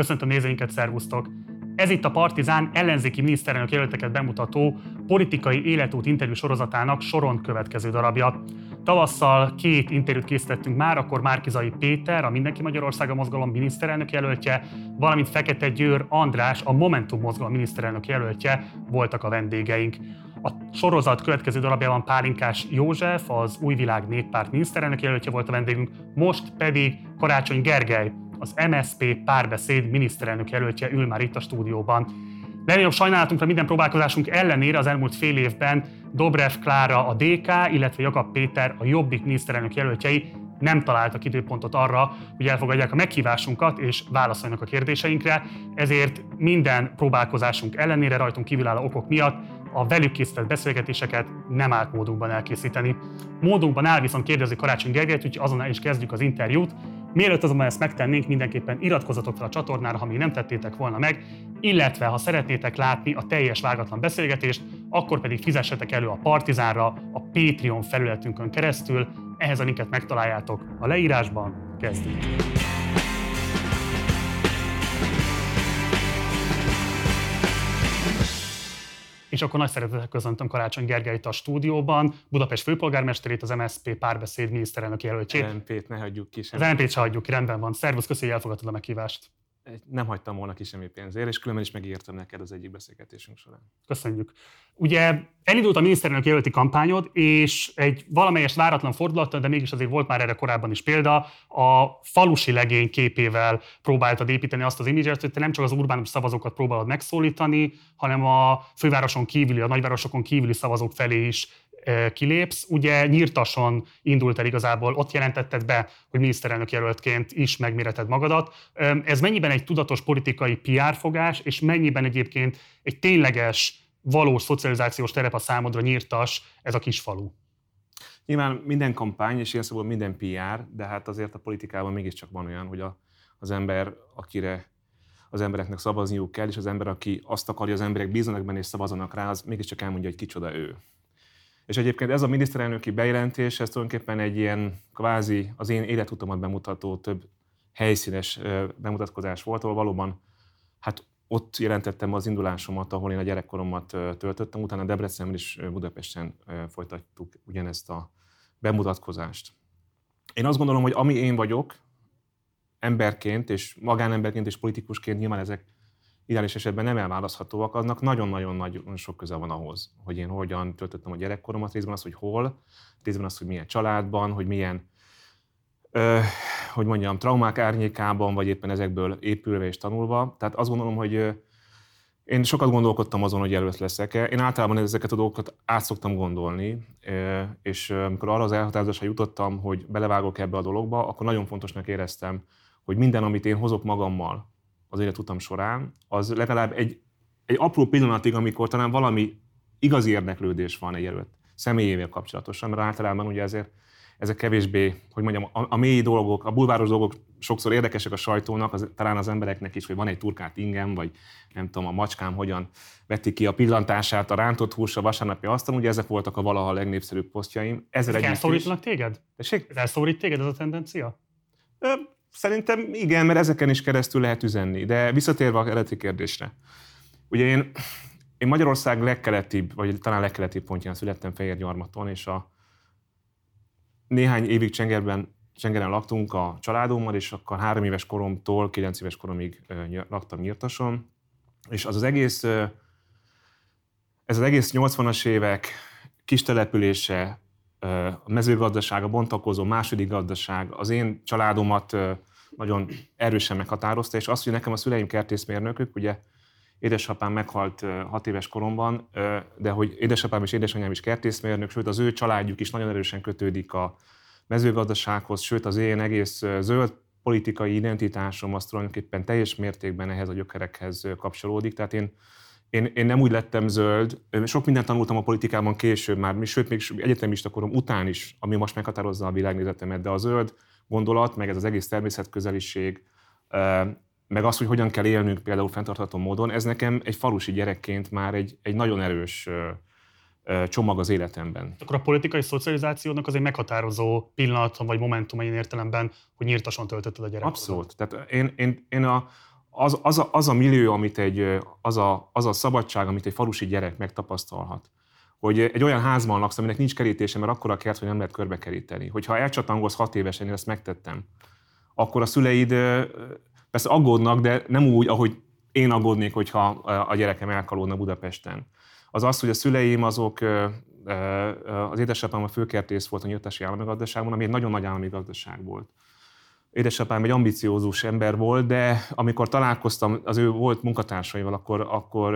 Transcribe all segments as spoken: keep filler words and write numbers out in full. Köszöntöm nézőinket, szervusztok! Ez itt a Partizán ellenzéki miniszterelnök jelölteket bemutató politikai életút interjú sorozatának soron következő darabja. Tavasszal két interjút készítettünk már, akkor Márki-Zay Péter, a Mindenki Magyarországa mozgalom miniszterelnök jelöltje, valamint Fekete Győr András, a Momentum mozgalom miniszterelnök jelöltje voltak a vendégeink. A sorozat következő darabjában Pálinkás József, az Új Világ Néppárt miniszterelnök jelöltje volt a vendégünk, most pedig Karácsony Gergely, az em es zé pé Párbeszéd miniszterelnök jelöltje ül már itt a stúdióban. Legnagyobb sajnálatunkra minden próbálkozásunk ellenére az elmúlt fél évben Dobrev Klára, a dé ká, illetve Jakab Péter, a Jobbik miniszterelnök jelöltjei nem találtak időpontot arra, hogy elfogadják a meghívásunkat és válaszoljanak a kérdéseinkre, ezért minden próbálkozásunk ellenére rajtunk kívülálló okok miatt a velük készített beszélgetéseket nem állt módunkban elkészíteni. Módunkban áll viszont kérdezni Karácsony Gergelyt, úgyhogy azonnal is kezdjük az interjút. Mielőtt azonban ezt megtennénk, mindenképpen iratkozzatok fel a csatornára, ha még nem tettétek volna meg, illetve ha szeretnétek látni a teljes vágatlan beszélgetést, akkor pedig fizessetek elő a Partizánra, a Patreon felületünkön keresztül, ehhez a linket megtaláljátok a leírásban, kezdjük! És akkor nagy szeretettel köszöntöm Karácsony Gergelyt a stúdióban, Budapest főpolgármesterét, az em es zé pé Párbeszéd miniszterelnök jelöltjét. Az em pét ne hagyjuk ki sem. Az em pét se hagyjuk ki, rendben van. Szervusz, köszi, hogy elfogadtad a meghívást. Nem hagytam volna ki semmi pénzért, és különben is megírtam neked az egyik beszélgetésünk során. Köszönjük. Ugye elindult a miniszterelnök jelölti kampányod, és egy valamelyest váratlan fordulattal, de mégis azért volt már erre korábban is példa, a falusi legény képével próbáltad építeni azt az imidzset, hogy te nem csak az urbánus szavazókat próbálod megszólítani, hanem a fővároson kívüli, a nagyvárosokon kívüli szavazók felé is kilépsz. Ugye Nyírtason indult el igazából, ott jelentetted be, hogy miniszterelnök jelöltként is megméreted magadat. Ez mennyiben egy tudatos politikai pé er fogás, és mennyiben egyébként egy tényleges, valós szocializációs terep a számodra Nyírtas, ez a kis falu? Nyilván minden kampány, és ilyen szóval minden pé er, de hát azért a politikában mégiscsak van olyan, hogy a, az ember, akire az embereknek szavazniuk kell, és az ember, aki azt akarja, az emberek bíznak benne és szavazanak rá, az mégiscsak elmondja, hogy kicsoda ő. És egyébként ez a miniszterelnöki bejelentés, ez tulajdonképpen egy ilyen kvázi az én életutamat bemutató több helyszínes bemutatkozás volt, ahol valóban hát ott jelentettem az indulásomat, ahol én a gyerekkoromat töltöttem, utána Debrecenben és Budapesten folytattuk ugyanezt a bemutatkozást. Én azt gondolom, hogy ami én vagyok, emberként és magánemberként és politikusként, nyilván ezek ideális esetben nem elválaszthatóak, aznak nagyon-nagyon nagy, sok köze van ahhoz, hogy én hogyan töltöttem a gyerekkoromat, részben az, hogy hol, részben az, hogy milyen családban, hogy milyen, ö, hogy mondjam, traumák árnyékában, vagy éppen ezekből épülve és tanulva. Tehát azt gondolom, hogy ö, én sokat gondolkodtam azon, hogy jelölt leszek-e. Én általában ezeket a dolgokat át szoktam gondolni, ö, és ö, amikor arra az elhatározásra jutottam, hogy belevágok ebbe a dologba, akkor nagyon fontosnak éreztem, hogy minden, amit én hozok magammal, az életutam során, az legalább egy, egy apró pillanatig, amikor talán valami igazi érdeklődés van egy jelölt személyével kapcsolatosan, mert általában ugye ezért ezek kevésbé, hogy mondjam, a, a mély dolgok, a bulváros dolgok sokszor érdekesek a sajtónak, az, talán az embereknek is, hogy van egy turkát ingem, vagy nem tudom, a macskám hogyan veti ki a pillantását, a rántott hús, a vasárnapi asztalon, ugye ezek voltak a valaha legnépszerűbb posztjaim. Ezzel együtt elszólítanak téged? Tessék? Ez elszólít téged ez a tendencia? Ö, Szerintem igen, mert ezeken is keresztül lehet üzenni, de visszatérve az eredeti kérdésre. Ugye én, én Magyarország legkeletibb, vagy talán legkeletibb pontján születtem, Fehérgyarmaton, és a néhány évig Csengerben, Csengeren laktunk a családommal, és akkor három éves koromtól kilenc éves koromig laktam Nyírtason, és az az egész, ez az egész nyolcvanas évek kis települése, a mezőgazdaság, a bontakozó, második gazdaság az én családomat nagyon erősen meghatározta, és azt, hogy nekem a szüleim kertészmérnökök, ugye édesapám meghalt hat éves koromban, de hogy édesapám és édesanyám is kertészmérnök, sőt az ő családjuk is nagyon erősen kötődik a mezőgazdasághoz, sőt az én egész zöld politikai identitásom az tulajdonképpen teljes mértékben ehhez a gyökerekhez kapcsolódik, tehát én Én, én nem úgy lettem zöld, sok mindent tanultam a politikában később már, sőt még egyetemista korom után is, ami most meghatározza a világnézetemet, de a zöld gondolat, meg ez az egész természetközeliség, meg az, hogy hogyan kell élnünk például fenntartható módon, ez nekem egy falusi gyerekként már egy, egy nagyon erős csomag az életemben. Akkor a politikai szocializációnak az egy meghatározó pillanat, vagy momentum, ilyen értelemben, hogy Nyírtason töltötted a gyerekkodat. Abszolút. Tehát én, én, én a... az, az, a, az a millió, amit egy, az, a, az a szabadság, amit egy falusi gyerek megtapasztalhat. Hogy egy olyan házban laksz, aminek nincs kerítése, mert akkora kert, hogy nem lehet körbekeríteni. Hogyha elcsatangolsz hat évesen, én ezt megtettem, akkor a szüleid persze aggódnak, de nem úgy, ahogy én aggódnék, hogyha a gyerekem elkalódna Budapesten. Az az, hogy a szüleim azok, az édesapám a főkertész volt a nyíltási állami gazdaságban, ami egy nagyon nagy állami gazdaság volt. Édesapám egy ambiciózus ember volt, de amikor találkoztam az ő volt munkatársaival, akkor, akkor,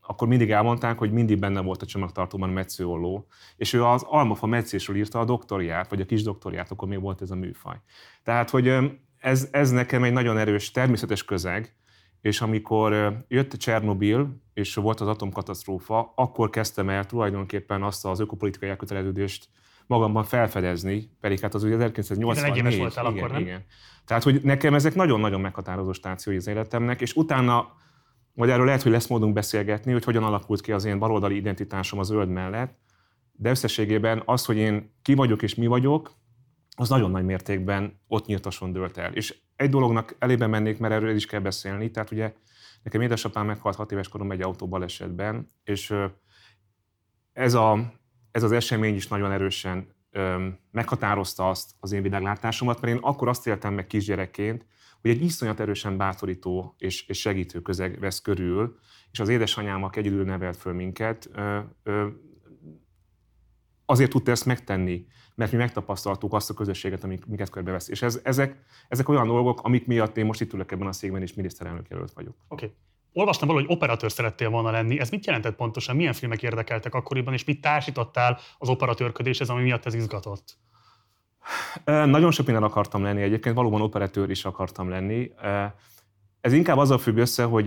akkor mindig elmondták, hogy mindig benne volt a csomagtartóban metszőolló. És ő az almafa metszésről írta a doktoriát, vagy a kis doktoriát, akkor még volt ez a műfaj. Tehát, hogy ez, ez nekem egy nagyon erős természetes közeg, és amikor jött Csernobil, és volt az atomkatasztrófa, akkor kezdtem el tulajdonképpen azt az ökopolitikai elköteleződést magamban felfedezni, pedig hát az ugye ezerkilencszáznyolcvannégy. Igen, voltál igen, akkor, igen. Tehát, hogy nekem ezek nagyon-nagyon meghatározó stációi az életemnek, és utána, vagy erről lehet, hogy lesz módunk beszélgetni, hogy hogyan alakult ki az én baloldali identitásom a zöld mellett, de összességében az, hogy én ki vagyok és mi vagyok, az nagyon nagy mértékben ott nyíltason dőlt el. És egy dolognak elébe mennék, mert erről is kell beszélni. Tehát ugye nekem édesapám meghalt hat éves koromban egy autóbalesetben, és ez, a, ez az esemény is nagyon erősen öm, meghatározta azt az én világlátásomat, mert én akkor azt éltem meg kisgyerekként, hogy egy iszonyat erősen bátorító és, és segítő közeg vesz körül, és az édesanyám, aki egyedül nevelt föl minket, ö, ö, azért tudta ezt megtenni, mert mi megtapasztaltuk azt a közösséget, amik minket körbevesz. És ez, ezek, ezek olyan dolgok, amik miatt én most itt ülök ebben a székben, és miniszterelnök jelölt vagyok. Oké. Okay. Olvastam valahogy, hogy operatőr szerettél volna lenni. Ez mit jelentett pontosan? Milyen filmek érdekeltek akkoriban, és mit társítottál az operatőrködéshez, ami miatt ez izgatott? Nagyon sok minden akartam lenni egyébként. Valóban operatőr is akartam lenni. Ez inkább azzal függ össze, hogy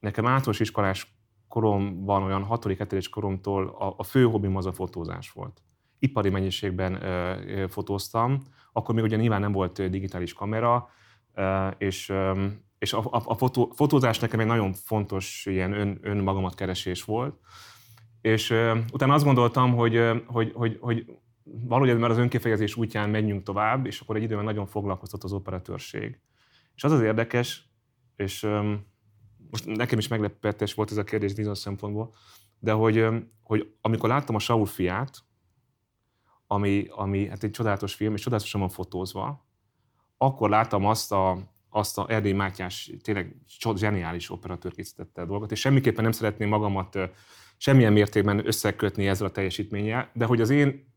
nekem általános iskolás koromban, olyan hatodik-hetedikes koromtól a, a fő hobbim az a fotózás volt. Ipari mennyiségben ö, ö, fotóztam, akkor még ugye nyilván nem volt digitális kamera, ö, és, ö, és a, a, a fotó, fotózás nekem egy nagyon fontos ilyen ön, önmagamat keresés volt. És ö, utána azt gondoltam, hogy, ö, hogy, hogy, hogy valahogy már az önkifejezés útján menjünk tovább, és akkor egy időben nagyon foglalkoztat az operatőrség. És az az érdekes, és... Ö, most nekem is meglepetés volt ez a kérdés bizonyos szempontból, de hogy, hogy amikor láttam a Saul fiát, ami, ami hát egy csodálatos film, és csodálatosan van fotózva, akkor láttam azt a, azt a Erdély Mátyás tényleg zseniális operatőr készítette a dolgot, és semmiképpen nem szeretném magamat semmilyen mértékben összekötni ezzel a teljesítménnyel, de hogy az én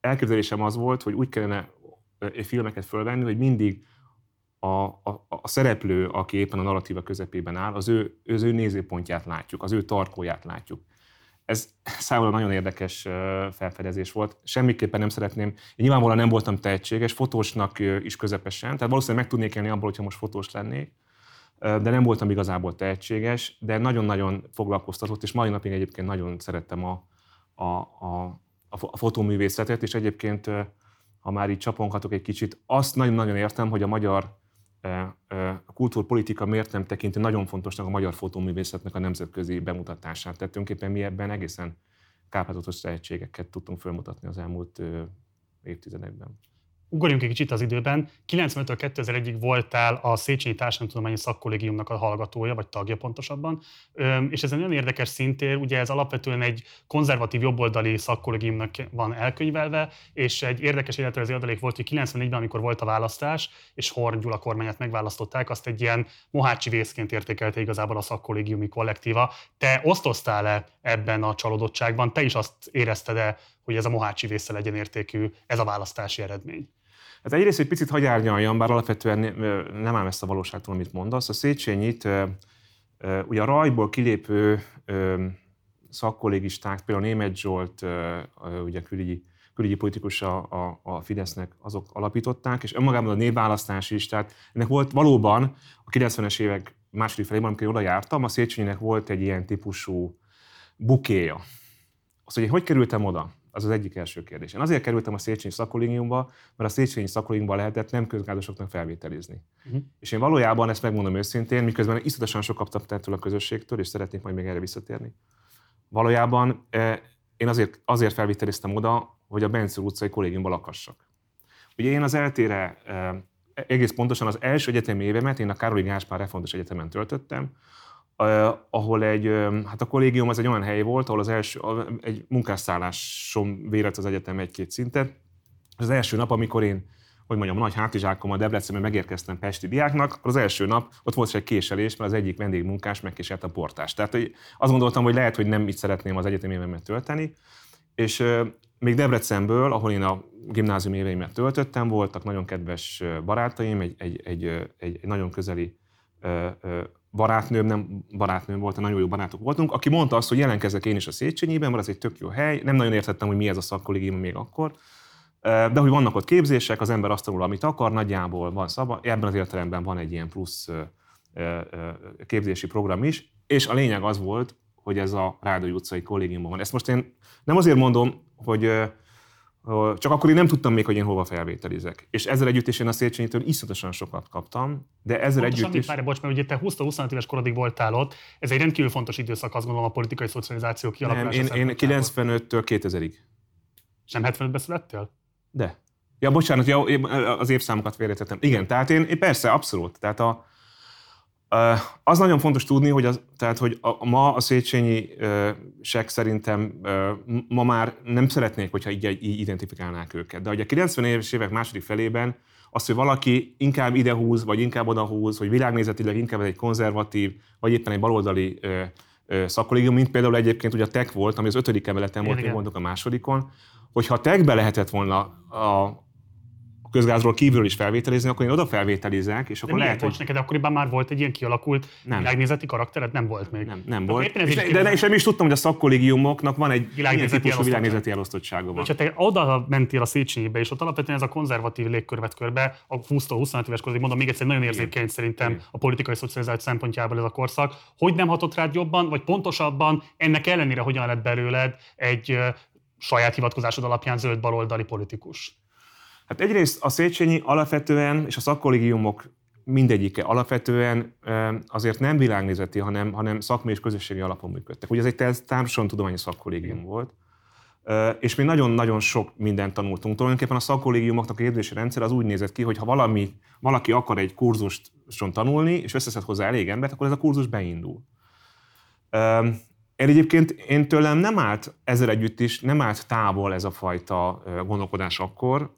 elképzelésem az volt, hogy úgy kellene filmeket fölvenni, hogy mindig A, a, a szereplő, aki éppen a narratíva közepében áll, az ő, az ő nézőpontját látjuk, az ő tarkóját látjuk. Ez számomra nagyon érdekes felfedezés volt. Semmiképpen nem szeretném, én nyilvánvalóan nem voltam tehetséges, fotósnak is közepesen, tehát valószínűleg meg tudnék élni abból, hogyha most fotós lennék, de nem voltam igazából tehetséges, de nagyon-nagyon foglalkoztatott, és mai napig egyébként nagyon szerettem a, a, a, a fotóművészetet, és egyébként, ha már így csaponghatok egy kicsit, azt nagyon-nagyon értem, hogy a magyar a kultúrpolitika miért nem tekinti nagyon fontosnak a magyar fotóművészetnek a nemzetközi bemutatását. Tehát tulajdonképpen mi ebben egészen kárpátatos tehetségeket tudtunk felmutatni az elmúlt évtizedekben. Ugorjunk egy kicsit az időben. kilencvenöttől kétezer-egyig voltál a Széchenyi Társadalomtudományi Szakkollégiumnak a hallgatója, vagy tagja pontosabban, és ez egy nagyon érdekes szintér, ugye ez alapvetően egy konzervatív jobboldali szakkollégiumnak van elkönyvelve, és egy érdekes életrajzi adalék volt, hogy kilencvennégyben, amikor volt a választás, és Horn Gyula kormányát megválasztották, azt egy ilyen mohácsi vészként értékelte igazából a szakkollégiumi kollektíva. Te osztoztál-e ebben a csalódottságban? Te is azt érezted-e, hogy ez a mohácsi vésszel egyenértékű, ez a választási eredmény? Hát egyrészt egy picit hagy árnyaljam, bár alapvetően nem ám ezt a valóságtól, amit mondasz. A Széchenyit ugye a rajból kilépő szakkollégisták, például Németh Zsolt, ugye külügyi, külügyi politikus a, a, a Fidesznek, azok alapították, és önmagában a névválasztás is, tehát ennek volt valóban a kilencvenes évek második felében, amikor oda jártam, a Széchenyinek volt egy ilyen típusú bukéja. Azt, hogy hogy kerültem oda? Az az egyik első kérdés. Én azért kerültem a Széchenyi Szakkollégiumba, mert a Széchenyi Szakkollégiumban lehetett nem közgázosoknak felvételizni. Uh-huh. És én valójában ezt megmondom őszintén, miközben iszonyatosan sok kaptam ettől a közösségtől, és szeretnék majd még erre visszatérni. Valójában eh, én azért, azért felvételiztem oda, hogy a Bence utcai kollégiumban lakassak. Ugye én az eltére eh, egész pontosan az első egyetemi évemet én a Károli Gáspár Református Egyetemen töltöttem, ahol egy, hát a kollégium az egy olyan hely volt, ahol az első, egy munkásszállásom vérett az egyetem egy-két szintet. Az első nap, amikor én, hogy mondjam, nagy hátizsákommal Debrecenben megérkeztem pesti diáknak, az első nap ott volt egy késelés, mert az egyik vendégmunkás megkéselt a portást. Tehát azt gondoltam, hogy lehet, hogy nem így szeretném az egyetemi évemet tölteni, és még Debrecenből, ahol én a gimnázium éveimet töltöttem, voltak nagyon kedves barátaim, egy, egy, egy, egy, egy nagyon közeli barátnőm, nem barátnőm volt, nagyon jó barátok voltunk, aki mondta azt, hogy jelentkezek én is a Széchenyiben, mert ez egy tök jó hely, nem nagyon értettem, hogy mi ez a szakkollégium még akkor, de hogy vannak ott képzések, az ember azt tanul, amit akar, nagyjából van szabad, ebben az értelemben van egy ilyen plusz képzési program is, és a lényeg az volt, hogy ez a Rádói utcai kollégiumban van. Ezt most én nem azért mondom, hogy csak akkor én nem tudtam még, hogy én hova felvételizek. És ezzel együtt is én a Széchenyitől iszonyatosan sokat kaptam, de ezzel pontosan együtt is... Várj, bocs, mert ugye te húsztól huszonöt éves korodig voltál ott, ez egy rendkívül fontos időszak, azt gondolom, a politikai szocializáció kialakulása. Nem, én, én kilencvenöttől kétezrig. És nem hetvenötben születtél? De. Ja, bocsánat, ja, az évszámokat félretettem. Igen, tehát én, én persze, abszolút. Tehát a, az nagyon fontos tudni, hogy, az, tehát, hogy a, ma a Széchenyiek szerintem ma már nem szeretnék, hogyha így, így identifikálnák őket. De ugye a kilencvenes évek második felében az, hogy valaki inkább idehúz, vagy inkább odahúz, hogy világnézetileg inkább egy konzervatív, vagy éppen egy baloldali szakkollégium, mint például egyébként ugye a té e cé volt, ami az ötödik emeleten volt, én mondok a másodikon, hogyha a té e cé-be lehetett volna a közgázról kívül is felvételizni, akkor én oda felvételizek, és akkor de lehet, hogy... neked akkoriban már volt egy ilyen kialakult világnézeti karaktered? Nem volt még. Nem, nem volt. És ne, de nem is, nem is tudtam, hogy a szakkollégiumoknak van egy világnézeti típusú világnézeti elosztottsága van. És ha te oda mentél a Széchenyibe, és ott alapvetően ez a konzervatív légkörvet körbe, a húsztól huszonöt éves korig, mondom még egyszer, nagyon érzékeny szerintem a politikai szocializáció szempontjából ez a korszak. Hogy nem hatott rád jobban, vagy pontosabban ennek ellenére hogyan lett belőled egy saját hivatkozásod alapján zöld baloldali politikus? Hát egyrészt a Széchenyi alapvetően, és a szakkollégiumok mindegyike alapvetően azért nem világnézeti, hanem, hanem szakmai és közösségi alapon működtek. Ugye ez egy társadalomtudományi szakkollégium volt, és mi nagyon-nagyon sok mindent tanultunk. Tulajdonképpen a szakkollégiumoknak a képzési rendszer az úgy nézett ki, hogy ha valami, valaki akar egy kurzuson tanulni, és összeszed hozzá elég embert, akkor ez a kurzus beindul. Én egyébként én tőlem nem állt ezzel együtt is, nem állt távol ez a fajta gondolkodás akkor,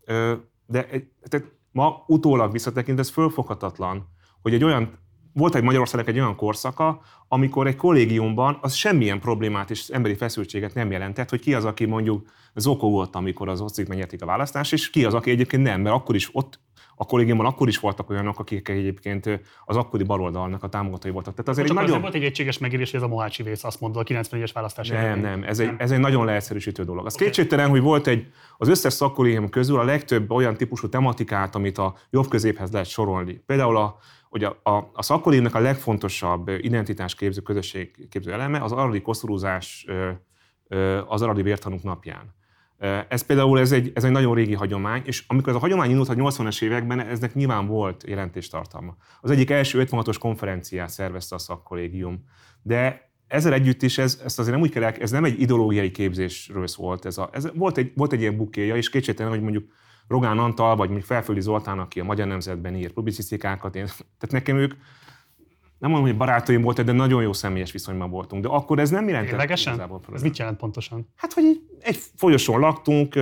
de tehát ma utólag visszatekint, ez fölfoghatatlan, hogy egy olyan, volt egy Magyarországnak egy olyan korszaka, amikor egy kollégiumban az semmilyen problémát és emberi feszültséget nem jelentett, hogy ki az, aki mondjuk zokó volt, amikor az osztrikben nyerték a választást, és ki az, aki egyébként nem, mert akkor is ott, a kollégiumban akkor is voltak olyanok, akik egyébként az akkori baloldalnak a támogatói voltak. Tehát azért csak nagyon... azért volt egy egységes megérés, hogy ez a Mohácsi vész, azt mondod, a kilencvenes választás. Nem, nem, ez, nem. Egy, ez egy nagyon leegyszerűsítő dolog. Az okay. Kétségtelen, hogy volt egy, az összes szakkollégium közül a legtöbb olyan típusú tematikát, amit a jobb középhez lehet sorolni. Például a, ugye a, a, a szakkollégiumnak a legfontosabb identitásképző, közösségképző eleme az aradi koszorúzás az aradi vértanúk napján. Ez például ez egy, ez egy nagyon régi hagyomány, és amikor ez a hagyomány indult a nyolcvanas években, eznek nyilván volt jelentéstartalma. Az egyik első ötvenhatos konferenciát szervezte a szakkollégium, de ezzel együtt is ez, ezt azért nem úgy kell, ez nem egy ideológiai képzésről szólt. Ez a, ez volt, egy, volt egy ilyen bukéja, és kétségtelen, hogy mondjuk Rogán Antal, vagy mondjuk Felföldi Zoltán, aki a Magyar Nemzetben ír publicisztikákat, én, tehát nekem ők, nem mondom, hogy barátaim voltak, de nagyon jó személyes viszonyban voltunk. De akkor ez nem jelentett igazából problémát. Ez mit jelent pontosan? Hát, hogy egy folyosón laktunk,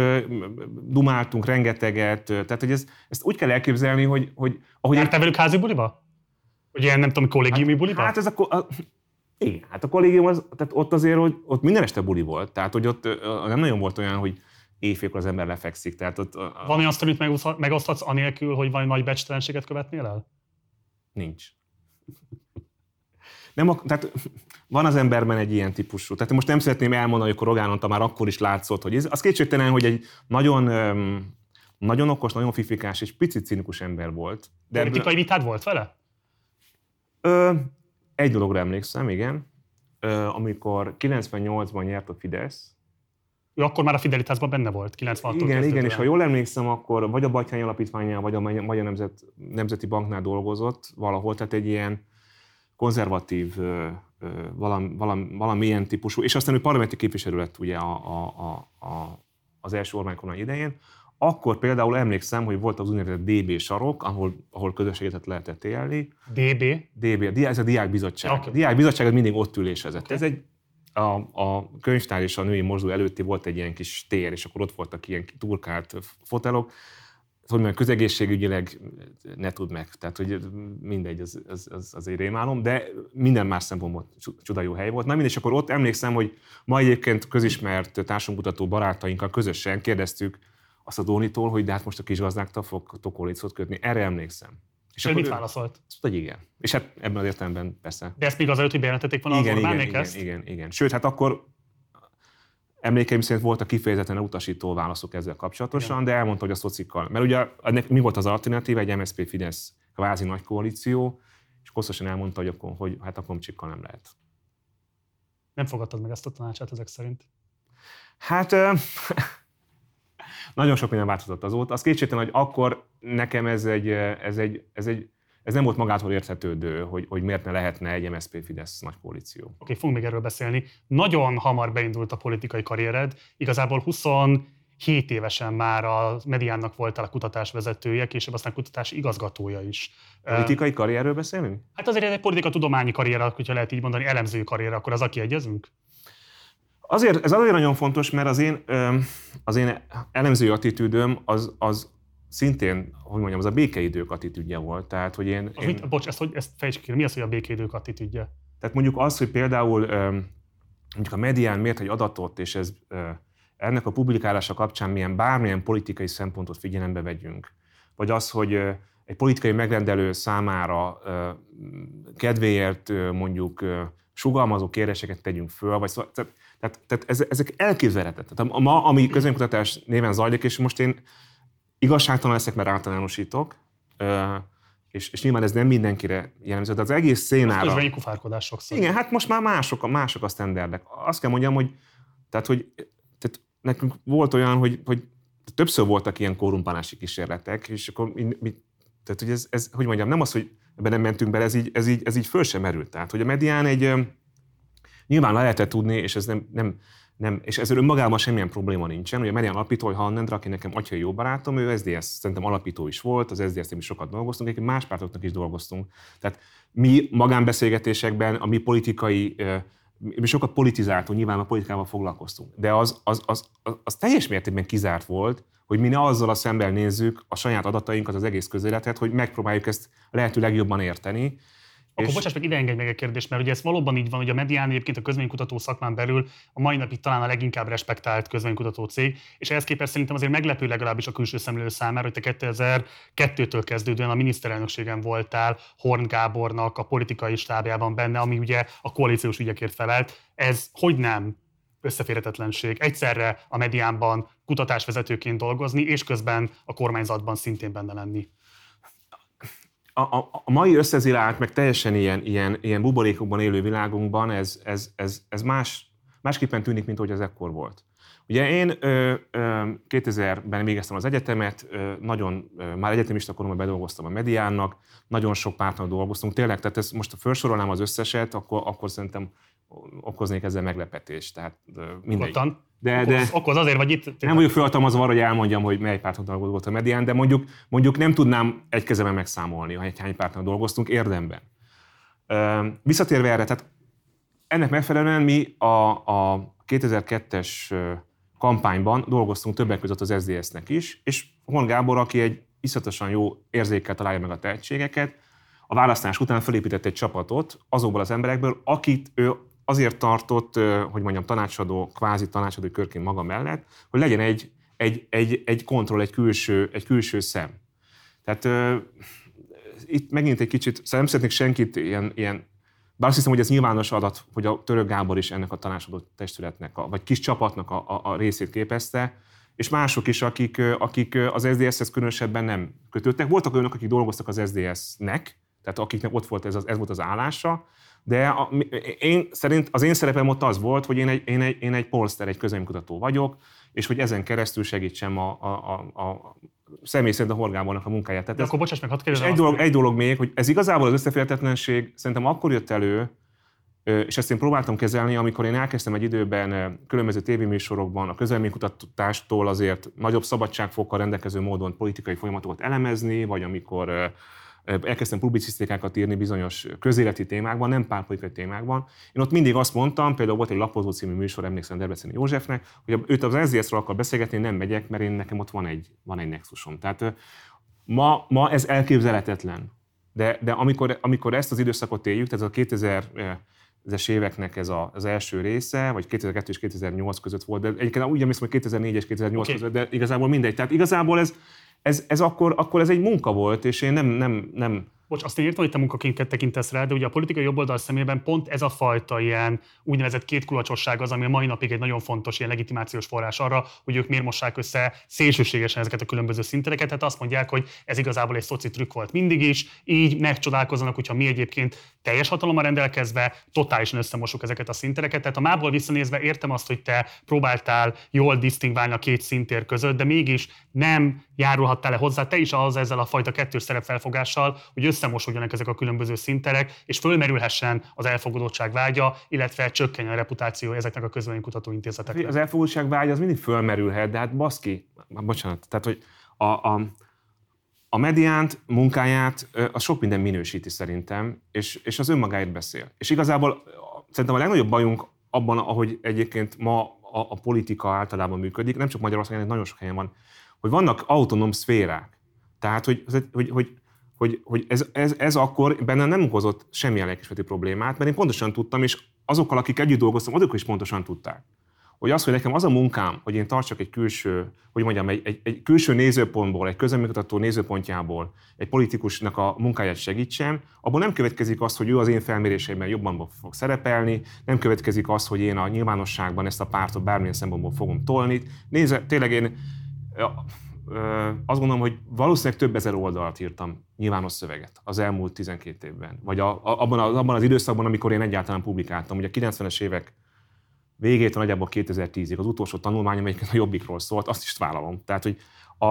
dumáltunk rengeteget. Tehát, hogy ez, ezt úgy kell elképzelni, hogy... hogy ahogy jártál velük házi buliba? Vagy ilyen, nem tudom, kollégiumi hát, buliba? Hát ez a, a, igen, hát a kollégium az, tehát ott azért, hogy ott minden este buli volt. Tehát, hogy ott nem nagyon volt olyan, hogy éjfélkor az ember lefekszik. Tehát ott, a, a... Van olyan sztorit megoszthatsz, megoszthatsz anélkül, hogy valami nagy becstelenséget követnél el? Nincs. Nem, tehát van az emberben egy ilyen típusú. Tehát most nem szeretném elmondani, hogy Rogán Antal már akkor is látszott, hogy ez. Az kétségtelen, hogy egy nagyon, nagyon okos, nagyon fifikás és picit cinikus ember volt. De politikai vitád volt vele? Ö, egy dologra emlékszem, igen. Ö, amikor kilencvennyolcban nyert a Fidesz. Ő akkor már a Fidelitásban benne volt, kilencvenhattól igen, kezdődően. Igen, és ha jól emlékszem, akkor vagy a Batthyány Alapítványnál, vagy a Magyar Nemzet, Nemzeti Banknál dolgozott valahol, tehát egy ilyen konzervatív, valam, valam, valamilyen típusú, és aztán ő parlamenti képviselő lett ugye a, a, a, az első Orbán kormány idején, Akkor például emlékszem, hogy volt az úgynevezett dé bé sarok, ahol, ahol közösséget lehetett élni. dé bé? dé bé, ez a diákbizottság. Okay. A diákbizottság az mindig ott ülésezett. Okay. Ez egy, a, a könyvtár és a női mozdul előtti volt egy ilyen kis tér, és akkor ott voltak ilyen turkált fotelok. Hogy meg közegészségügyileg ne tud meg, tehát hogy mindegy, az, az, az egy rémálom, de minden más szempontból csuda jó hely volt. Na mindegy, és akkor ott emlékszem, hogy ma egyébként közismert társadalomkutató barátainkkal közösen kérdeztük azt a Dónitól, hogy de hát most a kisgazdáktól fog tokolécot kötni. Erre emlékszem. És mit válaszolt? Azt mondta, hogy igen. És hát ebben az értelemben persze. De ezt még azelőtt, hogy bejelentették volna igen, az Orbán igen, igen, igen, igen. Sőt, hát akkor emlékeim szerint voltak kifejezetten utasító válaszok ezzel kapcsolatosan, igen. De elmondta, hogy a szocikkal. Mert ugye ennek mi volt az alternatív? Egy em es zé pé-Fidesz kvázi nagy koalíció, és hosszasan elmondta, hogy, akkor, hogy hát a komcsikkal nem lehet. Nem fogadtad meg ezt a tanácsát ezek szerint? Hát nagyon sok minden változott azóta. Az kétségtelen, hogy akkor nekem ez, egy, ez, egy, ez, egy, ez nem volt magától érthetődő, hogy, hogy miért ne lehetne egy em es zé pé-Fidesz nagy koalíció. Oké, okay, fogunk még erről beszélni. Nagyon hamar beindult a politikai karriered. Igazából huszonhét évesen már a Mediánnak voltál a kutatásvezetője, később aztán kutatási igazgatója is. Politikai karrierről beszélünk? Hát azért egy politikatudományi karrier, hogyha lehet így mondani, elemző karrier, akkor az aki egyezünk? Azért, ez azért nagyon fontos, mert az én, az én elemzői attitűdöm az, az szintén, hogy mondjam, az a békeidők attitűdje volt. Tehát, hogy én, én... Mit, bocs, ezt, hogy, ezt fejtsd ki, mi az, hogy a békeidők attitűdje? Tehát mondjuk az, hogy például mondjuk a Medián mért egy adatot, és ez, ennek a publikálása kapcsán milyen bármilyen politikai szempontot figyelembe vegyünk. Vagy az, hogy egy politikai megrendelő számára kedvéért mondjuk sugalmazó kérdéseket tegyünk föl, vagy szóval, tehát, tehát, tehát ezek elképzelhetetlen. Ma, ami közönkutatás néven zajlik, és most én igazságtalan leszek, mert általánosítok, és, és nyilván ez nem mindenkire jellemző, de az egész szénára... Ez közben kufárkodás sokszor. Igen, hát most már mások, mások a sztenderdek. Azt kell mondjam, hogy, tehát, hogy tehát nekünk volt olyan, hogy, hogy többször voltak ilyen korrumpálási kísérletek, és akkor mi, tehát, hogy ez, ez, hogy mondjam, nem az, hogy ebben nem mentünk bele, ez így, ez, így, ez így föl sem merült. Tehát, hogy a Medián egy... Nyilván le lehetett tudni, és ez nem, nem, nem, és ezzel önmagában semmilyen probléma nincsen. Ugye a Medián alapító, hogy Hannendra, aki nekem atyai jó barátom, ő es zé dé es szerintem alapító is volt, az es zé dé es-nél is sokat dolgoztunk, egyébként más pártoknak is dolgoztunk. Tehát mi magánbeszélgetésekben, a mi politikai, mi sokat politizáltunk, nyilván a politikával foglalkoztunk. De az, az, az, az, az teljes mértékben kizárt volt, hogy mi ne azzal a szemben nézzük a saját adatainkat, az egész közéletet, hogy megpróbáljuk ezt lehető legjobban érteni. Akkor bocsáss meg, ide engedj meg egy kérdést, mert ugye ez valóban így van, hogy a Medián egyébként a közvénykutató szakmán belül a mai napig talán a leginkább respektált közvénykutató cég, és ehhez képest szerintem azért meglepő legalábbis a külső szemlélő számára, hogy te kétezer-kettőtől kezdődően a miniszterelnökségen voltál Horn Gábornak a politikai stábjában benne, ami ugye a koalíciós ügyekért felelt. Ez hogy nem összeférhetetlenség egyszerre a Mediánban kutatásvezetőként dolgozni, és közben a kormányzatban szintén benne lenni? A, a, a mai összezilált, meg teljesen ilyen, ilyen, ilyen buborékokban élő világunkban ez, ez, ez, ez más, másképpen tűnik, mint hogy ez ekkor volt. Ugye én ö, ö, kétezerben végeztem az egyetemet, ö, nagyon, ö, már egyetemista koromban bedolgoztam a Mediánnak, nagyon sok pártnak dolgoztunk, tényleg, tehát ez most felsorolnám az összeset, akkor, akkor szerintem okoznék ezzel meglepetést, tehát mindegy. De, de okoz, okoz azért vagy itt? Nem vagyok fölhatalmazva arra, hogy elmondjam, hogy mely pártnak dolgozott a Medián, de mondjuk, mondjuk nem tudnám egy kezemben megszámolni, hogy hány pártnak dolgoztunk érdemben. Visszatérve erre, tehát ennek megfelelően mi a, a kétezer-kettes kampányban dolgoztunk többek között az es zé dé es-nek is, és Horn Gábor, aki egy iszatosan jó érzékkel találja meg a tehetségeket, a választás után felépített egy csapatot azokból az emberekből, akit ő azért tartott, hogy mondjam, tanácsadó, kvázi tanácsadó körként maga mellett, hogy legyen egy, egy, egy, egy kontroll, egy külső, egy külső szem. Tehát uh, itt megint egy kicsit, nem szeretnék senkit ilyen, ilyen, bár azt hiszem, hogy ez nyilvános adat, hogy a Török Gábor is ennek a tanácsadó testületnek, a, vagy kis csapatnak a, a, a részét képezte, és mások is, akik, akik az es zé dé es-hez különösebben nem kötődtek. Voltak olyanok, akik dolgoztak az es zé dé es-nek, tehát akiknek ott volt ez, az, ez volt az állása, de a, én, szerint az én szerepem ott az volt, hogy én egy, én egy, én egy polszter, egy közvéleménykutató vagyok, és hogy ezen keresztül segítsem a, a, a, a személy szerint a Horn Gábornak a munkáját. Tehát de ez, akkor bocsáss meg, hadd kérdezem. És egy dolog, egy dolog még, hogy ez igazából az összeférhetetlenség szerintem akkor jött elő, És ezt én próbáltam kezelni, amikor én elkezdtem egy időben különböző tévéműsorokban a közelménykutatástól azért nagyobb szabadságfokkal rendelkező módon politikai folyamatokat elemezni, vagy amikor elkezdtem publicisztikákat írni bizonyos közéleti témákban, nem pártpolitikai témákban. Én ott mindig azt mondtam, például volt egy Lapozó című műsor, emlékszem Debreceni Józsefnek, hogy őt az en zé es-ről akar beszélgetni, nem megyek, mert én nekem ott van egy, van egy nexusom. Tehát ma, ma ez elképzelhetetlen. De, de amikor, amikor ezt az időszakot éljük, tehát a kétezres éveknek ez a, az első része, vagy kétezer-kettő és kétezer-nyolc között volt, de egyébként úgy emlékszem, hogy kétezer-négy és kétezer-nyolc okay. között, de igazából mindegy. Tehát igazából ez, ez, ez akkor, akkor ez egy munka volt, és én nem... nem, nem... Bocs, azt írtad, hogy te munkaként tekintesz rá, de ugye a politikai jobboldal szemében pont ez a fajta ilyen úgynevezett kétkulacsosság az, ami a mai napig egy nagyon fontos ilyen legitimációs forrás arra, hogy ők miért mossák össze szélsőségesen ezeket a különböző szintereket. Tehát azt mondják, hogy ez igazából egy szoci trükk volt mindig is, így megcsodálkozzanak, hogyha mi egyébként teljes hatalommal rendelkezve totálisan összemosuk ezeket a szintereket. Tehát a mából visszanézve értem azt, hogy te próbáltál jól disztingválni a két szintér között, de mégis nem járulhattál le hozzá te is az ezzel a fajta kettős szerepfelfogással, hogy összemosodjanak ezek a különböző szinterek, és fölmerülhessen az elfogadottság vágya, illetve csökkenjen a reputáció ezeknek a közvéleménykutató intézeteknek. Az elfogadottság vágya az mindig fölmerülhet, de hát baszki, bocsánat, tehát hogy a, a, a mediánt, munkáját, az sok minden minősíti szerintem, és, és az önmagáért beszél. És igazából szerintem a legnagyobb bajunk abban, ahogy egyébként ma a, a politika általában működik, nem csak Magyarországon, nagyon sok helyen van, hogy vannak autonóm szférák. Tehát, hogy, hogy, hogy hogy, hogy ez, ez, ez akkor bennem nem okozott semmilyen lelkiismereti problémát, mert én pontosan tudtam, és azokkal, akik együtt dolgoztam, azok is pontosan tudták. Hogy az, hogy nekem az a munkám, hogy én tartsak egy külső, hogy mondjam, egy, egy, egy külső nézőpontból, egy közvéleménykutató nézőpontjából egy politikusnak a munkáját segítsem, abból nem következik az, hogy ő az én felméréseimben jobban fog szerepelni, nem következik az, hogy én a nyilvánosságban ezt a pártot bármilyen szempontból fogom tolni. Nézze, tényleg én... Ja, azt gondolom, hogy valószínűleg több ezer oldalt írtam nyilvános szöveget az elmúlt tizenkét évben. Vagy a, a, abban, a, abban az időszakban, amikor én egyáltalán publikáltam. Ugye a kilencvenes évek végétől nagyjából kétezer-tízig az utolsó tanulmányom egyébként a Jobbikról szólt, azt is vállalom. Tehát, hogy a,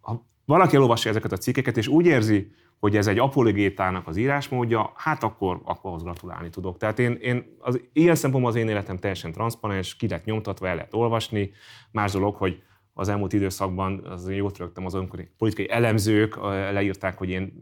ha valaki elolvasja ezeket a cikkeket, és úgy érzi, hogy ez egy apologétának az írásmódja, hát akkor, akkor ahhoz gratulálni tudok. Tehát én, én az, ilyen szempontból az én életem teljesen transzparens, ki lett nyomtatva, el lehet olvasni. Más dolog, hogy az elmúlt időszakban az én jót rögtem azon, hogy politikai elemzők leírták, hogy én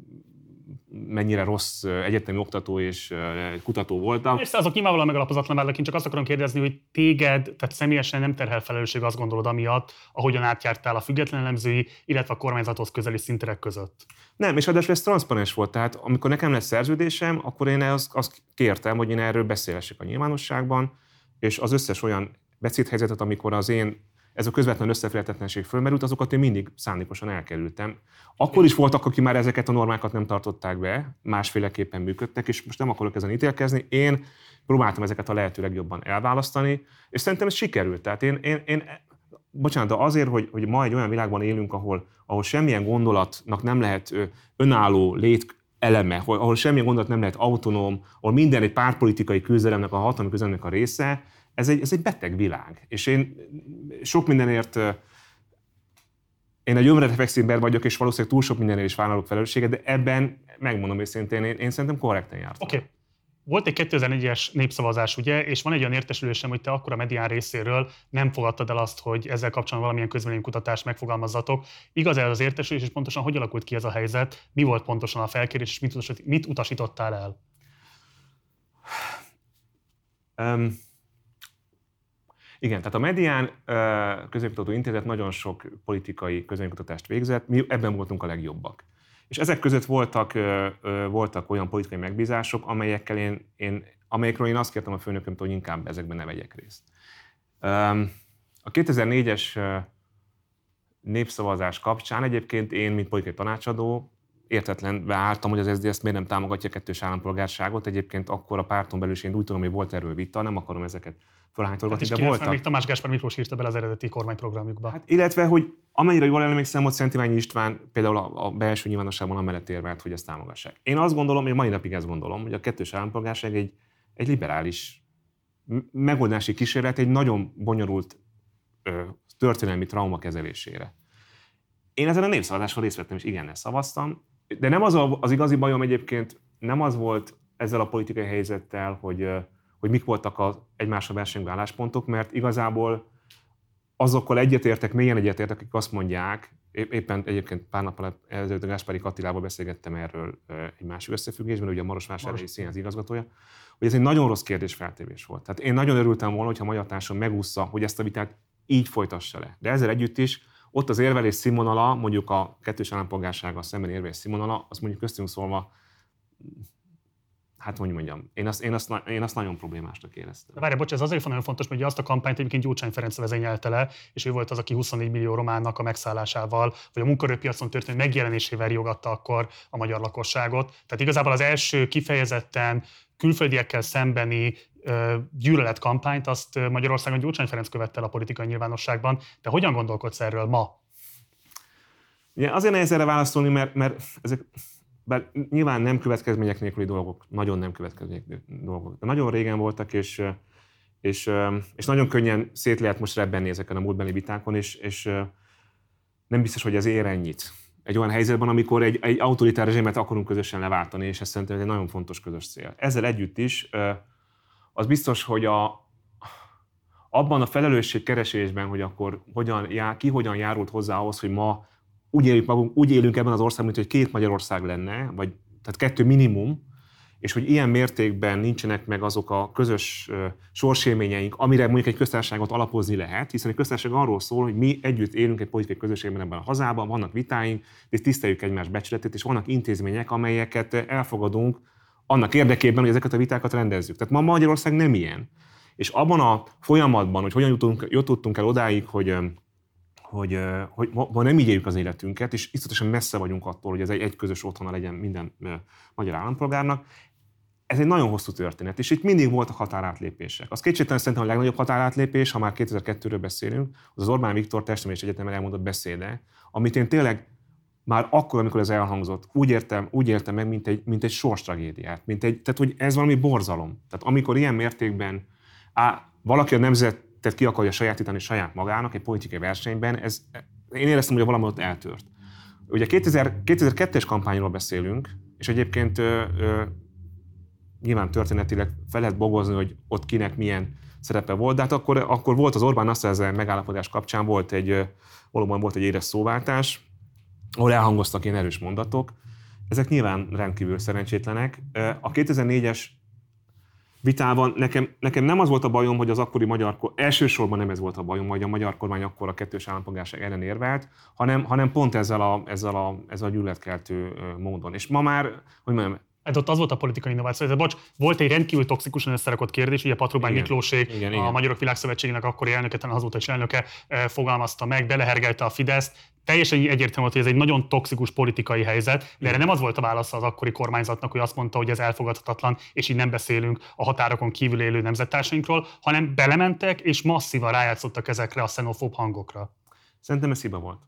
mennyire rossz egyetemi oktató és kutató voltam. Persze, azok nyilvánvalóan megalapozatlan vádak, én csak azt akarom kérdezni, hogy téged, tehát személyesen nem terhel felelősség, azt gondolod, amiatt, ahogyan átjártál a független elemzői, illetve a kormányzathoz közeli szinterek között. Nem, és ráadásul ez transzparens volt, tehát amikor nekem lesz szerződésem, akkor én azt, azt kértem, hogy én erről beszélhessek a nyilvánosságban, és az összes olyan beszédhelyzetet, amikor az én ez a közvetlen összeférhetetlenség fölmerült, azokat én mindig szándékosan elkerültem. Akkor is voltak, akik már ezeket a normákat nem tartották be, másféleképpen működtek, és most nem akarok ezen ítélkezni. Én próbáltam ezeket a lehető legjobban elválasztani, és szerintem ez sikerült. Tehát én, én, én bocsánat, de azért, hogy, hogy ma egy olyan világban élünk, ahol, ahol semmilyen gondolatnak nem lehet önálló lét eleme, ahol semmilyen gondolat nem lehet autonóm, ahol minden egy pártpolitikai küzdelemnek, a hatalmi küzdelemnek a része, Ez egy, ez egy beteg világ, és én sok mindenért, én egy önreflexi ember vagyok, és valószínűleg túl sok mindenért is vállalok felelősséget, de ebben, megmondom őszintén, én, én szerintem korrekten jártam. Oké. Okay. Volt egy kétezer-négyes népszavazás, ugye, és van egy olyan értesülésem, hogy te akkor a medián részéről nem fogadtad el azt, hogy ezzel kapcsolatban valamilyen közvéleménykutatást megfogalmazzatok. Igaz ez az értesülés, és pontosan hogy alakult ki ez a helyzet? Mi volt pontosan a felkérés, és mit utasítottál el? Um, Igen, tehát a Medián közvéleménykutató intézet nagyon sok politikai közvéleménykutatást végzett, mi ebben voltunk a legjobbak. És ezek között voltak, voltak olyan politikai megbízások, amelyekkel én, én, amelyekről én azt kértem a főnökömtől, hogy inkább ezekben ne vegyek részt. A kétezer-négyes népszavazás kapcsán egyébként én, mint politikai tanácsadó, értetlenbe álltam, hogy az es zé dé es miért nem támogatja a kettős állampolgárságot. Egyébként akkor a párton belül is én úgy tudom, hogy volt erről vita, nem akarom ezeket fölhánytolgatni, de voltak. Tehát is Tamás Gáspár Miklós írta bele az eredeti kormányprogramjukba. Hát, illetve, hogy amennyire jól emlékszem, hogy Szent Iványi István például a, a belső nyilvánosságban amellett érvelt, hogy ezt támogassák. Én azt gondolom, én mai napig ezt gondolom, hogy a kettős állampolgárság egy, egy liberális megoldási kísérlet, egy nagyon bonyolult ö, történelmi trauma kezelésére. Én ezen a népszavazáson részt vettem, és igennel szavaztam. De nem az, a, az igazi bajom egyébként, nem az volt ezzel a politikai helyzettel, hogy, hogy mik voltak az egymásra versenyben álláspontok, mert igazából azokkal egyetértek, mélyen egyetértek, akik azt mondják, éppen egyébként pár nappal előtt a Gáspári Attilával beszélgettem erről egy másik összefüggésben, ugye a Marosvásárhelyi Színház igazgatója, hogy ez egy nagyon rossz kérdésfeltevés volt. Tehát én nagyon örültem volna, hogyha a magyar társadalom megúszta, hogy ezt a vitát így folytassa le. De ezzel együtt is ott az érvelés színvonala, mondjuk a kettős állampolgársággal szemben érvelés színvonala, azt mondjuk köztünk szólva, hát hogy mondjam, én azt, én azt, én azt nagyon problémásnak éreztem. Várj, bocs, ez azért nagyon fontos, mert azt a kampányt egyébként Gyurcsány Ferenc vezényelte le, és ő volt az, aki huszonnégy millió románnak a megszállásával, vagy a munkaerőpiacon történő megjelenésével riogatta akkor a magyar lakosságot. Tehát igazából az első kifejezetten külföldiekkel szembeni gyűlöletkampányt azt Magyarországon Gyurcsány Ferenc követte el a politikai nyilvánosságban. De hogyan gondolkodsz erről ma? Ugye azért nehéz erre válaszolni, mert, mert ezek... Bár nyilván nem következmények nélküli dolgok, nagyon nem következmények nélküli dolgok. De nagyon régen voltak, és, és, és nagyon könnyen szét lehet most rebbenni ezeken a múltbeli vitákon, és, és nem biztos, hogy ez ér ennyit. Egy olyan helyzetben, amikor egy, egy autoritár rezsimet akarunk közösen leváltani, és ez szerintem egy nagyon fontos közös cél. Ezzel együtt is az biztos, hogy a, abban a felelősségkeresésben, hogy akkor hogyan jár, ki hogyan járult hozzá ahhoz, hogy ma Úgy élünk, magunk, úgy élünk ebben az országban, mint hogy két Magyarország lenne, vagy tehát kettő minimum, és hogy ilyen mértékben nincsenek meg azok a közös uh, sorsélményeink, amire mondjuk egy köztársaságot alapozni lehet, hiszen egy köztársaság arról szól, hogy mi együtt élünk egy politikai közösségben ebben a hazában, vannak vitáink, és tiszteljük egymás becsületét, és vannak intézmények, amelyeket elfogadunk annak érdekében, hogy ezeket a vitákat rendezzük. Tehát ma Magyarország nem ilyen. És abban a folyamatban, hogy hogyan jutunk, jutottunk el odáig, hogy Hogy, hogy ma nem így éljük az életünket, és iszonyatosan messze vagyunk attól, hogy ez egy, egy közös otthona legyen minden ö, magyar állampolgárnak. Ez egy nagyon hosszú történet, és itt mindig voltak határátlépések. Az kétségtelen szerintem a legnagyobb határátlépés, ha már kétezer-kettőről beszélünk, az az Orbán Viktor Testnevelési Egyetemen elmondott beszéde, amit én tényleg már akkor, amikor ez elhangzott, úgy értem, úgy értem meg, mint egy, mint egy sorstragédiát. Mint egy, tehát, hogy ez valami borzalom. Tehát amikor ilyen mértékben á, valaki a nemzet tehát ki akarja sajátítani saját magának egy politikai versenyben, ez, én éreztem, hogy valami ott eltört. Ugye kétezer-kettes kampányról beszélünk, és egyébként ö, ö, nyilván történetileg fel lehet bogozni, hogy ott kinek milyen szerepe volt, de hát akkor, akkor volt az Orbán-Nasszer megállapodás kapcsán, volt egy, valóban volt egy éles szóváltás, ahol elhangoztak ilyen erős mondatok. Ezek nyilván rendkívül szerencsétlenek. A kétezer-négyes vitában nekem, nekem nem az volt a bajom, hogy az akkori magyar, elsősorban nem ez volt a bajom, hogy a magyar kormány akkor a kettős állampolgárság ellen érvelt, hanem, hanem pont ezzel a, ezzel a, ezzel a gyűlöletkeltő módon. És ma már, hogy mondjam, hát ott az volt a politikai innováció. Ez, bocs, volt egy rendkívül toxikusan összerakott kérdés, ugye Patrubány Miklósék, igen, a igen. Magyarok Világszövetségének akkori elnöke, talán azóta is elnöke fogalmazta meg, belehergelte a Fideszt. Teljesen egyértelmű volt, hogy ez egy nagyon toxikus politikai helyzet, de erre nem az volt a válasza az akkori kormányzatnak, hogy azt mondta, hogy ez elfogadhatatlan, és így nem beszélünk a határokon kívül élő nemzettársainkról, hanem belementek és masszívan rájátszottak ezekre a xenofób hangokra. Szerintem ez hiba volt.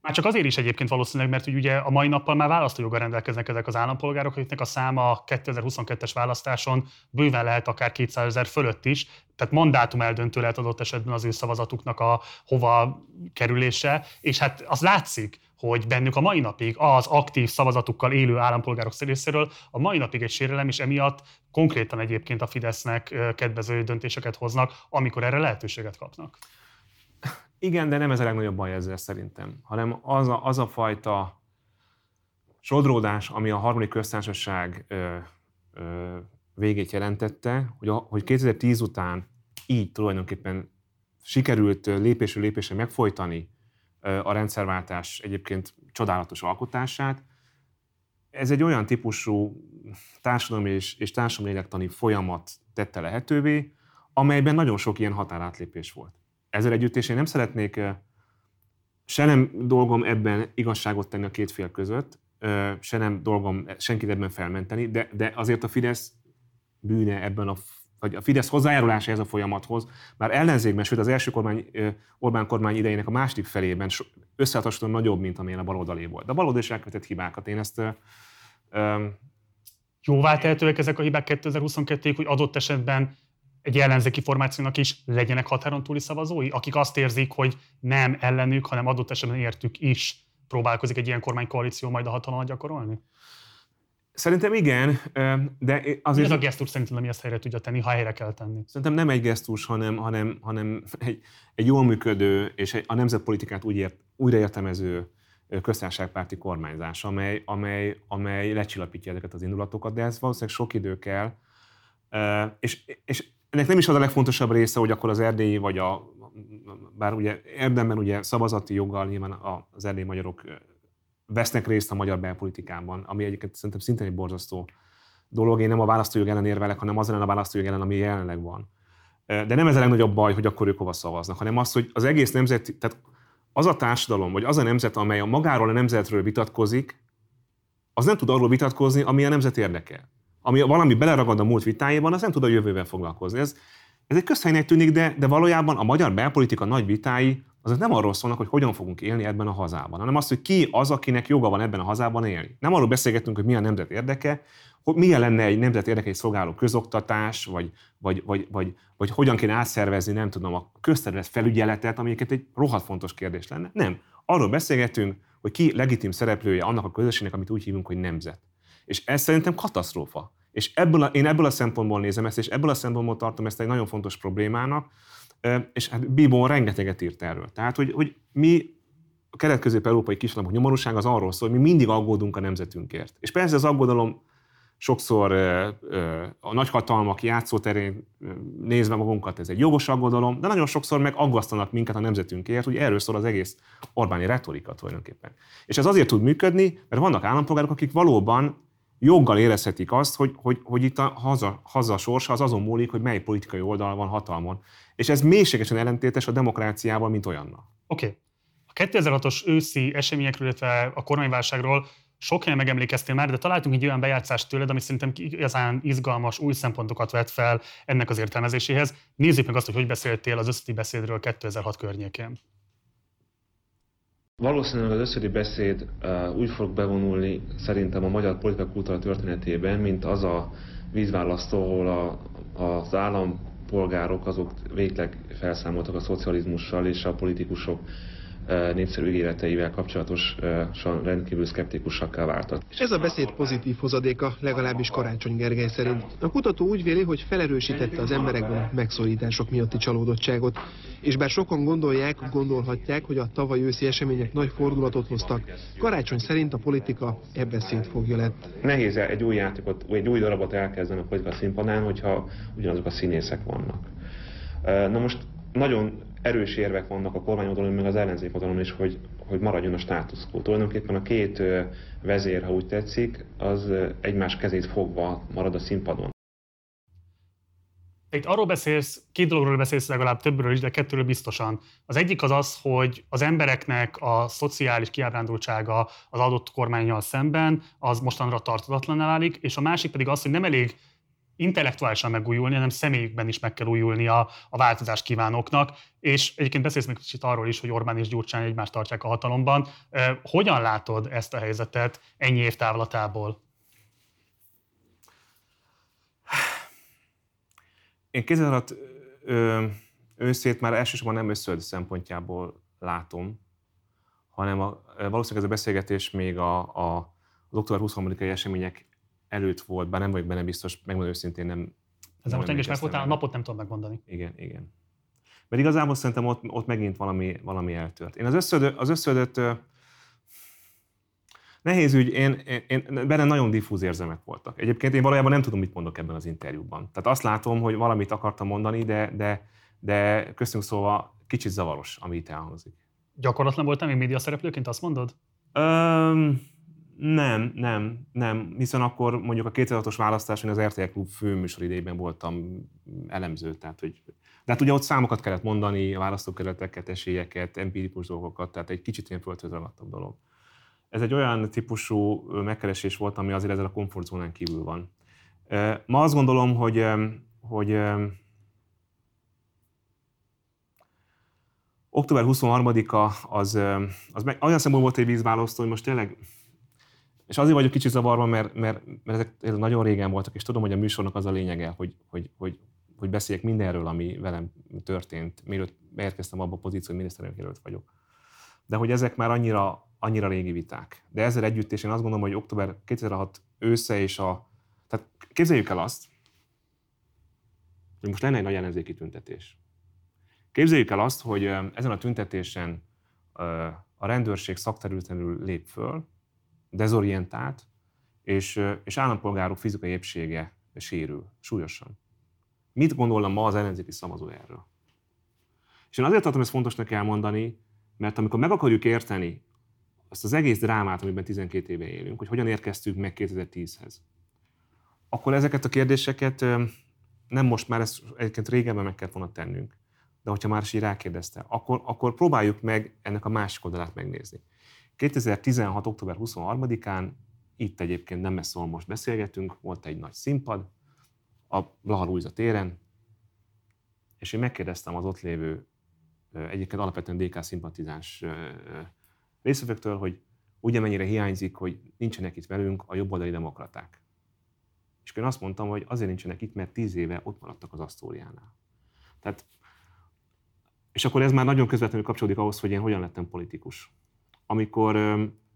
Már csak azért is egyébként valószínűleg, mert ugye a mai nappal már választójoggal rendelkeznek ezek az állampolgárok, akiknek a száma a kétezer-huszonkettes választáson bőven lehet akár kétszázezer fölött is, tehát mandátum eldöntő lehet adott esetben az ő szavazatuknak a hova kerülése, és hát az látszik, hogy bennük a mai napig az aktív szavazatukkal élő állampolgárok részéről a mai napig egy sérelem, és emiatt konkrétan egyébként a Fidesznek kedvező döntéseket hoznak, amikor erre lehetőséget kapnak. Igen, de nem ez a legnagyobb baj ezzel szerintem, hanem az a, az a fajta sodródás, ami a harmadik köztársaság ö, ö, végét jelentette, hogy, a, hogy kétezer-tíz után így tulajdonképpen sikerült lépésről lépésre megfojtani ö, a rendszerváltás egyébként csodálatos alkotását. Ez egy olyan típusú társadalmi és, és társadalomlélektani folyamat tette lehetővé, amelyben nagyon sok ilyen határátlépés volt. Ezzel együtt, és én nem szeretnék, se nem dolgom ebben igazságot tenni a két fél között, se nem dolgom senkit ebben felmenteni, de, de azért a Fidesz bűne ebben, a, vagy a Fidesz hozzájárulása ez a folyamathoz, már ellenzékben, sőt az első kormány, Orbán kormány idejének a második felében összehasonlóan nagyobb, mint amilyen a baloldalé volt. De a baloldal is elkövetett hibákat. Én ezt... Um, Jóvá tehetőek ezek a hibák kétezer-huszonkettőig, hogy adott esetben egy ellenzéki formációnak is legyenek határon túli szavazói, akik azt érzik, hogy nem ellenük, hanem adott esetben értük is próbálkozik egy ilyen kormánykoalíció majd a hatalmat gyakorolni? Szerintem igen, de azért... Mi az a gesztus szerintem, ami ezt helyre tudja tenni, ha helyre kell tenni? Szerintem nem egy gesztus, hanem, hanem, hanem egy, egy jól működő és egy, a nemzetpolitikát úgy ért, újraértelmező köztársaságpárti kormányzás, amely, amely, amely lecsillapítja ezeket az indulatokat, de ez valószínűleg sok idő kell. És, és ennek nem is az a legfontosabb része, hogy akkor az erdélyi vagy a... Bár ugye érdemben ugye szavazati joggal nyilván az erdélyi magyarok vesznek részt a magyar belpolitikában, ami egyébként szerintem szintén egy borzasztó dolog. Én nem a választójog ellen érvelek, hanem az ellen a választójog ellen, ami jelenleg van. De nem ez a legnagyobb baj, hogy akkor ők hova szavaznak, hanem az, hogy az egész nemzet, tehát az a társadalom, vagy az a nemzet, amely a magáról a nemzetről vitatkozik, az nem tud arról vitatkozni, ami a nemzet érdekel. Ami valami beleragad a múlt vitájában, az nem tud a jövővel foglalkozni. Ez, ez egy közhelynek tűnik, de, de valójában a magyar belpolitika nagy vitái azok nem arról szólnak, hogy hogyan fogunk élni ebben a hazában, hanem az, hogy ki az, akinek joga van ebben a hazában élni. Nem arról beszélgetünk, hogy mi a nemzet érdeke, hogy milyen lenne egy nemzet érdekét szolgáló közoktatás, vagy, vagy, vagy, vagy, vagy hogyan kéne átszervezni, nem tudom, a közterület felügyeletet, amiket egy rohadt fontos kérdés lenne. Nem. Arról beszélgetünk, hogy ki legitim szereplője annak a közösségnek, amit úgy hívunk, hogy nemzet. És ez szerintem katasztrófa. És ebből a, én ebből a szempontból nézem ezt, és ebből a szempontból tartom ezt egy nagyon fontos problémának, és hát Bibon rengeteget írt erről. Tehát, hogy, hogy mi a kelet-közép-európai kisállamok nyomorúság az arról szól, hogy mi mindig aggódunk a nemzetünkért. És persze az aggodalom sokszor a nagyhatalmak játszóterén nézve magunkat, ez egy jogos aggodalom, de nagyon sokszor meg aggasztanak minket a nemzetünkért, hogy erről szól az egész Orbáni retorika tulajdonképpen. És ez azért tud működni, mert vannak állampolgárok, akik valóban joggal érezhetik azt, hogy, hogy, hogy itt a haza, haza sorsa az azon múlik, hogy mely politikai oldal van hatalmon. És ez mélységesen ellentétes a demokráciával, mint olyannal. Oké. Okay. A kétezer-hatos őszi eseményekről, illetve a kormányválságról sok helyen megemlékeztél már, de találtunk egy olyan bejátszást tőled, ami szerintem igazán izgalmas új szempontokat vett fel ennek az értelmezéséhez. Nézzük meg azt, hogy hogy beszéltél az összödi beszédről kétezer-hat környékén. Valószínűleg az összödi beszéd uh, úgy fog bevonulni szerintem a magyar politika kultúra történetében, mint az a vízválasztó, ahol a, az állampolgárok azok végleg felszámoltak a szocializmussal és a politikusok uh, népszerű ígéreteivel kapcsolatosan rendkívül szkeptikusakká váltak. Ez a beszéd pozitív hozadéka, legalábbis Karácsony Gergely szerint. A kutató úgy véli, hogy felerősítette az emberekben megszólítások miatti csalódottságot. És bár sokan gondolják, gondolhatják, hogy a tavaly őszi események nagy fordulatot hoztak, Karácsony szerint a politika ebbe szétfogja lett. Nehéz egy új játékot, vagy egy új darabot elkezdeni a politika színpadán, hogyha ugyanazok a színészek vannak. Na most nagyon erős érvek vannak a kormányoldalon, meg az ellenzék oldalon is, hogy, hogy maradjon a status quo. Tulajdonképpen a két vezér, ha úgy tetszik, az egymás kezét fogva marad a színpadon. Itt arról beszélsz, két dologról beszélsz legalább, többről is, de kettőről biztosan. Az egyik az az, hogy az embereknek a szociális kiábrándultsága az adott kormánnyal szemben, az mostanra tartalatlanná válik, és a másik pedig az, hogy nem elég intellektuálisan megújulni, hanem személyükben is meg kell újulni a, a változást kívánóknak. És egyébként beszélsz még kicsit arról is, hogy Orbán és Gyurcsány egymást tartják a hatalomban. Hogyan látod ezt a helyzetet ennyi év távlatából? Én kétezer-hat őszét már elsősorban nem összöd szempontjából látom, hanem a, valószínűleg ez a beszélgetés még a, a, az október huszonharmadikai események előtt volt, bár nem vagyok benne biztos, megmondom őszintén nem... Ezzel most engedj, mert a napot nem tudom megmondani. Igen, igen. Mert igazából szerintem ott, ott megint valami, valami eltört. Én az, összöd, az összödött... Nehéz ügy, én, én, én, benne nagyon diffúz érzemek voltak. Egyébként én valójában nem tudom, mit mondok ebben az interjúban. Tehát azt látom, hogy valamit akartam mondani, de, de, de köztünk szóval kicsit zavaros, ami itt elhangzik. Gyakorlatlan voltam én média szereplőként, azt mondod? Öm, nem, nem, nem. Hiszen akkor mondjuk a kétezer-hatos választáson az er té el Klub főműsor idejében voltam elemző. Tehát, hogy, de hát ugye ott számokat kellett mondani, választókerületeket, esélyeket, empirikus dolgokat, tehát egy kicsit ilyen földhöz ragadtabb dolog. Ez egy olyan típusú megkeresés volt, ami azért ezzel a komfortzónán kívül van. Ma azt gondolom, hogy, hogy október huszonharmadika az, az meg, olyan szemben volt egy vízválasztó, hogy most tényleg, és azért vagyok kicsit zavarva, mert, mert, mert ezek nagyon régen voltak, és tudom, hogy a műsornak az a lényege, hogy, hogy, hogy, hogy beszéljek mindenről, ami velem történt, mielőtt beérkeztem abba a pozíció, hogy miniszterelnök jelölt vagyok. De hogy ezek már annyira annyira régi viták. De ezzel együtt, és én azt gondolom, hogy október kétezer-hat ősze és a... Tehát képzeljük el azt, hogy most lenne egy nagy ellenzéki tüntetés. Képzeljük el azt, hogy ezen a tüntetésen a rendőrség szakterületlenül lép föl, dezorientált, és, és állampolgárok fizikai épsége sérül súlyosan. Mit gondolna ma az ellenzéki szavazó erről? És én azért tartom ezt fontosnak elmondani, mert amikor meg akarjuk érteni azt az egész drámát, amiben tizenkét éve élünk, hogy hogyan érkeztünk meg kétezer-tízhez, akkor ezeket a kérdéseket nem most már, ezt egyébként régebben meg kell volna tennünk, de hogyha már is így rákérdezte, akkor, akkor próbáljuk meg ennek a másik oldalát megnézni. kétezer-tizenhat. október huszonharmadikán, itt egyébként nem messze most beszélgetünk, volt egy nagy színpad a Blaha Lujza téren, és én megkérdeztem az ott lévő, egyébként alapvetően dé ká szimpatizáns részvevőktől, hogy ugye mennyire hiányzik, hogy nincsenek itt velünk a jobboldali demokraták. És én azt mondtam, hogy azért nincsenek itt, mert tíz éve ott maradtak az Asztóriánál. Tehát, és akkor ez már nagyon közvetlenül kapcsolódik ahhoz, hogy én hogyan lettem politikus. Amikor,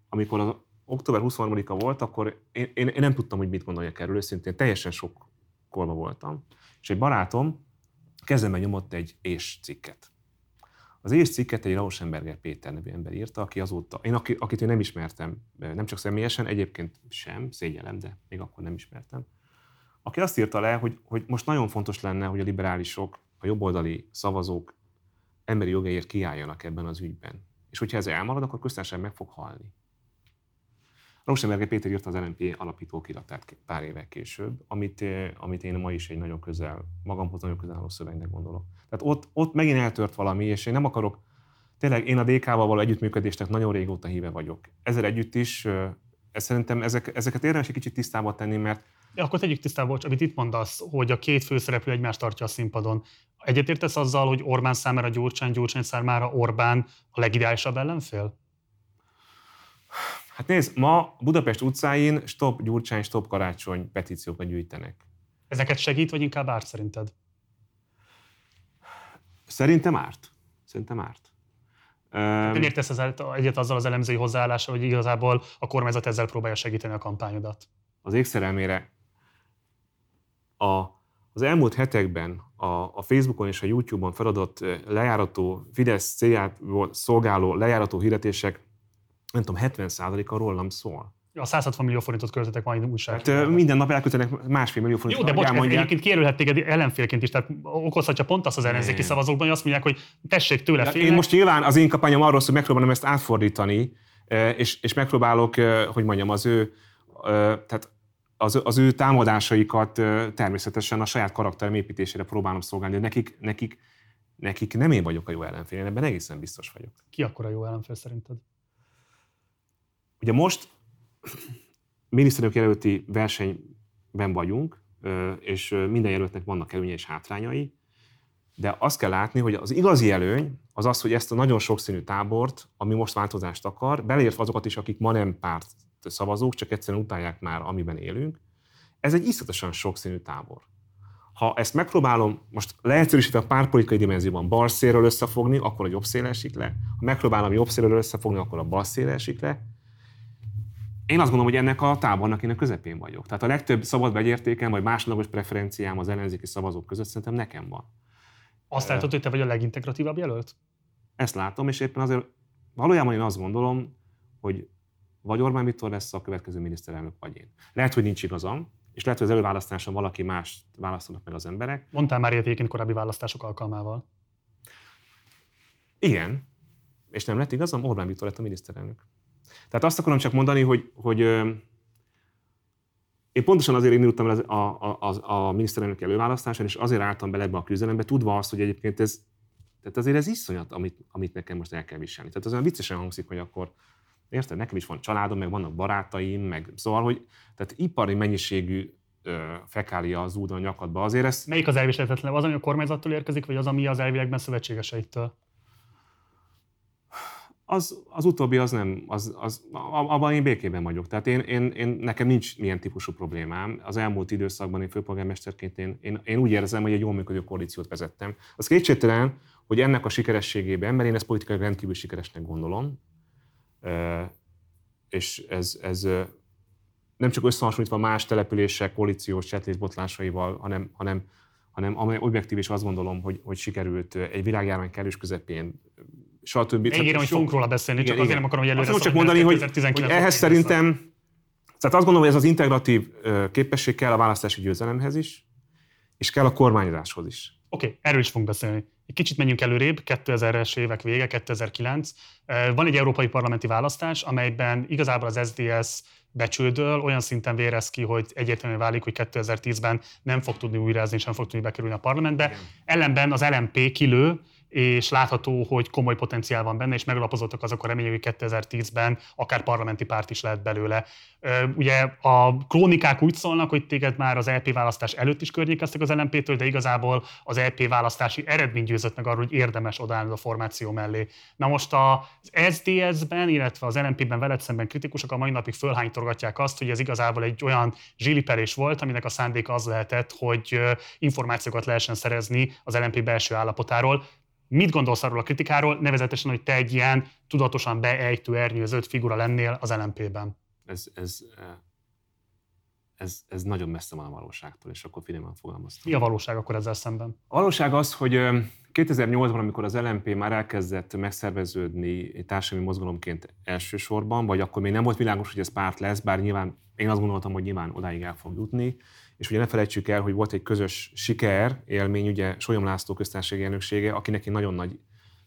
amikor az október huszonharmadika volt, akkor én, én, én nem tudtam, hogy mit gondoljak erről, őszintén teljesen sokkolva voltam. És egy barátom kezemben nyomott egy és cikket. Az és cikket egy Rauschenberger Péter nevű ember írta, aki azóta, én akit én nem ismertem, nem csak személyesen, egyébként sem, szégyellem, de még akkor nem ismertem. Aki azt írta le, hogy, hogy most nagyon fontos lenne, hogy a liberálisok, a jobboldali szavazók emberi jogaiért kiálljanak ebben az ügyben. És hogyha ez elmarad, akkor köztársaság meg fog halni. Rauschenberger Péter írta az el en pé alapító okiratát pár évvel később, amit, amit én ma is egy nagyon közel, magamhoz nagyon közel álló szövegnek gondolok. Tehát ott, ott megint eltört valami, és én nem akarok, tényleg én a dé ká-val való együttműködésnek nagyon régóta híve vagyok. Ezzel együtt is, ez szerintem ezek, ezeket érdemes egy kicsit tisztába tenni, mert... De akkor tegyük tisztába, bocs, amit itt mondasz, hogy a két főszereplő egymást tartja a színpadon. Egyetértesz azzal, hogy Orbán számára Gyurcsány, Gyurcsány számára Orbán a legideálisabb ellenfél? Hát nézd, ma Budapest utcáin Stop Gyurcsány, Stop Karácsony petíciókat gyűjtenek. Ezeket segít, vagy inkább árt szerinted? Szerintem árt. Szerintem árt. Nem értesz az, egyet azzal az elemzői hozzáállással, hogy igazából a kormányzat ezzel próbálja segíteni a kampányodat? Az égszerelmére a, az elmúlt hetekben a, a Facebookon és a YouTube-on feladott lejárató, Fidesz célját szolgáló lejárató hirdetések nem tudom, hetven százaléka rólam szól. A száz hatvan millió forintot költöttek majd újságban. Hát minden nap elköltenek másfél millió forintot. Jó, de bocs, egyébként kijelölhet téged ellenfélként is, tehát okozhatja pont azt az ellenzéki szavazókban, hogy azt mondják, hogy tessék tőle félnek. Én most nyilván az én kampányom arról szól, hogy megpróbálom ezt átfordítani, és, és megpróbálok, hogy mondjam, az ő, tehát az, az ő támadásaikat természetesen a saját karakterem építésére próbálom szolgálni, de nekik, nekik, nekik nem én vagyok a jó ellenfél, én ebben egészen biztos vagyok. Ki akkor a jó ellenfél szerinted? Ugye most miniszterelnök jelölti versenyben vagyunk, és minden jelöltnek vannak előnyei és hátrányai, de azt kell látni, hogy az igazi előny az az, hogy ezt a nagyon sokszínű tábort, ami most változást akar, beleértve azokat is, akik ma nem párt szavazók, csak egyszerűen utálják már, amiben élünk, ez egy iszletesen sokszínű tábor. Ha ezt megpróbálom most leegyszerűsítve a pártpolitikai dimenzióban bal szélről összefogni, akkor a jobb szélre esik le, ha megpróbálom jobb szélről összefogni, akkor a bal szélre esik le. Én azt gondolom, hogy ennek a tábornak én a közepén vagyok. Tehát a legtöbb szabad vegyértékem, vagy másodlagos preferenciám az ellenzéki szavazók között szerintem nekem van. Azt látod, hogy te vagy a legintegratívabb jelölt? Ezt látom, és éppen azért valójában én azt gondolom, hogy vagy Orbán Viktor lesz a következő miniszterelnök, vagy én. Lehet, hogy nincs igazam, és lehet, hogy az előválasztáson valaki mást választanak meg az emberek. Mondtál már értékén korábbi választások alkalmával. Igen, és nem lett igazam, Orbán Viktor lett a miniszterelnök. Tehát azt akarom csak mondani, hogy, hogy euh, én pontosan azért indultam el a, a, a, a miniszterelnök előválasztáson, és azért álltam bele ebbe a küzdelembe, tudva azt, hogy egyébként ez, tehát azért ez iszonyat, amit, amit nekem most el kell viselni. Tehát az olyan viccesen hangzik, hogy akkor, érted, nekem is van családom, meg vannak barátaim, meg szóval, hogy tehát ipari mennyiségű ö, fekália az úton a nyakadba, azért ez... Melyik az elviselhetetlen? Az, ami a kormányzattól érkezik, vagy az, ami az elvilegben szövetségeseittől? Az, az utóbbi, az nem, az, az, abban én békében vagyok. Tehát én, én, én, nekem nincs ilyen típusú problémám. Az elmúlt időszakban én főpolgármesterként én, én, én úgy érzem, hogy egy jól működő koalíciót vezettem. Az kétségtelen, hogy ennek a sikerességében, mert én ezt politikai rendkívül sikeresnek gondolom, és ez, ez nem csak összehasonlítva más települések koalíciós csetlés botlásaival, hanem, hanem, hanem objektív, és azt gondolom, hogy, hogy sikerült egy világjárvány kellős közepén, stb. Én írom, hogy fogunk róla beszélni, igen, csak igen. Azért nem akarom, hogy előre szólni. Mondani, hogy, hogy ehhez szerintem, tehát azt gondolom, hogy ez az integratív képesség kell a választási győzelemhez is, és kell a kormányzáshoz is. Oké, okay, erről is fogunk beszélni. Egy kicsit menjünk előrébb, kétezres évek vége, kétezer-kilenc. Van egy európai parlamenti választás, amelyben igazából az es zé dé es becsődöl, olyan szinten vérez ki, hogy egyértelműen válik, hogy kétezer-tízben nem fog tudni újrázni, sem fog tudni bekerülni a parlamentbe. Igen. Ellenben az el em pé kilő, és látható, hogy komoly potenciál van benne, és megalapozottak azok a remények, hogy kétezer-tízben akár parlamenti párt is lehet belőle. Ugye a krónikák úgy szólnak, hogy téged már az é pé választás előtt is környékeztek az el em pétől, de igazából az é pé választási eredmény győzött meg arról, hogy érdemes odaállni a formáció mellé. Na most az es zé dé es-ben, illetve az el em pében veled szemben kritikusok a mai napig fölhánytorgatják azt, hogy ez igazából egy olyan zsilipelés volt, aminek a szándéka az lehetett, hogy információkat lehessen szerezni az el em pé belső állapotáról. Mit gondolsz arról a kritikáról, nevezetesen, hogy te egy ilyen tudatosan beejtő, ernyőzött figura lennél az el em pében? Ez, ez, ez, ez nagyon messze van a valóságtól, és akkor finoman fogalmaztam. Mi a valóság akkor ezzel szemben? A valóság az, hogy kétezer-nyolcban, amikor az el em pé már elkezdett megszerveződni társadalmi mozgalomként elsősorban, vagy akkor még nem volt világos, hogy ez párt lesz, bár nyilván én azt gondoltam, hogy nyilván odáig el fog jutni. És ugye ne felejtsük el, hogy volt egy közös siker élmény, ugye Sólyom László köztársasági elnöksége, akinek én nagyon nagy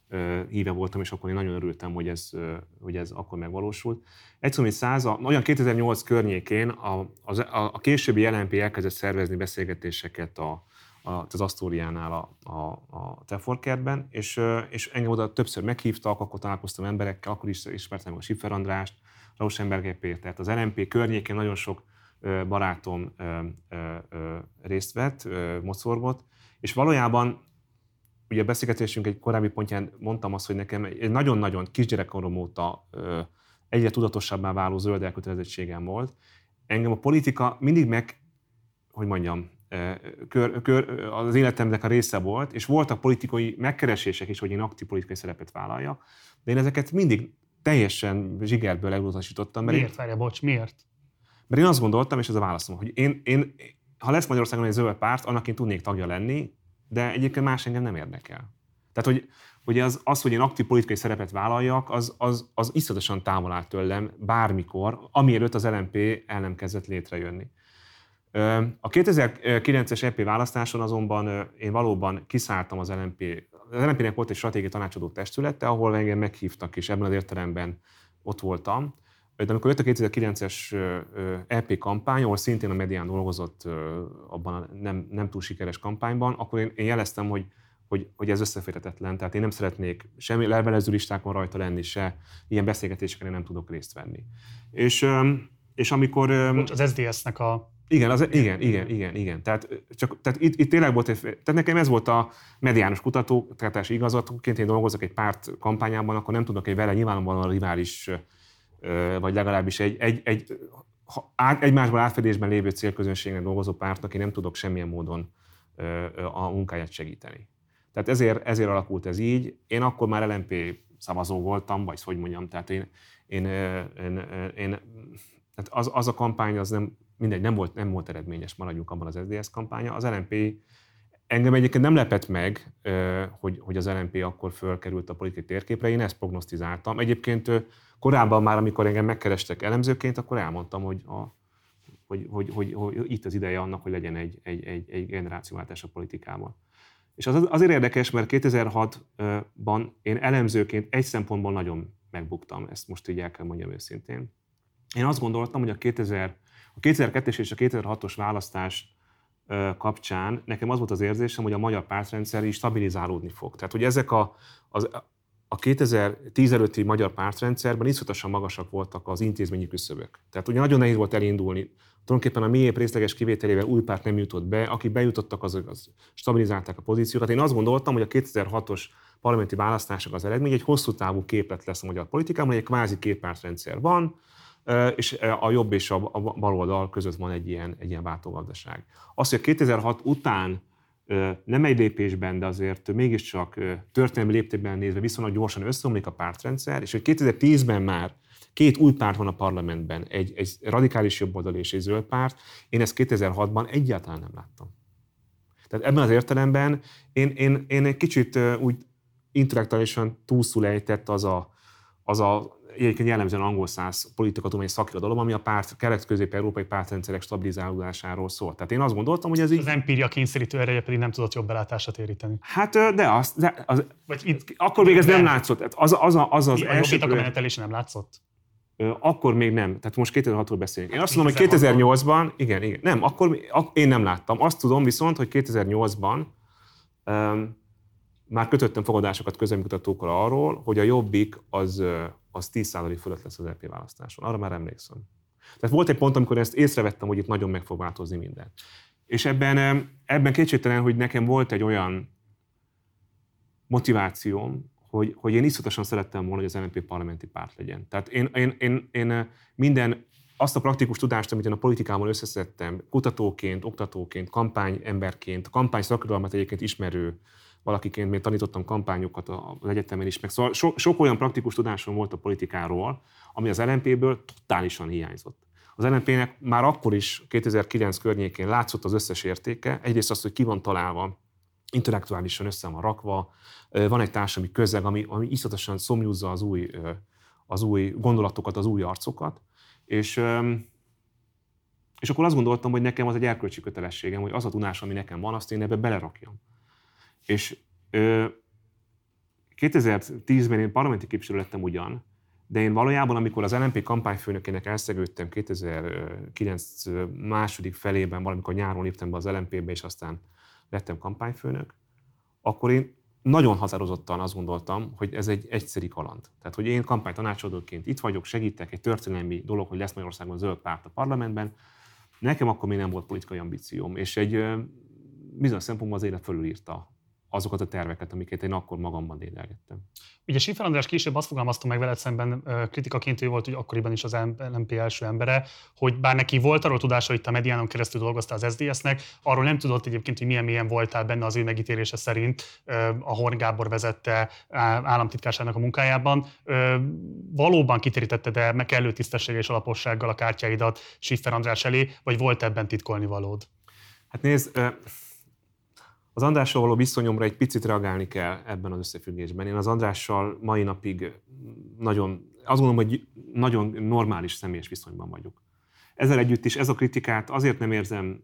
ö, híve voltam, és akkor én nagyon örültem, hogy ez, ö, hogy ez akkor megvalósult. Egyszerűen száz, olyan kétezer-nyolc környékén a, az, a, a későbbi el em pé elkezdett szervezni beszélgetéseket a, a, az Asztóriánál a, a, a Teforkertben, és, ö, és engem oda többször meghívtak, akkor találkoztam emberekkel, akkor is ismertem a Schiffer Andrást, Rauschenberger Pétert. Az el em pé környékén nagyon sok barátom ö, ö, ö, részt vett, ö, mocorgott, és valójában ugye a beszélgetésünk egy korábbi pontján mondtam azt, hogy nekem egy nagyon-nagyon kisgyerekkorom óta ö, egyre tudatosabbá váló zöld elkötelezettségem volt. Engem a politika mindig meg, hogy mondjam, ö, kör, kör, az életemnek a része volt, és voltak politikai megkeresések is, hogy én aktív politikai szerepet vállaljak, de én ezeket mindig teljesen zsigerből elutasítottam. Miért, várja, bocs, miért? Mert én azt gondoltam, és ez a válaszom, hogy én, én, ha lesz Magyarországon egy zöld párt, annak én tudnék tagja lenni, de egyébként más engem nem érdekel. Tehát, hogy, hogy az, az, hogy én aktív politikai szerepet vállaljak, az, az, az iszonyatosan távol áll tőlem bármikor, amielőtt az el em pé el nem kezdett létrejönni. A kétezer-kilences é pé választáson azonban én valóban kiszálltam az el em pé. Az el em pének volt egy stratégiai tanácsadó testülete, ahol engem meghívtak, és ebben az értelemben ott voltam. De amikor jött a kétezer-kilences é pé kampány, ahol szintén a Medián dolgozott abban a nem, nem túl sikeres kampányban, akkor én, én jeleztem, hogy, hogy, hogy ez összeférhetetlen. Tehát én nem szeretnék semmi levelező listákon rajta lenni, se ilyen beszélgetéseken én nem tudok részt venni. És, és amikor... Az es zé dé es-nek a... Igen, az, igen, igen, igen, igen. Tehát, csak, tehát itt, itt tényleg volt egy... Tehát nekem ez volt a mediános kutatókutatási igazgatóként, én dolgozok egy párt kampányában, akkor nem tudok egy vele nyilvánvalóan rivális vagy legalábbis egy, egy, egy, egymásban átfedésben lévő célközönségnek dolgozó pártnak én nem tudok semmilyen módon a munkáját segíteni. Tehát ezért, ezért alakult ez így. Én akkor már el em pé szavazó voltam, vagy hogy mondjam, tehát én, én, én, én tehát az, az a kampány, az nem, mindegy, nem volt, nem volt eredményes, maradjunk abban az es zé dé es kampánya. Az el em pé engem egyébként nem lepett meg, hogy, hogy az el em pé akkor fölkerült a politikai térképre, én ezt prognosztizáltam. Egyébként korábban már, amikor engem megkerestek elemzőként, akkor elmondtam, hogy, a, hogy, hogy, hogy, hogy itt az ideje annak, hogy legyen egy, egy, egy, egy generációváltás a politikában. És az azért érdekes, mert kétezer-hatban én elemzőként egy szempontból nagyon megbuktam, ezt most így el kell mondjam őszintén. Én azt gondoltam, hogy a, a kétezer-kettes és a kétezer-hatos választás kapcsán nekem az volt az érzésem, hogy a magyar pártrendszer is stabilizálódni fog. Tehát, hogy ezek a... Az, a kétezer-tíz előtti magyar pártrendszerben iszonyatosan magasak voltak az intézményi küszöbök. Tehát ugye nagyon nehéz volt elindulni. Tulajdonképpen a miépp részleges kivételével új párt nem jutott be, akik bejutottak, azok az stabilizálták a pozíciókat. Én azt gondoltam, hogy a kétezer-hatos parlamenti választások az eredmény egy hosszú távú képlet lesz a magyar politikában, egy kvázi kétpártrendszer van, és a jobb és a baloldal között van egy ilyen, egy ilyen váltógazdaság. Az, hogy a kétezer-hat után nem egy lépésben, de azért mégiscsak történelmi léptékben nézve viszonylag gyorsan összeomlik a pártrendszer, és hogy kétezer-tízben már Két új párt van a parlamentben, egy, egy radikális jobboldali és egy zöld párt. Én ezt kétezer-hatban egyáltalán nem láttam. Tehát ebben az értelemben én, én, én egy kicsit úgy intellektuálisan túlszulejtett az a, az a egyébként jellemzően angolszász politikatudományi szakirodalom, ami a párt, kelet-közép-európai pártrendszerek stabilizálódásáról szól. Tehát én azt gondoltam, hogy ez így... Az empíria kényszerítő ereje pedig nem tudott jobb belátásra téríteni. Hát de azt... De az, Vagy itt, akkor még ez nem, nem látszott. Az az, az, az, az első... A menetelése nem látszott? Akkor még nem. Tehát most kétezer-hatról beszélünk. Én azt tudom, hogy kétezer-nyolcban... Igen, igen. Nem, akkor én nem láttam. Azt tudom viszont, hogy kétezer-nyolcban... Um, Már kötöttem fogadásokat közleménykutatókkal arról, hogy a Jobbik az, az tíz százalék fölött lesz az é pé választáson. Arra már emlékszem. Tehát volt egy pont, amikor ezt észrevettem, hogy itt nagyon meg fog változni minden. És ebben, ebben kétségtelen, hogy nekem volt egy olyan motivációm, hogy, hogy én iszonyatosan szerettem volna, hogy az em en pé parlamenti párt legyen. Tehát én, én, én, én minden azt a praktikus tudást, amit én a politikámmal összeszedtem, kutatóként, oktatóként, kampányemberként, kampányszakirodalmat egyébként ismerő, valakiként még tanítottam kampányokat az egyetemen is, meg szóval so, sok olyan praktikus tudásom volt a politikáról, ami az el en pé-ből totálisan hiányzott. Az el en pé-nek már akkor is kétezer-kilenc környékén látszott az összes értéke, egyrészt az, hogy ki van találva, intellektuálisan össze van rakva, van egy társadalmi közeg, ami, ami iszonyatosan szomjúzza az új, az új gondolatokat, az új arcokat, és... És akkor azt gondoltam, hogy nekem az egy erkölcsi kötelességem, hogy az a tudás, ami nekem van, azt én ebbe belerakjam. És ö, kétezer-tízben én parlamenti képviselő lettem ugyan, de én valójában, amikor az el en pé kampányfőnökének elszegődtem kétezer-kilenc második felében, valamikor nyáron léptem be az el en pé-be, és aztán lettem kampányfőnök, akkor én nagyon határozottan azt gondoltam, hogy ez egy egyszeri kaland. Tehát, hogy én kampánytanácsadóként itt vagyok, segítek, egy történelmi dolog, hogy lesz Magyarországon zöld párt a parlamentben. Nekem akkor még nem volt politikai ambícióm, és egy ö, bizonyos szempontból az élet fölülírta azokat a terveket, amiket én akkor magamban dédelgettem. Ugye Schiffer András később azt fogalmazta meg veled szemben kritikaként, ő volt, hogy akkoriban is az el en pé első embere, hogy bár neki volt arról tudása, hogy te mediánon keresztül dolgoztál az es zé dé es-nek, arról nem tudott egyébként, hogy milyen mélyen voltál benne az ő megítélése szerint a Horn Gábor vezette államtitkárságának a munkájában. Valóban kiterítetted el meg kellő tisztességgel és alapossággal a kártyáidat Schiffer András elé, vagy volt ebben titkolni valód? Hát nézd, az Andrással való viszonyomra egy picit reagálni kell ebben az összefüggésben. Én az Andrással mai napig nagyon, azt gondolom, hogy nagyon normális személyes viszonyban vagyok. Ezzel együtt is ez a kritikát azért nem érzem,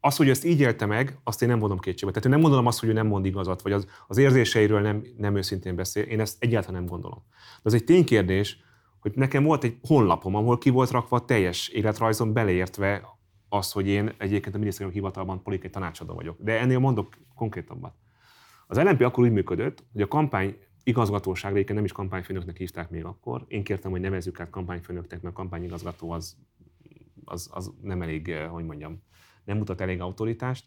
az, hogy ezt így élte meg, azt én nem vonom kétségbe. Tehát én nem gondolom azt, hogy ő nem mond igazat, vagy az, az érzéseiről nem, nem őszintén beszél, én ezt egyáltalán nem gondolom. De az egy ténykérdés, hogy nekem volt egy honlapom, ahol ki volt rakva a teljes életrajzom beleértve az, hogy én egyébként a minisztérium hivatalban politikai tanácsadó vagyok. De ennél mondok konkrétabbat. Az el en pé akkor úgy működött, hogy a kampány igazgatóságra, egyébként nem is kampányfőnöknek hívták még akkor. Én kértem, hogy nevezzük át kampányfőnöknek, mert a kampányigazgató az, az, az nem elég, hogy mondjam, nem mutat elég autoritást.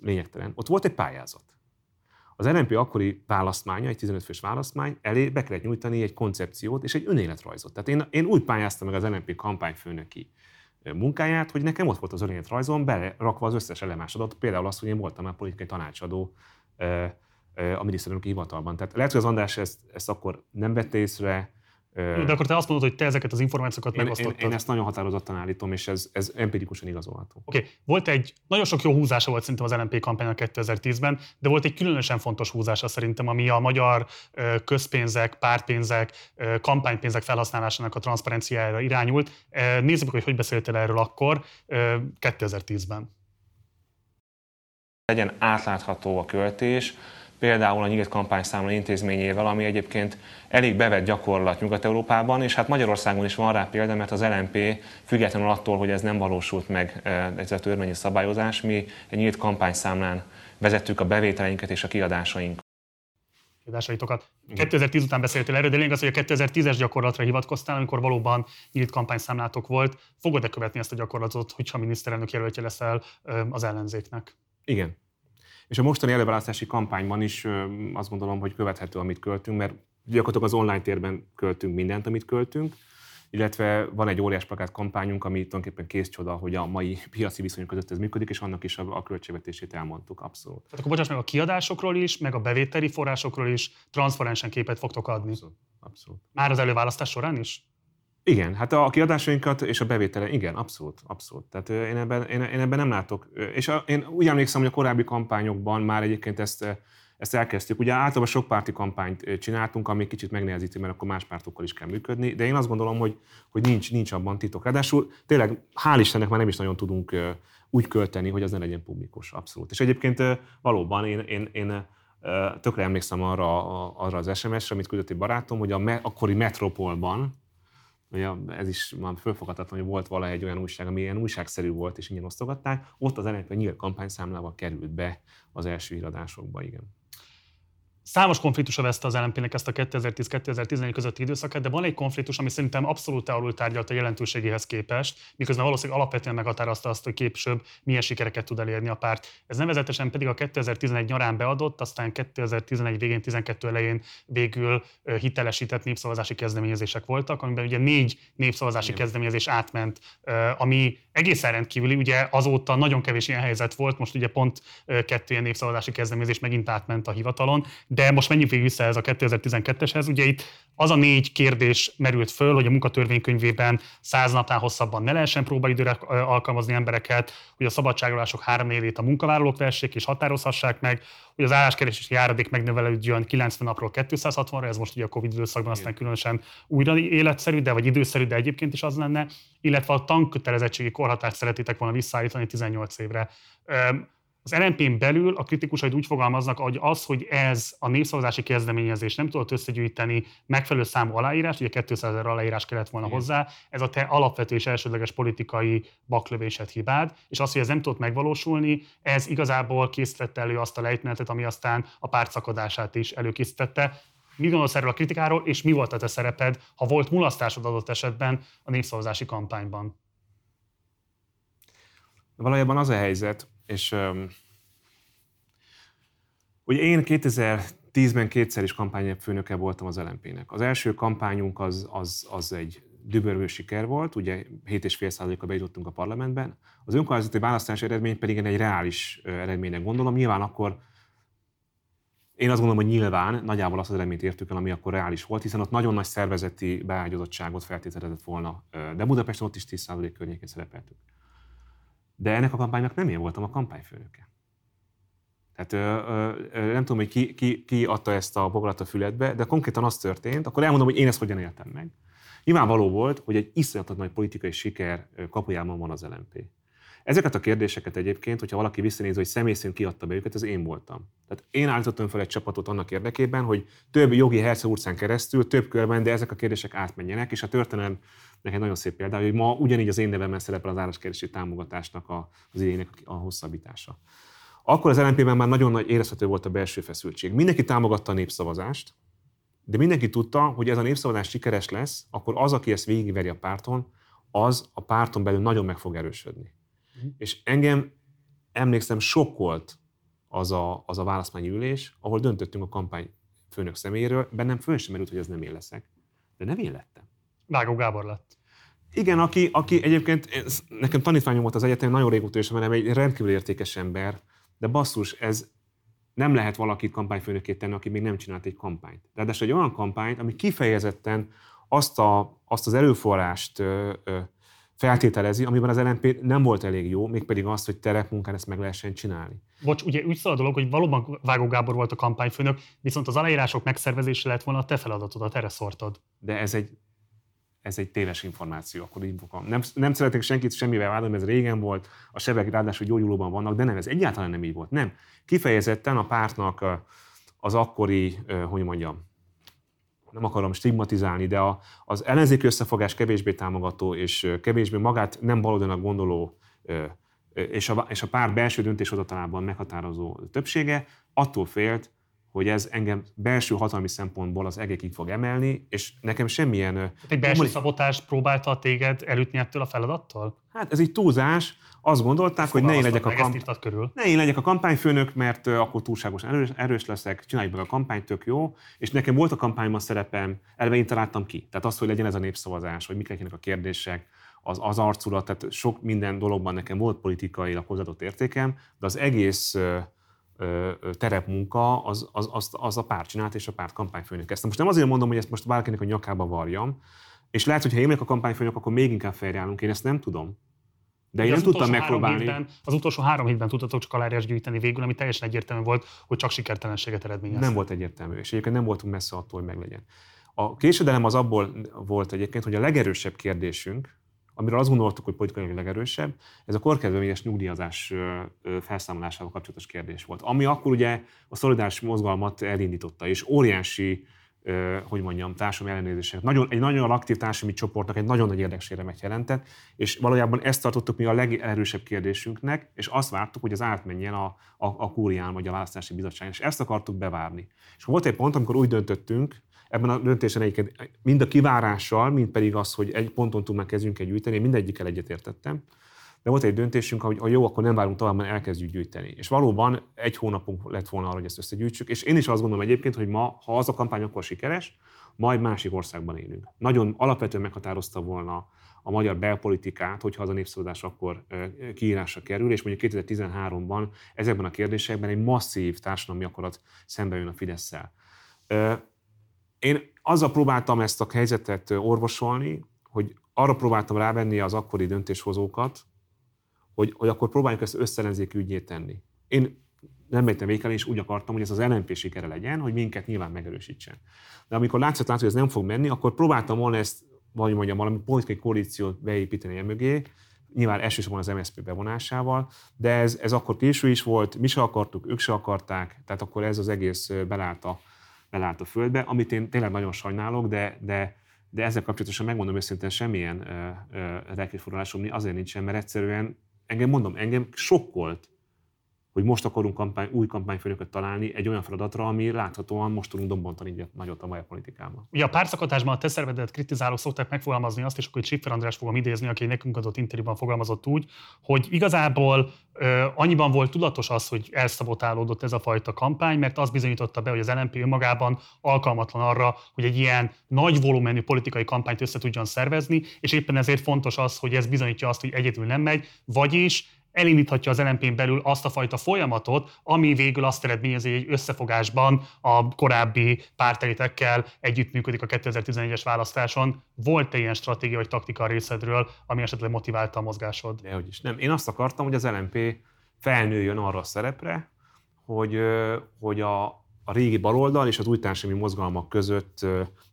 Lényegtelen. Ott volt egy pályázat. Az el en pé akkori választmánya, egy tizenöt fős választmány, elé be kellett nyújtani egy koncepciót és egy önéletrajzot. Tehát én, én úgy pályáztam meg az el en pé kampányfőnöki munkáját, hogy nekem ott volt az önéletrajzom, belerakva az összes releváns adat, például az, hogy én voltam már politikai tanácsadó a miniszterelnöki hivatalban. Tehát lehet, hogy az András ezt, ezt akkor nem vette észre. De akkor te azt mondod, hogy te ezeket az információkat megosztottad. Én, én ezt nagyon határozottan állítom, és ez, ez empirikusan igazolható. Oké, okay. Volt egy, nagyon sok jó húzása volt szerintem az el en pé kampánynak kétezer-tízben, de volt egy különösen fontos húzása szerintem, ami a magyar közpénzek, pártpénzek, kampánypénzek felhasználásának a transzparenciájára irányult. Nézzük, hogy hogy beszéltél erről akkor kétezer-tízben. Legyen átlátható a költés, például a nyílt kampányszámla intézményével, ami egyébként elég bevett gyakorlat Nyugat-Európában, és hát Magyarországon is van rá példa, mert az el en pé függetlenül attól, hogy ez nem valósult meg ez a törvényi szabályozás, mi egy nyílt kampányszámlán vezettük a bevételeinket és a kiadásainkat. Kiadásaitokat. kétezer-tíz után beszéltél erről, de lényeg az, hogy a kétezer-tízes gyakorlatra hivatkoztál, amikor valóban nyílt kampányszámlátok volt. Fogod-e követni ezt a gyakorlatot, hogyha miniszterelnök jelöltje leszel az ellenzéknek? Igen. És a mostani előválasztási kampányban is azt gondolom, hogy követhető, amit költünk, mert gyakorlatilag az online térben költünk mindent, amit költünk, illetve van egy óriás plakát kampányunk, ami tulajdonképpen kész csoda, hogy a mai piaci viszonyok között ez működik, és annak is a, a költségvetését elmondtuk, abszolút. Tehát akkor bocsáss meg, a kiadásokról is, meg a bevételi forrásokról is transzparensen képet fogtok adni. Abszolút. abszolút. Már az előválasztás során is? Igen, hát a kiadásainkat és a bevétele, igen, abszolút, abszolút. Tehát én ebben, én, én ebben nem látok. És a, én úgy emlékszem, hogy a korábbi kampányokban már egyébként ezt, ezt elkezdtük. Ugye általában sok párti kampányt csináltunk, ami kicsit megnehezíti, mert akkor más pártokkal is kell működni, de én azt gondolom, hogy, hogy nincs, nincs abban titok. Ráadásul tényleg, hál' Istennek már nem is nagyon tudunk úgy költeni, hogy az ne legyen publikus, abszolút. És egyébként valóban én... én, én tökre emlékszem arra, arra az es em es-re, amit küldött egy barátom, hogy a me, akkori Metropolban, ugye ez is már fölfoghatatlan, hogy volt valahogy egy olyan újság, ami ilyen újságszerű volt, és ingyen osztogatták, ott az en el pé nyílt kampányszámlával került be az első híradásokba, igen. Számos konfliktusa veszte az en el pének ezt a kétezer-tíz kétezer-tizenegy közötti időszakát, de van egy konfliktus, ami szerintem abszolút alultárgyalt a jelentőségéhez képest, miközben valószínűleg alapvetően meghatározta azt, hogy később milyen sikereket tud elérni a párt. Ez nevezetesen pedig a kétezer-tizenegy nyarán beadott, aztán kétezer-tizenegy végén, tizenkettő elején végül hitelesített népszavazási kezdeményezések voltak, amiben ugye négy népszavazási Igen. kezdeményezés átment, ami egészen rendkívüli, ugye azóta nagyon kevés ilyen helyzet volt, most ugye pont kettő ilyen népszavazási kezdeményezés megint átment a hivatalon. De most menjünk végig vissza ez a kétezer-tizenketteshez. Ugye itt az a négy kérdés merült föl, hogy a munkatörvénykönyvében száz napnál hosszabban ne lehessen próbaidőre alkalmazni embereket, hogy a szabadságolások háromnegyedét a munkavállalók vessék és határozhassák meg, hogy az álláskeresési járadék megnövelődjön kilencven napról kétszázhatvanra, ez most ugye a Covid időszakban aztán különösen újra életszerű, de vagy időszerű, de egyébként is az lenne, illetve a tankötelezettségi korhatárt szeretitek volna visszaállítani tizennyolc évre. Az en el pén belül a kritikusaid úgy fogalmaznak, hogy az, hogy ez a népszavazási kezdeményezés nem tudott összegyűjteni megfelelő számú aláírás, ugye kétszázezer aláírás kellett volna Igen. hozzá, ez a te alapvető és elsődleges politikai baklövésed hibád, és az, hogy ez nem tudott megvalósulni, ez igazából készítette elő azt a lejtmenetet, ami aztán a párt szakadását is előkészítette. Mit gondolsz erről a kritikáról, és mi volt a te szereped, ha volt mulasztásod adott esetben a népszavazási kampányban? Valójában az a helyzet, és um, ugye én kétezer-tízben kétszer is kampányfőnöke voltam az en el pének. Az első kampányunk az, az, az egy dübörgő siker volt, ugye hét egész öt százalékkal bejutottunk a parlamentben. Az önkormányzati választási eredmény pedig én egy reális eredménynek gondolom. Nyilván akkor, én azt gondolom, hogy nyilván nagyjából azt az eredményt értük el, ami akkor reális volt, hiszen ott nagyon nagy szervezeti beágyazottságot feltételezett volna, de Budapesten ott is tíz százalék környékén szerepeltük. De ennek a kampánynak nem én voltam a kampányfőnöke. Tehát ö, ö, nem tudom, hogy ki, ki, ki adta ezt a bogarat a fületbe, de konkrétan az történt, akkor elmondom, hogy én ezt hogyan éltem meg. Nyilvánvaló volt, hogy egy iszonyatos nagy politikai siker kapujában van az en el pé. Ezeket a kérdéseket egyébként, hogyha valaki visszanézi, hogy személy szerint ki adta be őket, az én voltam. Tehát én állítottam fel egy csapatot annak érdekében, hogy több jogi herceg utcán keresztül, több körben, de ezek a kérdések átmenjenek, és a történelem nekem nagyon szép példa, hogy ma ugyanígy az én nevemben szerepel az álláskeresési támogatásnak a, az idejének a hosszabbítása. Akkor az en el pében már nagyon nagy érezhető volt a belső feszültség. Mindenki támogatta a népszavazást, de mindenki tudta, hogy ez a népszavazás sikeres lesz, akkor az, aki ezt végigveri a párton, az a párton belül nagyon meg fog erősödni. Mm. És engem, emlékszem, sokkolt az a, az a választmányi ülés, ahol döntöttünk a kampányfőnök személyéről, bennem föl sem merült, hogy ez nem én leszek. De nem én lettem. Vágó Gábor lett. Igen, aki, aki egyébként, ez, nekem tanítványom volt az egyetem, nagyon régóta ismerem, egy rendkívül értékes ember, de basszus, ez nem lehet valakit kampányfőnökét tenni, aki még nem csinált egy kampányt. Ráadásul egy olyan kampányt, ami kifejezetten azt, a, azt az erőforrást ö, ö, feltételezi, amiben az en el pé nem volt elég jó, mégpedig az, hogy terepmunkán ezt meg lehessen csinálni. Bocs, ugye úgy szól a dolog, hogy valóban Vágó Gábor volt a kampányfőnök, viszont az aláírások megszervezése lett volna a te feladatodat, erre szórtad. De ez egy, ez egy téves információ, akkor így fogom. Nem, nem szeretnék senkit semmivel vádolni, ez régen volt, a sebek ráadásul gyógyulóban vannak, de nem, ez egyáltalán nem így volt. Nem. Kifejezetten a pártnak az akkori, hogy mondjam, nem akarom stigmatizálni, de a, az ellenzéki összefogás kevésbé támogató és kevésbé magát nem baloldalnak gondoló és a, és a pár belső döntéshozatalában meghatározó többsége attól félt, hogy ez engem belső hatalmi szempontból az egekig fog emelni, és nekem semmilyen... Egy belső mondani, szabotást próbálta téged elütni ettől a feladattól? Hát ez így túlzás. Azt gondolták, ezt hogy ne én, legyek a kamp... ne én legyek a kampányfőnök, mert akkor túlságosan erős, erős leszek, csináljuk meg a kampányt, tök jó. És nekem volt a kampányban szerepem, elve én találtam ki. Tehát az, hogy legyen ez a népszavazás, hogy mik legyenek a kérdések, az, az arculat, tehát sok minden dologban nekem volt politikailag hozzáadott értékem, de az egész terepmunka, az, az, az, az a párt csinált, és a párt kampányfőnök ezt. Most nem azért mondom, hogy ezt most bárkinek a nyakába varjam. És lehet, hogy ha émlik a kampányfolyamok, akkor még inkább fejreállunk. Én ezt nem tudom. De én nem tudtam megpróbálni. Hétben, az utolsó három hétben tudtatok csak aláírás gyűjteni végül, ami teljesen egyértelmű volt, hogy csak sikertelenséget eredményez. Nem volt egyértelmű, és egyébként nem voltunk messze attól, hogy meglegyen. A késedelem az abból volt egyébként, hogy a legerősebb kérdésünk, amiről azt gondoltuk, hogy politikai legerősebb, ez a korkedvezményes nyugdíjazás felszámolásával kapcsolatos kérdés volt. Ami akkor ugye a szolidáris mozgalmat elindította, és óriási, hogy mondjam, társadalmi ellenőrzésnek. Nagyon, egy nagyon aktív társadalmi csoportnak egy nagyon nagy érdekséremet jelentett, és valójában ezt tartottuk mi a legerősebb kérdésünknek, és azt vártuk, hogy az átmenjen a, a, a kúrián vagy a választási bizottságon, és ezt akartuk bevárni. És volt egy pont, amikor úgy döntöttünk, ebben a döntésen egyébként mind a kivárással, mind pedig az, hogy egy ponton túl már kezdjünk el gyűjteni, én mindegyikkel egyetértettem, de volt egy döntésünk, hogy ha jó, akkor nem várunk tovább, mert elkezdjük gyűjteni. És valóban egy hónapunk lett volna arra, hogy ezt összegyűjtsük, és én is azt gondolom egyébként, hogy ma, ha az a kampány akkor sikeres, majd másik országban élünk. Nagyon alapvetően meghatározta volna a magyar belpolitikát, hogyha az a népszavazás akkor kiírásra kerül, és mondjuk kétezer-tizenháromban ezekben a kérdésekben egy masszív társadalmi akarat szembe jön a Fidesszel. Én azzal próbáltam ezt a helyzetet orvosolni, hogy arra próbáltam rávenni az akkori döntéshozókat, hogy, hogy akkor próbáljuk ezt összellenzéki ügyé tenni. Én nem mértem végkel, és úgy akartam, hogy ez az el en pé sikere legyen, hogy minket nyilván megerősítsen. De amikor látszott, látszott, hogy ez nem fog menni, akkor próbáltam volna ezt, vagy mondjam, valami politikai koalíciót beépíteni emögé, nyilván elsősorban az em es zé pé bevonásával, de ez, ez akkor késő is volt, mi se akartuk, ők se akarták, tehát akkor ez az egész belállt a, belállt a földbe, amit én tényleg nagyon sajnálok, de, de De ezzel kapcsolatosan megmondom őszintén, semmilyen rekréforralásom azért nincsen, mert egyszerűen engem, mondom, engem sokkolt, hogy most akarunk kampány, új kampányfőnököt találni egy olyan feladatra, ami láthatóan most tudunk dombontani nagyot a magyar politikában. Ugye a pártszakadásban a te szervedet kritizálók szokták megfogalmazni azt, és akkor itt Schiffer Andrást fogom idézni, aki nekünk adott interjúban fogalmazott úgy, hogy igazából ö, annyiban volt tudatos az, hogy elszabotálódott ez a fajta kampány, mert azt bizonyította be, hogy az el en pé önmagában alkalmatlan arra, hogy egy ilyen nagy volumenű politikai kampányt össze tudjon szervezni, és éppen ezért fontos az, hogy ez bizonyítja azt, hogy egyedül nem megy, vagyis elindíthatja az el en pén belül azt a fajta folyamatot, ami végül azt eredményezi, hogy egy összefogásban a korábbi pártelitekkel együttműködik a kétezer-tizenegyes választáson. Volt-e ilyen stratégia vagy taktika a részedről, ami esetleg motiválta a mozgásod? Dehogyis nem. Én azt akartam, hogy az el en pé felnőjön arra a szerepre, hogy, hogy a, a régi baloldal és az új társadalmi mozgalmak között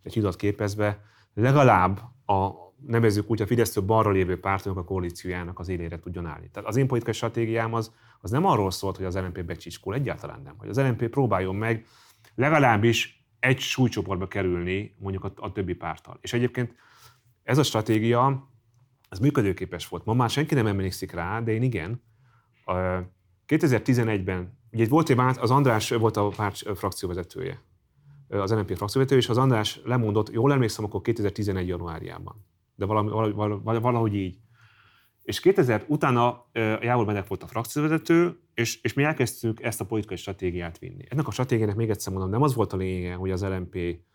egy hidat képezve legalább a nevezzük úgy, a Fidesztől balra lévő pártoknak a koalíciójának az élére tudjon állni. Tehát az én politikai stratégiám az, az nem arról szólt, hogy az el en pé becsicskol, egyáltalán nem. Hogy az el en pé próbáljon meg legalábbis egy súlycsoportba kerülni mondjuk a, a többi párttal. És egyébként ez a stratégia, ez működőképes volt. Ma már senki nem emlékszik rá, de én igen. kétezer-tizenegyben, ugye volt egy vált, az András volt a párt frakcióvezetője, az el en pé frakcióvezetője, és az András lemondott, jól emlékszem, akkor kétezer-tizenegy januárjában. De valami, valahogy, valahogy így. És kétezer utána Jávor Benedek volt a frakcióvezető, és, és mi elkezdtük ezt a politikai stratégiát vinni. Ennek a stratégiának még egyszer mondom, nem az volt a lényege, hogy az el en pé,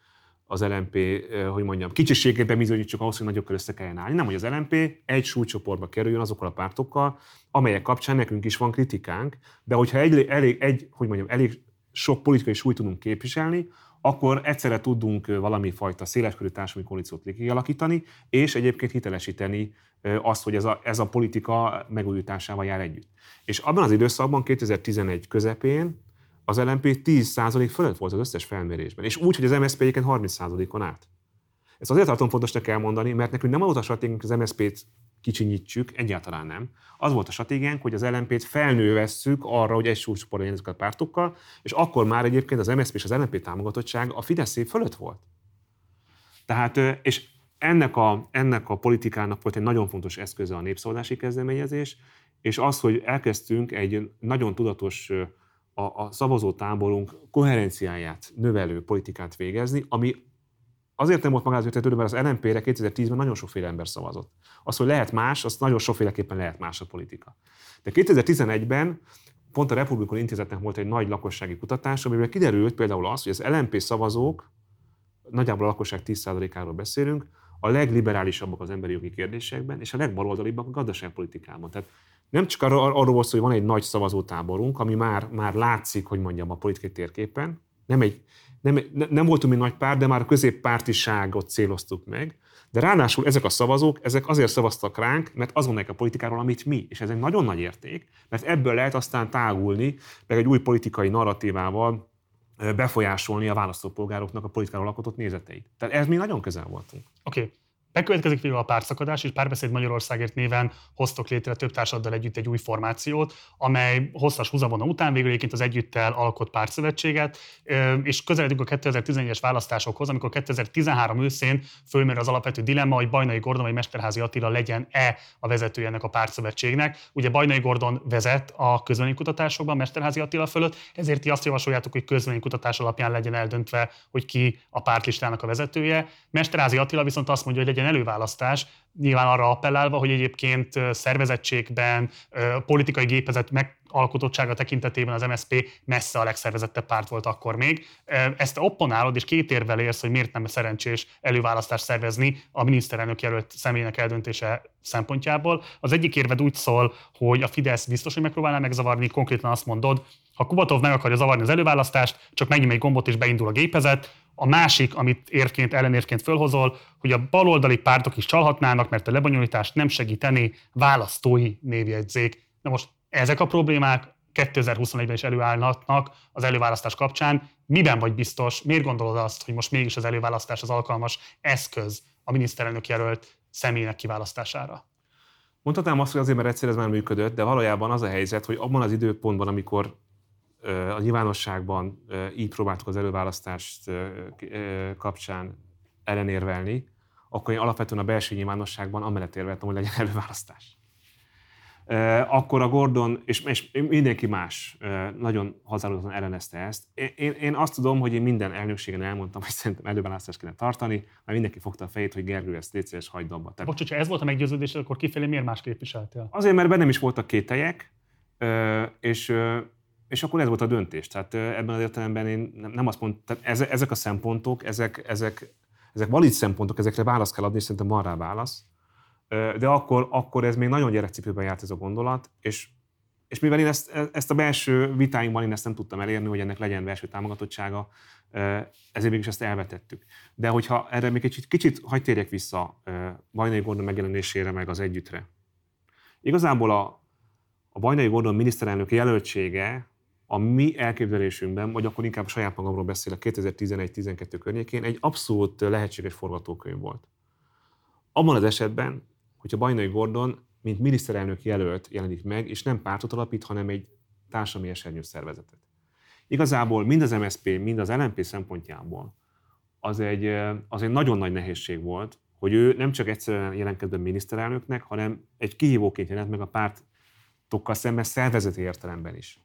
az el en pé, hogy mondjam, kicsiségében bizonyítsuk ahhoz, hogy nagyokkal össze kelljen állni. Nem, hogy az el en pé egy súlycsoportba kerüljön azokkal a pártokkal, amelyek kapcsán nekünk is van kritikánk, de hogyha egy, elég, egy, hogy mondjam, elég sok politikai súlyt tudunk képviselni, akkor egyszerre tudunk valami fajta széleskörű társadalmi koalíciót kialakítani, és egyébként hitelesíteni azt, hogy ez a, ez a politika megújításával jár együtt. És abban az időszakban, kétezer-tizenegy közepén az el en pé tíz százalék fölött volt az összes felmérésben, és úgy, hogy az em es zé pé egyébként harminc százalékon állt. Ezt azért tartom fontosnak elmondani, mert nekünk nem volt a stratégiánk, hogy az em es zé pét kicsinyítsük, egyáltalán nem. Az volt a stratégiánk, hogy az el en pét felnővesszük arra, hogy egy súlycsoportban legyen ezeket a pártokkal, és akkor már egyébként az em es zé pé és az el en pé támogatottság a Fidesz fölött volt. Tehát, és ennek a, ennek a politikának volt egy nagyon fontos eszköze a népszavazási kezdeményezés, és az, hogy elkezdtünk egy nagyon tudatos a, a szavazótáborunk koherenciáját növelő politikát végezni, ami azért nem volt magához értetődő, mert az el en pére kétezer-tízben nagyon sokféle ember szavazott. Az, hogy lehet más, az nagyon sokféleképpen lehet más a politika. De kétezer-tizenegyben pont a Republikon Intézetnek volt egy nagy lakossági kutatás, amiben kiderült például az, hogy az el en pé szavazók, nagyjából a lakosság tíz százalékáról beszélünk, a legliberálisabbak az emberi jogi kérdésekben, és a legbaloldalibbak a gazdaságpolitikában. Tehát nem csak arról arra volt szó, hogy van egy nagy szavazótáborunk, ami már, már látszik, hogy mondjam, a politikai térképen, nem egy Nem, nem voltunk mi nagy párt, de már a középpártiságot céloztuk meg, De ráadásul ezek a szavazók, ezek azért szavaztak ránk, mert azt gondolják a politikáról, amit mi. És ez egy nagyon nagy érték, mert ebből lehet aztán tágulni, meg egy új politikai narratívával befolyásolni a választópolgároknak a politikáról alkotott nézeteit. Tehát ez mi nagyon közel voltunk. Oké. Okay. Megkövetkezik végül a Pártszakadás, és Párbeszéd Magyarországért néven hoztok létre több társaddal együtt egy új formációt, amely hosszas húzavona után végül egyébként az Együttel alkott pártszövetséget, és közeledünk a kétezer-tizenegyes választásokhoz, amikor kétezer-tizenhárom őszén fölmerül az alapvető dilemma, hogy Bajnai Gordon vagy Mesterházy Attila legyen-e a vezetője ennek a pártszövetségnek. Ugye Bajnai Gordon vezet a közvéleménykutatásokban Mesterházy Attila fölött, ezért ti azt javasoljátok, hogy közvéleménykutatás alapján legyen eldöntve, hogy ki a pártlistának a vezetője. Mesterházy Attila viszont azt mondja, hogy legyen előválasztás, nyilván arra appellálva, hogy egyébként szervezettségben, politikai gépezet megalkotottsága tekintetében az em es zé pé messze a legszervezettebb párt volt akkor még. Ezt te opponálod, és két érvel érsz, hogy miért nem szerencsés előválasztást szervezni a miniszterelnök jelölt személynek eldöntése szempontjából. Az egyik érved úgy szól, hogy a Fidesz biztos, hogy megpróbálná megzavarni, konkrétan azt mondod, ha Kubatov meg akarja zavarni az előválasztást, csak megnyom egy gombot és beindul a gépezet. A másik, amit érvként, ellenérvként fölhozol, hogy a baloldali pártok is csalhatnának, mert a lebonyolítást nem segíteni, választói névjegyzék. Na most ezek a problémák kétezer-huszonegyben is előállhatnak az előválasztás kapcsán. Miben vagy biztos, miért gondolod azt, hogy most mégis az előválasztás az alkalmas eszköz a miniszterelnök jelölt személynek kiválasztására? Mondhatnám azt, hogy azért, mert egyszer ez már működött, de valójában az a helyzet, hogy abban az időpontban, amikor a nyilvánosságban így próbáltuk az előválasztást kapcsán ellenérvelni, akkor én alapvetően a belső nyilvánosságban amellett érveltem, hogy legyen előválasztás. Akkor a Gordon, és, és mindenki más nagyon határozottan ellenezte ezt. Én, én azt tudom, hogy én minden elnökségen elmondtam, hogy szerintem előválasztást kéne tartani, mert mindenki fogta a fejét, hogy Gergő, ezt légy szíves, hagyd abba. Bocs, hogyha ez volt a meggyőződés, akkor kifelé miért más képviseltél? Azért, mert bennem is voltak kételyek, és... És akkor ez volt a döntés. Tehát ebben az értelemben én nem azt mondtam, tehát ezek a szempontok, ezek, ezek, ezek valid szempontok, ezekre választ kell adni, és szerintem van rá válasz. De akkor, akkor ez még nagyon gyerekcipőben járt ez a gondolat, és, és mivel én ezt, ezt a belső vitáinkban én ezt nem tudtam elérni, hogy ennek legyen belső támogatottsága, ezért mégis ezt elvetettük. De hogyha erre még kicsit, kicsit hagy térjek vissza Bajnai Gordon megjelenésére, meg az Együttre. Igazából a, a Bajnai Gordon miniszterelnök jelöltsége a mi elképzelésünkben, vagy akkor inkább saját magamról beszélek, kétezer-tizenegy-tizenkettő környékén egy abszolút lehetséges forgatókönyv volt. Abban az esetben, hogyha Bajnai Gordon, mint miniszterelnök jelölt jelenik meg, és nem pártot alapít, hanem egy társadalmi esernyő szervezetet. Igazából mind az em es zé pé, mind az el em pé szempontjából az egy, az egy nagyon nagy nehézség volt, hogy ő nem csak egyszerűen jelentkezett miniszterelnöknek, hanem egy kihívóként jelent meg a pártokkal szemben szervezeti értelemben is.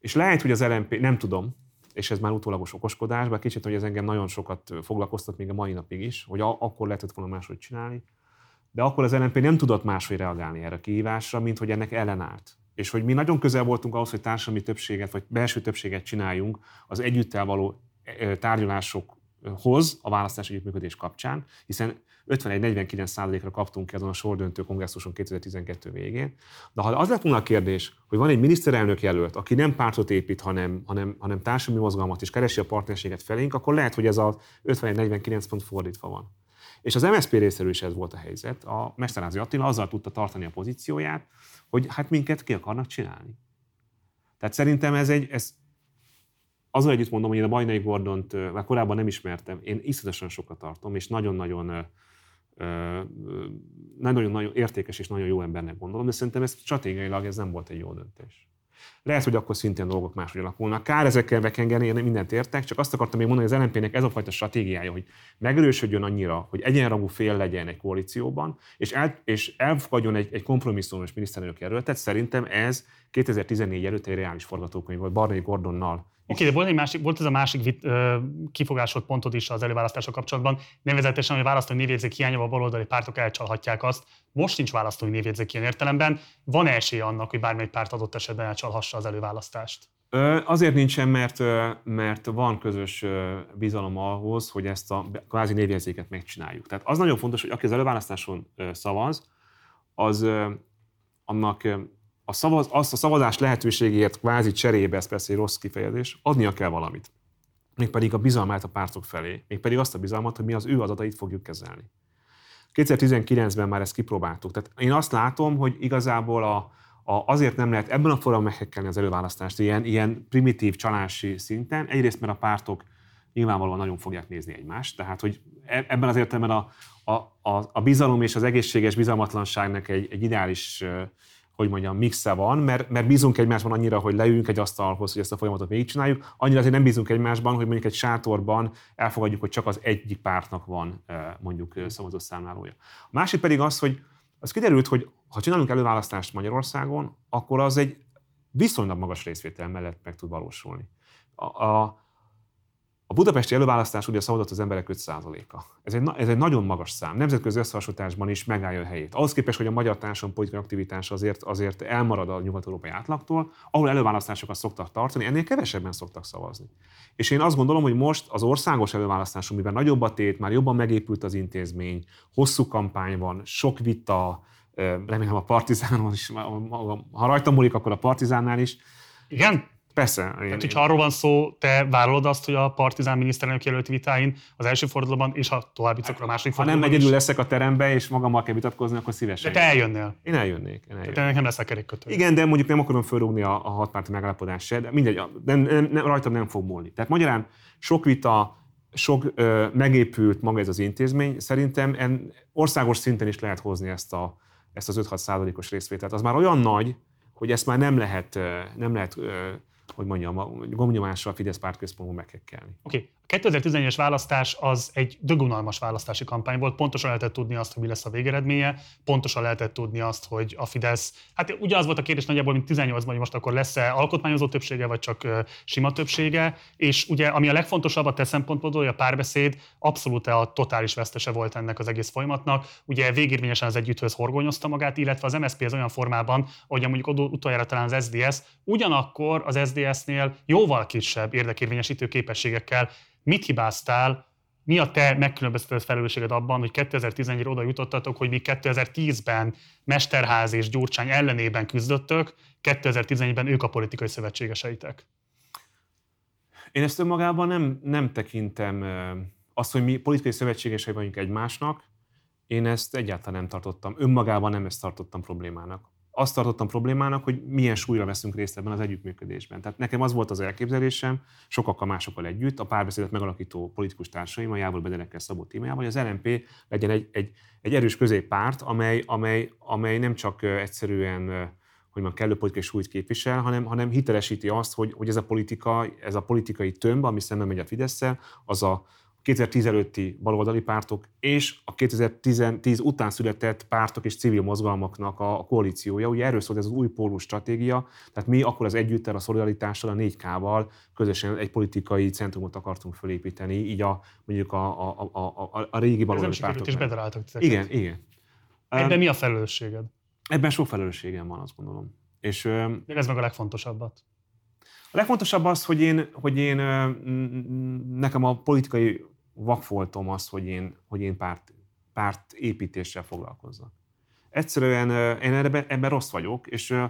És lehet, hogy az el em pé, nem tudom, és ez már utólagos okoskodás, bár kicsit, hogy ez engem nagyon sokat foglalkoztat még a mai napig is, hogy a- akkor lehetett volna máshogy csinálni, de akkor az el em pé nem tudott máshogy reagálni erre a kihívásra, mint hogy ennek ellenállt. És hogy mi nagyon közel voltunk ahhoz, hogy társadalmi többséget, vagy belső többséget csináljunk az Együttel való tárgyalásokhoz a választási együttműködés kapcsán, hiszen ötvenegy-negyvenkilenc százalékra kaptunk ki azon a sordöntő kongresszuson kétezer-tizenkettő végén. De ha az lett volna a kérdés, hogy van egy miniszterelnök jelölt, aki nem pártot épít, hanem, hanem, hanem társadalmi mozgalmat és keresi a partnerséget felénk, akkor lehet, hogy ez az ötvenegy-negyvenkilenc pont fordítva van. És az em es zé pé részéről is ez volt a helyzet. A Mesterházy Attila azzal tudta tartani a pozícióját, hogy hát minket ki akarnak csinálni. Tehát szerintem ez egy... Ez azzal együtt mondom, hogy én a Bajnai Gordont már korábban nem ismertem, én iszletesen sokra tartom, és nagyon-nagyon nagyon-nagyon értékes és nagyon jó embernek gondolom, de szerintem ez stratégiailag ez nem volt egy jó döntés. Lehet, hogy akkor szintén dolgok máshogy alakulnak. Kár ezekkel bekengeni, én mindent értek, csak azt akartam még mondani, hogy az el em pének ez a fajta stratégiája, hogy megerősödjön annyira, hogy egyenrangú fél legyen egy koalícióban, és, el, és elfogadjon egy, egy kompromisszumos miniszterelnök jelöltet. Szerintem ez kétezer-tizennégy előtt egy reális forgatókönyv volt Bajnai Gordonnal. Oké, okay, de volt, egy másik, volt ez a másik vit, ö, kifogásolt pontod is az előválasztással kapcsolatban, nevezetesen, hogy választói névjegyzék hiányában a baloldali pártok elcsalhatják azt. Most nincs választói névjegyzék ilyen értelemben. Van esélye annak, hogy bármely párt adott esetben elcsalhassa az előválasztást? Ö, azért nincsen, mert, mert van közös bizalom ahhoz, hogy ezt a kvázi névjegyzéket megcsináljuk. Tehát az nagyon fontos, hogy aki az előválasztáson szavaz, az annak... A szavaz, azt a szavazás lehetőségért kvázi cserébe, ez persze egy rossz kifejezés, adnia kell valamit. Mégpedig a bizalmát a pártok felé, mégpedig azt a bizalmat, hogy mi az ő adatait fogjuk kezelni. kétezer-tizenkilencben már ezt kipróbáltuk. Tehát én azt látom, hogy igazából a, a, azért nem lehet ebben a formában meghekkelni az előválasztást, ilyen, ilyen primitív csalási szinten. Egyrészt, mert a pártok nyilvánvalóan nagyon fogják nézni egymást, tehát hogy ebben az értelemben a, a, a, a bizalom és az egészséges bizalmatlanságnak egy, egy ideális, hogy mondjam, mixe van, mert, mert bízunk egymásban annyira, hogy leüljünk egy asztalhoz, hogy ezt a folyamatot végigcsináljuk, annyira azért nem bízunk egymásban, hogy mondjuk egy sátorban elfogadjuk, hogy csak az egyik pártnak van mondjuk szavazószámlálója. A másik pedig az, hogy az kiderült, hogy ha csinálunk előválasztást Magyarországon, akkor az egy viszonylag magas részvétel mellett meg tud valósulni. A, a, A budapesti előválasztás ugye szavazott az emberek öt százaléka. Ez egy, ez egy nagyon magas szám. Nemzetközi összehasonlításban is megállja a helyét. Ahhoz képest, hogy a magyar társadalom politikai aktivitása azért, azért elmarad a nyugat-európai átlagtól, ahol előválasztásokat szoktak tartani, ennél kevesebben szoktak szavazni. És én azt gondolom, hogy most az országos előválasztáson, mivel nagyobb a tét, már jobban megépült az intézmény, hosszú kampány van, sok vita, remélem a Partizánon is, ha rajtam múlik, akkor a Partizánnál is. Igen. Persze. Tehát, én, hogyha arról van szó, te vállalod azt, hogy a Partizán miniszterelnök jelölti vitáin az első fordulóban, és ha további akkor a második ha fordulóban. Ha nem egyedül leszek a terembe, és magammal kell vitatkozni, akkor szívesen. De te eljönnél. Én eljönnék. Én eljönnék. Te nem leszel kerékkötő. Igen, de mondjuk nem akarom fölrúgni a, a hatpárti megállapodást se, de mindegy, nem, nem, nem, rajtam nem fog múlni. Tehát magyarán sok vita, sok ö, megépült maga ez az intézmény, szerintem en, országos szinten is lehet hozni ezt, a, ezt az öt-hat százalékos részvételt. Az már olyan nagy, hogy ezt már nem lehet, nem lehet hogy mondjam, a gomnyomással a Fidesz pártközpontból meghekkelni. Oké. Okay. A kétezer-tizenegyes választás az egy dögunalmas választási kampány volt. Pontosan lehetett tudni azt, hogy mi lesz a végeredménye, pontosan lehetett tudni azt, hogy a Fidesz... Hát ugye az volt a kérdés nagyjából, mint tizennyolcban, hogy most akkor lesz-e alkotmányozó többsége, vagy csak uh, sima többsége. És ugye, ami a legfontosabb a te szempontból, a párbeszéd abszolút a totális vesztese volt ennek az egész folyamatnak. Ugye végérvényesen az Együtthöz horgonyozta magát, illetve az em es zé pé az olyan formában, ahogy mondjuk utoljára talán az es zé dé es, ugyanakkor az es zé dé es-nél jóval kisebb érdekérvényesítő képességekkel. Mit hibáztál, mi a te megkülönböztetett felelősséged abban, hogy kétezer-tizenegyre oda jutottatok, hogy mi kétezer-tízben Mesterház és Gyurcsány ellenében küzdöttök, kétezer-tizenegyben ők a politikai szövetségeseitek? Én ezt önmagában nem, nem tekintem azt, hogy mi politikai szövetségesei vagyunk egymásnak. Én ezt egyáltalán nem tartottam. Önmagában nem ezt tartottam problémának. Azt tartottam problémának, hogy milyen súlyra veszünk részt ebben az együttműködésben. Tehát nekem az volt az elképzelésem, sokakkal másokkal együtt, a párbeszédet megalakító politikus társaim, a Jávor Bederekkel, Szabó Tímeával, hogy az el em pé legyen egy, egy, egy erős középpárt, amely, amely, amely nem csak egyszerűen hogy már kellő politikai súlyt képvisel, hanem, hanem hitelesíti azt, hogy, hogy ez, a politika, ez a politikai tömb, ami szemben megy a Fidesszel, az a kétezer-tíz előtti baloldali pártok és a kétezer-tíz után született pártok és civil mozgalmaknak a koalíciója. Ugye erről szólt ez az új pólus stratégia, tehát mi akkor az együttel, a szolidaritással, a négy ká-val közösen egy politikai centrumot akartunk fölépíteni, így a, mondjuk a, a, a, a, a régi baloldali pártok. És bedaráltak titeket. Igen, igen. Ebben mi a felelősséged? Ebben sok felelősségem van, azt gondolom. És, de ez meg a legfontosabbat. A legfontosabb az, hogy én, hogy én, nekem a politikai vakfoltom az, hogy én, hogy én párt, párt építéssel foglalkozzak. Egyszerűen én ebben, ebben rossz vagyok, és,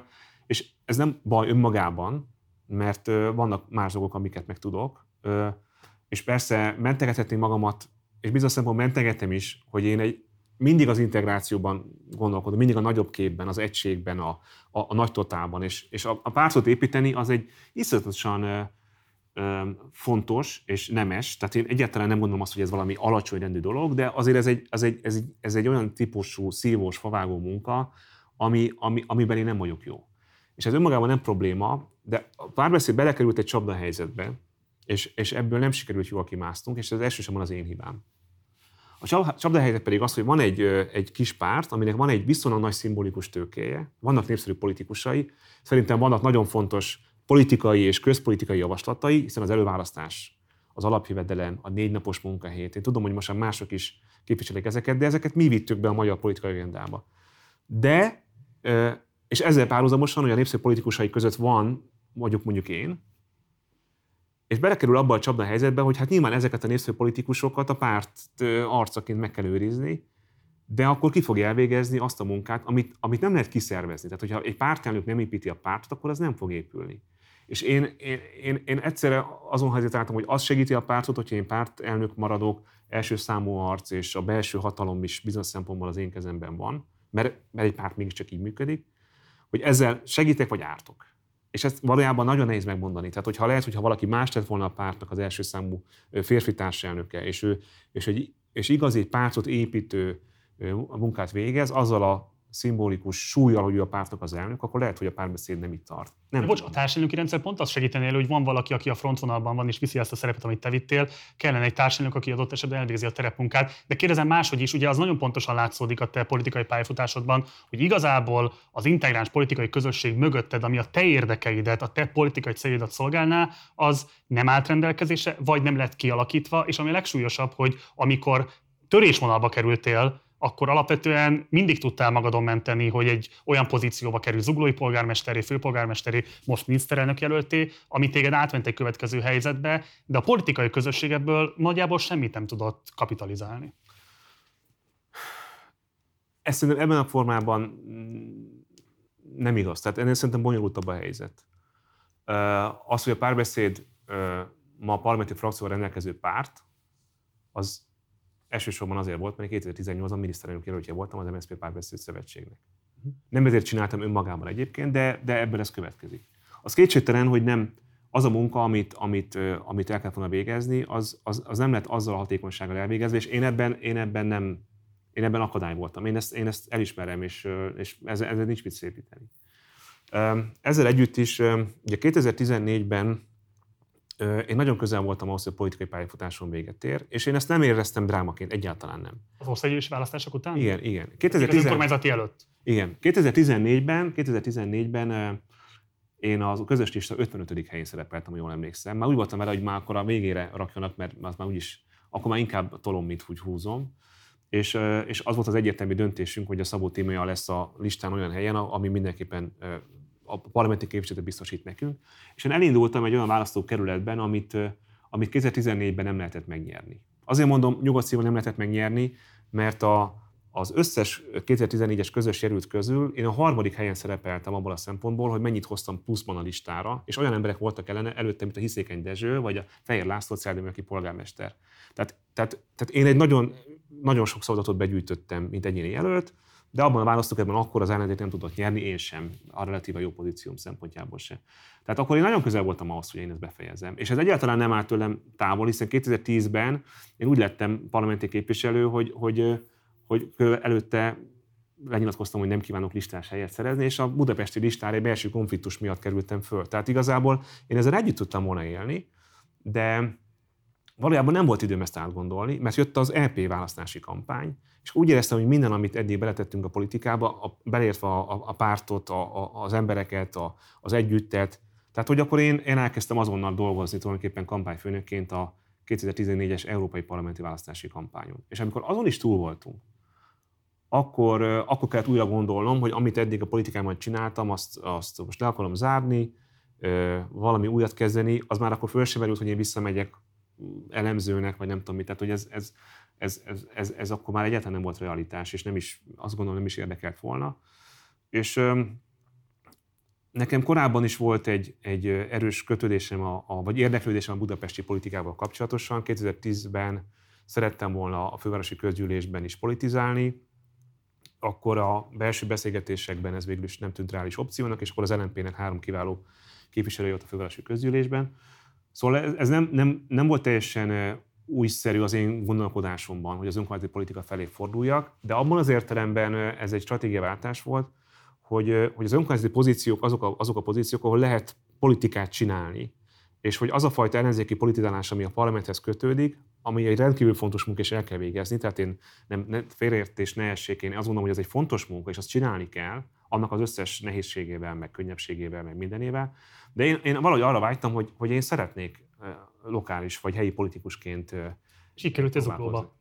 és ez nem baj önmagában, mert vannak más dolgok, amiket meg tudok, és persze mentegethetném magamat, és bizonyos szempontból mentegetem is, hogy én egy mindig az integrációban gondolkodom, mindig a nagyobb képben, az egységben, a, a, a nagy totálban. És, és a, a pártot építeni az egy iszonyatosan ö, ö, fontos és nemes. Tehát én egyáltalán nem gondolom azt, hogy ez valami alacsony rendű dolog, de azért ez egy, az egy, ez egy, ez egy olyan típusú, szívós, favágó munka, ami, ami, amiben én nem vagyok jó. És ez önmagában nem probléma, de a párbeszéd belekerült egy csapdahelyzetbe, és, és ebből nem sikerült jól kimásztunk, és ez elsősorban az én hibám. A csapdahelyzet pedig az, hogy van egy, egy kis párt, aminek van egy viszonylag nagy szimbolikus tőkéje, vannak népszerű politikusai, szerintem vannak nagyon fontos politikai és közpolitikai javaslatai, hiszen az előválasztás, az alapjövedelem, a négy napos munkahét, én tudom, hogy most mások is képviselik ezeket, de ezeket mi vittük be a magyar politikai agendába. De, és ezzel párhuzamosan, hogy a népszerű politikusai között van, mondjuk mondjuk én, és belekerül abba a csapda helyzetbe, hogy hát nyilván ezeket a népszerű politikusokat a párt arcaként meg kell őrizni, de akkor ki fogja elvégezni azt a munkát, amit, amit nem lehet kiszervezni. Tehát, hogyha egy pártelnök nem építi a pártot, akkor az nem fog épülni. És én, én, én, én egyszerre azon hezitáltam, hogy az segíti a pártot, hogyha én pártelnök maradok, első számú arc és a belső hatalom is bizonyos szempontból az én kezemben van, mert, mert egy párt mégiscsak így működik, hogy ezzel segítek vagy ártok. És ezt valójában nagyon nehéz megmondani. Tehát, hogyha lehet, hogyha valaki más lett volna a pártnak az első számú férfi társelnöke, és, ő, és, egy, és igazi pártot építő munkát végez, azzal a szimbolikus súlyjal, hogy ő a pártnak az elnök, akkor lehet, hogy a párbeszéd nem itt tart. Nem bocs, tudom. A társelnöki rendszer pont azt segíteni elő, hogy van valaki, aki a frontvonalban van és viszi azt a szerepet, amit te vittél, kellene egy társelnök, aki adott esetben elvégzi a terepmunkát. De kérdezem máshogy is, ugye az nagyon pontosan látszódik a te politikai pályafutásodban, hogy igazából az integráns politikai közösség mögötted, ami a te érdekeidet, a te politikai céljaidat szolgálná, az nem állt rendelkezésre, vagy nem lett kialakítva, és ami a legsúlyosabb, hogy amikor törésvonalba kerültél, akkor alapvetően mindig tudtál magadon menteni, hogy egy olyan pozícióba kerül zuglói polgármesteré, főpolgármesteré, most miniszterelnök jelölté, ami téged átvent egy következő helyzetbe, de a politikai közösségebből nagyjából semmit nem tudott kapitalizálni. Ez szerintem ebben a formában nem igaz. Tehát ennél szerintem bonyolultabb a helyzet. Az, hogy a párbeszéd ma a parlamenti frakcióval rendelkező párt, az elsősorban azért volt, mert kétezer-tizennyolcban miniszterelnök jelöltje voltam az em es zé pé Párbeszéd Szövetségnek. Nem ezért csináltam önmagában egyébként, de, de ebből ez következik. Az kétségtelen, hogy nem az a munka, amit, amit, amit el kell volna végezni, az, az, az nem lett azzal a hatékonysággal elvégezve, és én ebben, én ebben nem, én ebben akadály voltam. Én ezt, én ezt elismerem, és, és ezzel, ezzel nincs mit szépíteni. Ezzel együtt is, ugye kétezer-tizennégyben én nagyon közel voltam ahhoz, hogy a politikai pályafutáson véget ér, és én ezt nem éreztem drámaként, egyáltalán nem. Az országgyűlési választások után? Igen, igen. kétezer-tíz... Az önkormányzati előtt? Igen. kétezer-tizennégyben, kétezer-tizennégyben én az közös lista ötvenötödik helyén szerepeltem, ha jól emlékszem. Már úgy voltam vele, hogy már akkor a végére rakjanak, mert az már úgyis, akkor már inkább tolom, mint úgy húzom. És, és az volt az egyértelmű döntésünk, hogy a Szabó Tímea lesz a listán olyan helyen, ami mindenképpen a parlamenti képviseletet biztosít nekünk, és én elindultam egy olyan választókerületben, amit, amit kétezer-tizennégyben nem lehetett megnyerni. Azért mondom, nyugodt szívon nem lehetett megnyerni, mert a, az összes kétezer-tizennégyes közös jelölt közül én a harmadik helyen szerepeltem abból a szempontból, hogy mennyit hoztam pluszban a listára, és olyan emberek voltak ellene előttem, mint a Hiszékeny Dezső, vagy a Fehér László, szerdőműveki polgármester. Tehát, tehát, tehát én egy nagyon, nagyon sok szavazatot begyűjtöttem, mint egyéni jelölt, de abban a választókerületben akkor az ellenzék nem tudott nyerni, én sem, a relatíva jó pozícióm szempontjából sem. Tehát akkor én nagyon közel voltam ahhoz, hogy én ezt befejezem. És ez egyáltalán nem állt tőlem távol, hiszen kétezer-tízben én úgy lettem parlamenti képviselő, hogy, hogy, hogy előtte lenyilatkoztam, hogy nem kívánok listás helyet szerezni, és a budapesti listára egy belső konfliktus miatt kerültem föl. Tehát igazából én ezzel együtt tudtam volna élni, de valójában nem volt időm ezt átgondolni, mert jött az é pé választási kampány, és úgy éreztem, hogy minden, amit eddig beletettünk a politikába, a, beleértve a, a, a pártot, a, a, az embereket, a, az együttet, tehát hogy akkor én, én elkezdtem azonnal dolgozni tulajdonképpen kampányfőnökként a kétezer-tizennégyes európai parlamenti választási kampányon. És amikor azon is túl voltunk, akkor, akkor kellett újra gondolnom, hogy amit eddig a politikában csináltam, azt, azt most le akarom zárni, valami újat kezdeni, az már akkor föl sem merült, hogy én visszamegyek elemzőnek, vagy nem tudom mit. Tehát, hogy ez, ez, ez, ez, ez, ez akkor már egyáltalán nem volt realitás, és nem is, azt gondolom, nem is érdekelt volna. És öm, nekem korábban is volt egy, egy erős kötődésem, a, a, vagy érdeklődésem a budapesti politikával kapcsolatosan. kétezer-tízben szerettem volna a fővárosi közgyűlésben is politizálni, akkor a belső beszélgetésekben ez végül is nem tűnt reális opciónak, és akkor az el en pé-nek három kiváló képviselője volt a fővárosi közgyűlésben. Szóval ez nem, nem, nem volt teljesen újszerű az én gondolkodásomban, hogy az önkormányzati politika felé forduljak, de abban az értelemben ez egy stratégiaváltás volt, hogy, hogy az önkormányzati pozíciók azok a, azok a pozíciók, ahol lehet politikát csinálni, és hogy az a fajta ellenzéki politizálás, ami a parlamenthez kötődik, ami egy rendkívül fontos munka, és el kell végezni, tehát én nem, nem félreértés ne essék, én azt gondolom, hogy ez egy fontos munka, és azt csinálni kell, annak az összes nehézségével, meg könnyebbségével, meg mindenével. De én, én valahogy arra vágytam, hogy, hogy én szeretnék lokális vagy helyi politikusként... És így kerültél Zuglóba?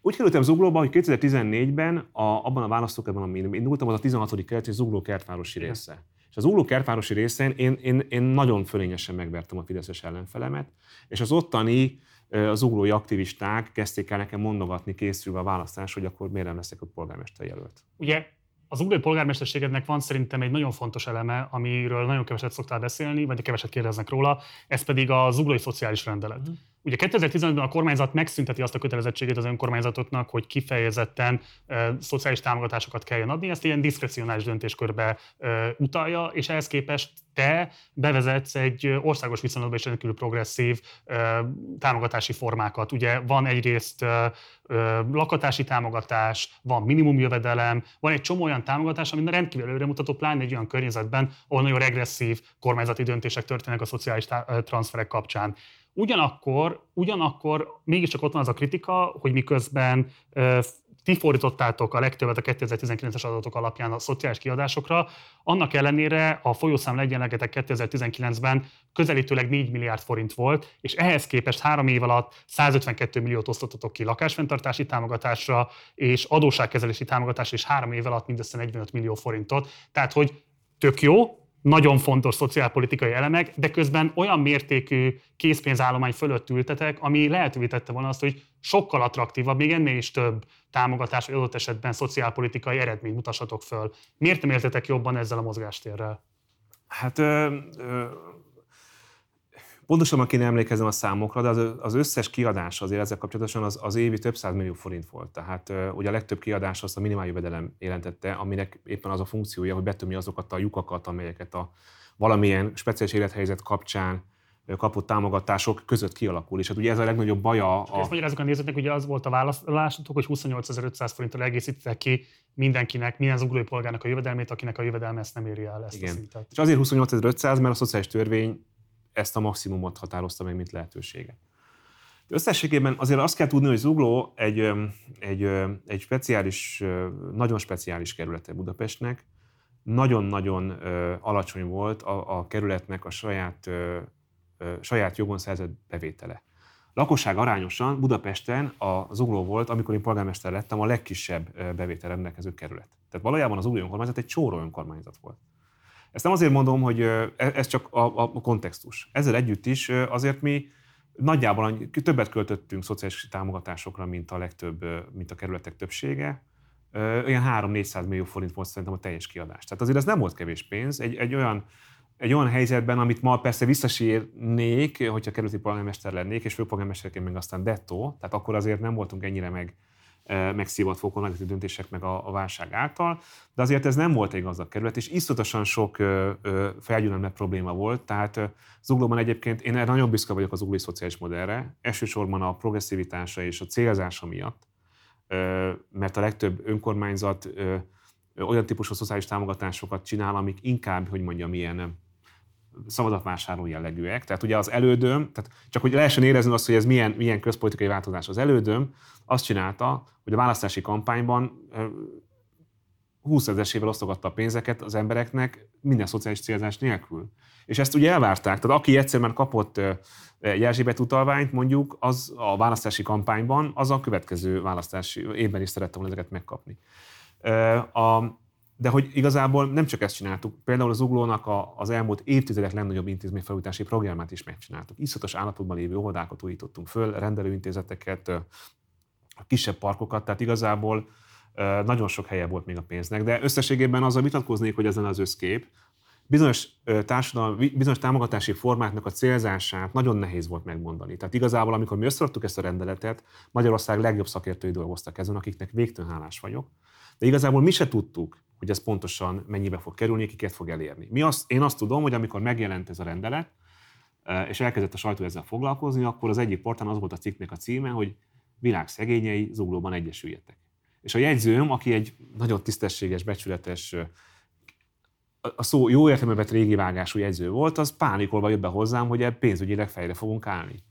Úgy kerültem Zuglóba, hogy kétezer-tizennégyben a, abban a választókerületben, amin indultam, az a tizenhatodik kerület, Zugló kertvárosi része. Igen. És az Zugló kertvárosi részén én, én, én nagyon fölényesen megvertem a fideszes ellenfelemet, és az ottani az zuglói aktivisták kezdték el nekem mondogatni készülve a választás, hogy akkor miért nem leszek a polgármester jelölt. Ugye? Az zuglói polgármesterségednek van szerintem egy nagyon fontos eleme, amiről nagyon keveset szoktál beszélni, vagy keveset kérdeznek róla, ez pedig a zuglói szociális rendelet. Ugye kétezer-tizenötben a kormányzat megszünteti azt a kötelezettségét az önkormányzatoknak, hogy kifejezetten e, szociális támogatásokat kelljen adni, ezt ilyen diszkrecionális döntéskörbe e, utalja, és ehhez képest te bevezetsz egy országos viszonylatban is rendkívül progresszív e, támogatási formákat. Ugye van egyrészt e, e, lakhatási támogatás, van minimumjövedelem, van egy csomó olyan támogatás, ami rendkívül előremutató, pláne egy olyan környezetben, ahol nagyon regresszív kormányzati döntések történnek a szociális tá- transferek kapcsán. Ugyanakkor, ugyanakkor mégiscsak ott van az a kritika, hogy miközben ö, ti fordítottátok a legtöbbet a kétezer-tizenkilences adatok alapján a szociális kiadásokra, annak ellenére a folyószám legyenlegetek kétezer-tizenkilencben közelítőleg négy milliárd forint volt, és ehhez képest három év alatt száz ötvenkét milliót osztottatok ki lakásfenntartási támogatásra, és adósságkezelési támogatásra, és három év alatt mindössze negyvenöt millió forintot. Tehát, hogy tök jó, nagyon fontos szociálpolitikai elemek, de közben olyan mértékű készpénzállomány fölött ültetek, ami lehetővé tette volna azt, hogy sokkal attraktívabb, még ennél is több támogatás, vagy adott esetben szociálpolitikai eredményt mutassatok föl. Miért nem éltetek jobban ezzel a mozgástérrel? Hát ö, ö, pontosan kéne emlékeznem a számokra, de az, az összes kiadás azért ezzel kapcsolatosan az, az évi több száz millió forint volt. Tehát ö, ugye a legtöbb kiadás azt a minimáljövedelem jelentette, aminek éppen az a funkciója, hogy betömni azokat a lyukakat, amelyeket a valamilyen speciális élethelyzet kapcsán kapott támogatások között kialakul. És hát ugye ez a legnagyobb baja... Csak a... ezt magyarázzuk a nézőknek, ugye az volt a választásotok, hogy huszonnyolcezer-ötszáz forinttal egészítitek ki mindenkinek, minden zuglói polgárnak a jövedelmét, akinek a jövedelme ezt nem éri el, ezt igen. A szintet. És azért huszonnyolcezer-ötszáz, mert a szociális törvény ezt a maximumot határozta meg, mint lehetőséget. Összességében azért azt kell tudni, hogy Zugló egy, egy, egy speciális, nagyon speciális kerülete Budapestnek. Nagyon-nagyon alacsony volt a, a kerületnek a saját saját jogon szerzett bevétele. Lakosság arányosan Budapesten a Zugló volt, amikor én polgármester lettem, a legkisebb bevétel rendelkező kerület. Tehát valójában az Zugló önkormányzat egy csóró önkormányzat volt. Ezt nem azért mondom, hogy ez csak a, a kontextus. Ezzel együtt is azért mi nagyjából többet költöttünk szociális támogatásokra, mint a legtöbb, mint a kerületek többsége. Olyan háromszáz-négyszáz millió forint volt szerintem a teljes kiadás. Tehát azért ez nem volt kevés pénz, egy, egy olyan Egy olyan helyzetben, amit ma persze visszasírnék, hogyha kerületi polgármester lennék, és főpolgármesterként meg aztán dettó, tehát akkor azért nem voltunk ennyire meg, megszívott fokon a döntések meg a, a válság által, de azért ez nem volt egy gazdag kerület, és iszonyatosan sok felgyűlömlett probléma volt, tehát Zuglóban egyébként én nagyon büszke vagyok az zuglói szociális modellre, elsősorban a progresszivitása és a célzása miatt, mert a legtöbb önkormányzat olyan típusú szociális támogatásokat csinál, amik inkább, hogy mondjam, ilyen szavazatvásárló jellegűek. Tehát ugye az elődöm, tehát csak hogy lehessen érezni azt, hogy ez milyen, milyen közpolitikai változás. Az elődöm azt csinálta, hogy a választási kampányban húszezesével osztogatta a pénzeket az embereknek minden szociális célzás nélkül. És ezt ugye elvárták. Tehát aki egyszer már kapott egy Erzsébet utalványt mondjuk, az a választási kampányban, az a következő választási évben is szerette volna ezeket megkapni. A, de hogy igazából nem csak ezt csináltuk, például az Zuglónak a, az elmúlt évtizedek legnagyobb intézményfelújítási programját is megcsináltuk. Iszatos állapotban lévő oldákat újítottunk föl, rendelőintézeteket, kisebb parkokat, tehát igazából nagyon sok helye volt még a pénznek, de összességében azzal vitatkoznék, hogy ez lenne az összkép. Bizonyos, társadalmi, bizonyos támogatási formáknak a célzását nagyon nehéz volt megmondani. Tehát igazából, amikor mi összeadtuk ezt a rendeletet, Magyarország legjobb szakértői dolgoztak ezen, akiknek végtelen hálás vagyok. De igazából mi se tudtuk, hogy ez pontosan mennyibe fog kerülni, kiket fog elérni. Mi azt, én azt tudom, hogy amikor megjelent ez a rendelet, és elkezdett a sajtó ezzel foglalkozni, akkor az egyik portán az volt a cikknek a címe, hogy világ szegényei, Zuglóban egyesüljetek. És a jegyzőm, aki egy nagyon tisztességes, becsületes, a szó jó értelmevet régi vágású jegyző volt, az pánikolva jött be hozzám, hogy pénzügyileg fejre fogunk állni.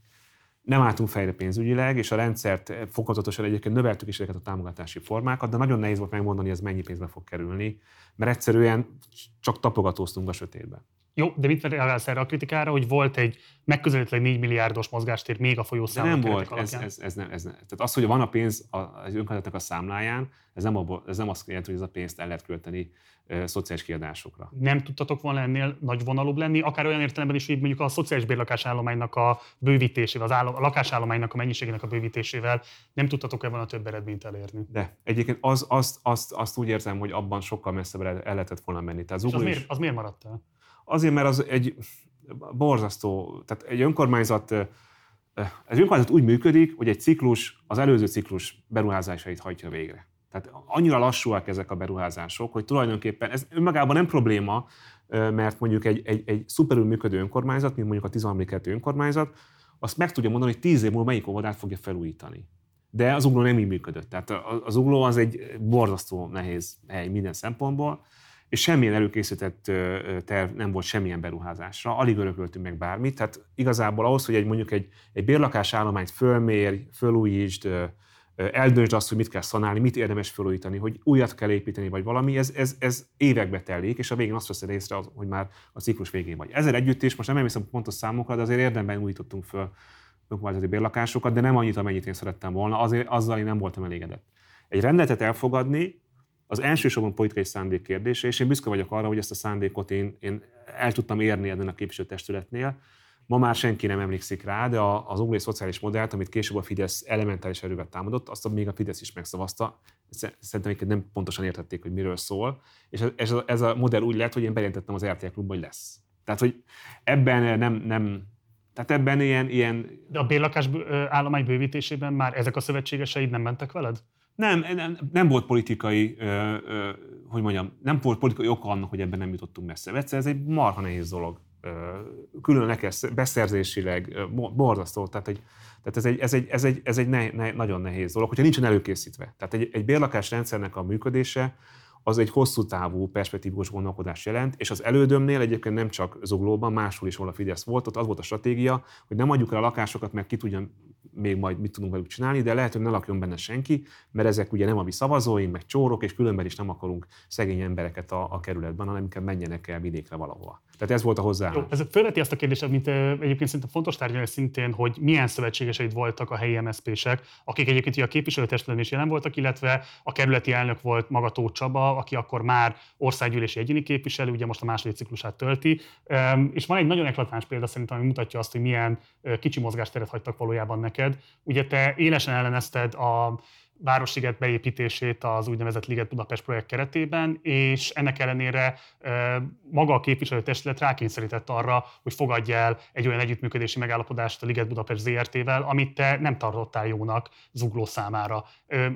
Nem álltunk fejre pénzügyileg, és a rendszert fokozatosan egyébként növeltük is ezeket a támogatási formákat, de nagyon nehéz volt megmondani, hogy ez mennyi pénzbe fog kerülni, mert egyszerűen csak tapogatóztunk a sötétbe. Jó, de mit reagálsz erre a kritikára, hogy volt egy megközelítőleg négy milliárdos mozgástér még a folyószámok keretek alapján? Nem volt, ez, ez, ez nem, ez nem. Tehát az, hogy van a pénz az önkormányzatnak a számláján, ez nem, abból, ez nem azt jelenti, hogy ez a pénzt el lehet költeni e, szociális kiadásokra. Nem tudtatok volna ennél nagy vonalúbb lenni, akár olyan értelemben is, hogy mondjuk a szociális bérlakásállománynak a bővítésével, az állom, a lakásállománynak a mennyiségének a bővítésével nem tudtatok-e volna több eredményt elérni? De egyébként az, azt, azt, azt úgy érzem, hogy abban sokkal messzebbre el lehetett volna menni. Tehát az, miért, az miért maradt el? Azért, mert az egy borzasztó, tehát egy önkormányzat Az önkormányzat úgy működik, hogy egy ciklus az előző ciklus beruházásait hajtja végre. Tehát annyira lassúak ezek a beruházások, hogy tulajdonképpen ez önmagában nem probléma, mert mondjuk egy, egy, egy szuperül működő önkormányzat, mint mondjuk a tizenharmadik kerületi önkormányzat, azt meg tudja mondani, hogy tíz év múlva melyik óvodát fogja felújítani. De az Zugló nem így működött. Tehát az Zugló az egy borzasztó nehéz hely minden szempontból, és semmilyen előkészített terv nem volt semmilyen beruházásra, alig örököltünk meg bármit. Tehát igazából ahhoz, hogy egy, mondjuk egy, egy bérlakásállományt fölmérj, fölújítsd, eldöntsd azt, hogy mit kell szanálni, mit érdemes felújítani, hogy újat kell építeni, vagy valami, ez, ez, ez évekbe telik, és a végén azt veszed észre, hogy már a ciklus végén vagy. Ezzel együtt is, most nem emlékszem pontos számokra, de azért érdemben újítottunk föl önkormányzati bérlakásokat, de nem annyit, amennyit én szerettem volna, azért, azzal én nem voltam elégedett. Egy rendeletet elfogadni, az elsősorban politikai szándék kérdése, és én büszke vagyok arra, hogy ezt a szándékot én, én el tudtam érni ezen a képviselőtestületnél. Ma már senki nem emlékszik rá, de az ugrói szociális modellt, amit később a Fidesz elementális erővel támadott, azt még a Fidesz is megszavazta. Szerintem nem pontosan értették, hogy miről szól. És ez a, ez a modell úgy lett, hogy én bejelentettem az er té el Klubban, hogy lesz. Tehát, hogy ebben nem... nem Tehát ebben ilyen, ilyen... De a bérlakás állomány bővítésében már ezek a szövetségeseid nem mentek veled? Nem, nem, nem volt politikai, ö, ö, hogy mondjam, nem volt politikai oka annak, hogy ebben nem jutottunk messze. Egyszer ez egy marha nehéz dolog. Külön nekez beszerzésileg, borzasztó. Tehát, egy, tehát ez egy, ez egy, ez egy, ez egy ne, ne, nagyon nehéz dolog, hogyha nincsen előkészítve. Tehát egy, egy bérlakásrendszernek a működése az egy hosszú távú perspektívikus gondolkodást jelent, és az elődömnél egyébként nem csak Zuglóban, máshol is, hol a Fidesz volt, ott az volt a stratégia, hogy nem adjuk el a lakásokat, mert ki tudja még majd mit tudunk velük csinálni, de lehet, hogy ne lakjon benne senki, mert ezek ugye nem a mi szavazóink, meg csórok, és különben is nem akarunk szegény embereket a, a kerületben, hanem inkább menjenek el vidékre valahova. Tehát ez volt a hozzáállás. Ez felveti azt a kérdést, amit egyébként szerintem fontos tárgyalni szintén, hogy milyen szövetségeseid voltak a helyi em es zé pé-sek, akik egyébként a képviselőtestületben is jelen voltak, illetve a kerületi elnök volt maga Tóth Csaba, aki akkor már országgyűlési egyéni képviselő, ugye most a második ciklusát tölti. És van egy nagyon eklatáns példa szerintem, ami mutatja azt, hogy milyen kicsi mozgásteret hagytak valójában neked. Ugye te élesen ellenezted a Városliget beépítését az úgynevezett Liget Budapest projekt keretében, és ennek ellenére maga a képviselőtestület rákényszerített arra, hogy fogadj el egy olyan együttműködési megállapodást a Liget Budapest zé er té-vel, amit te nem tartottál jónak Zugló számára.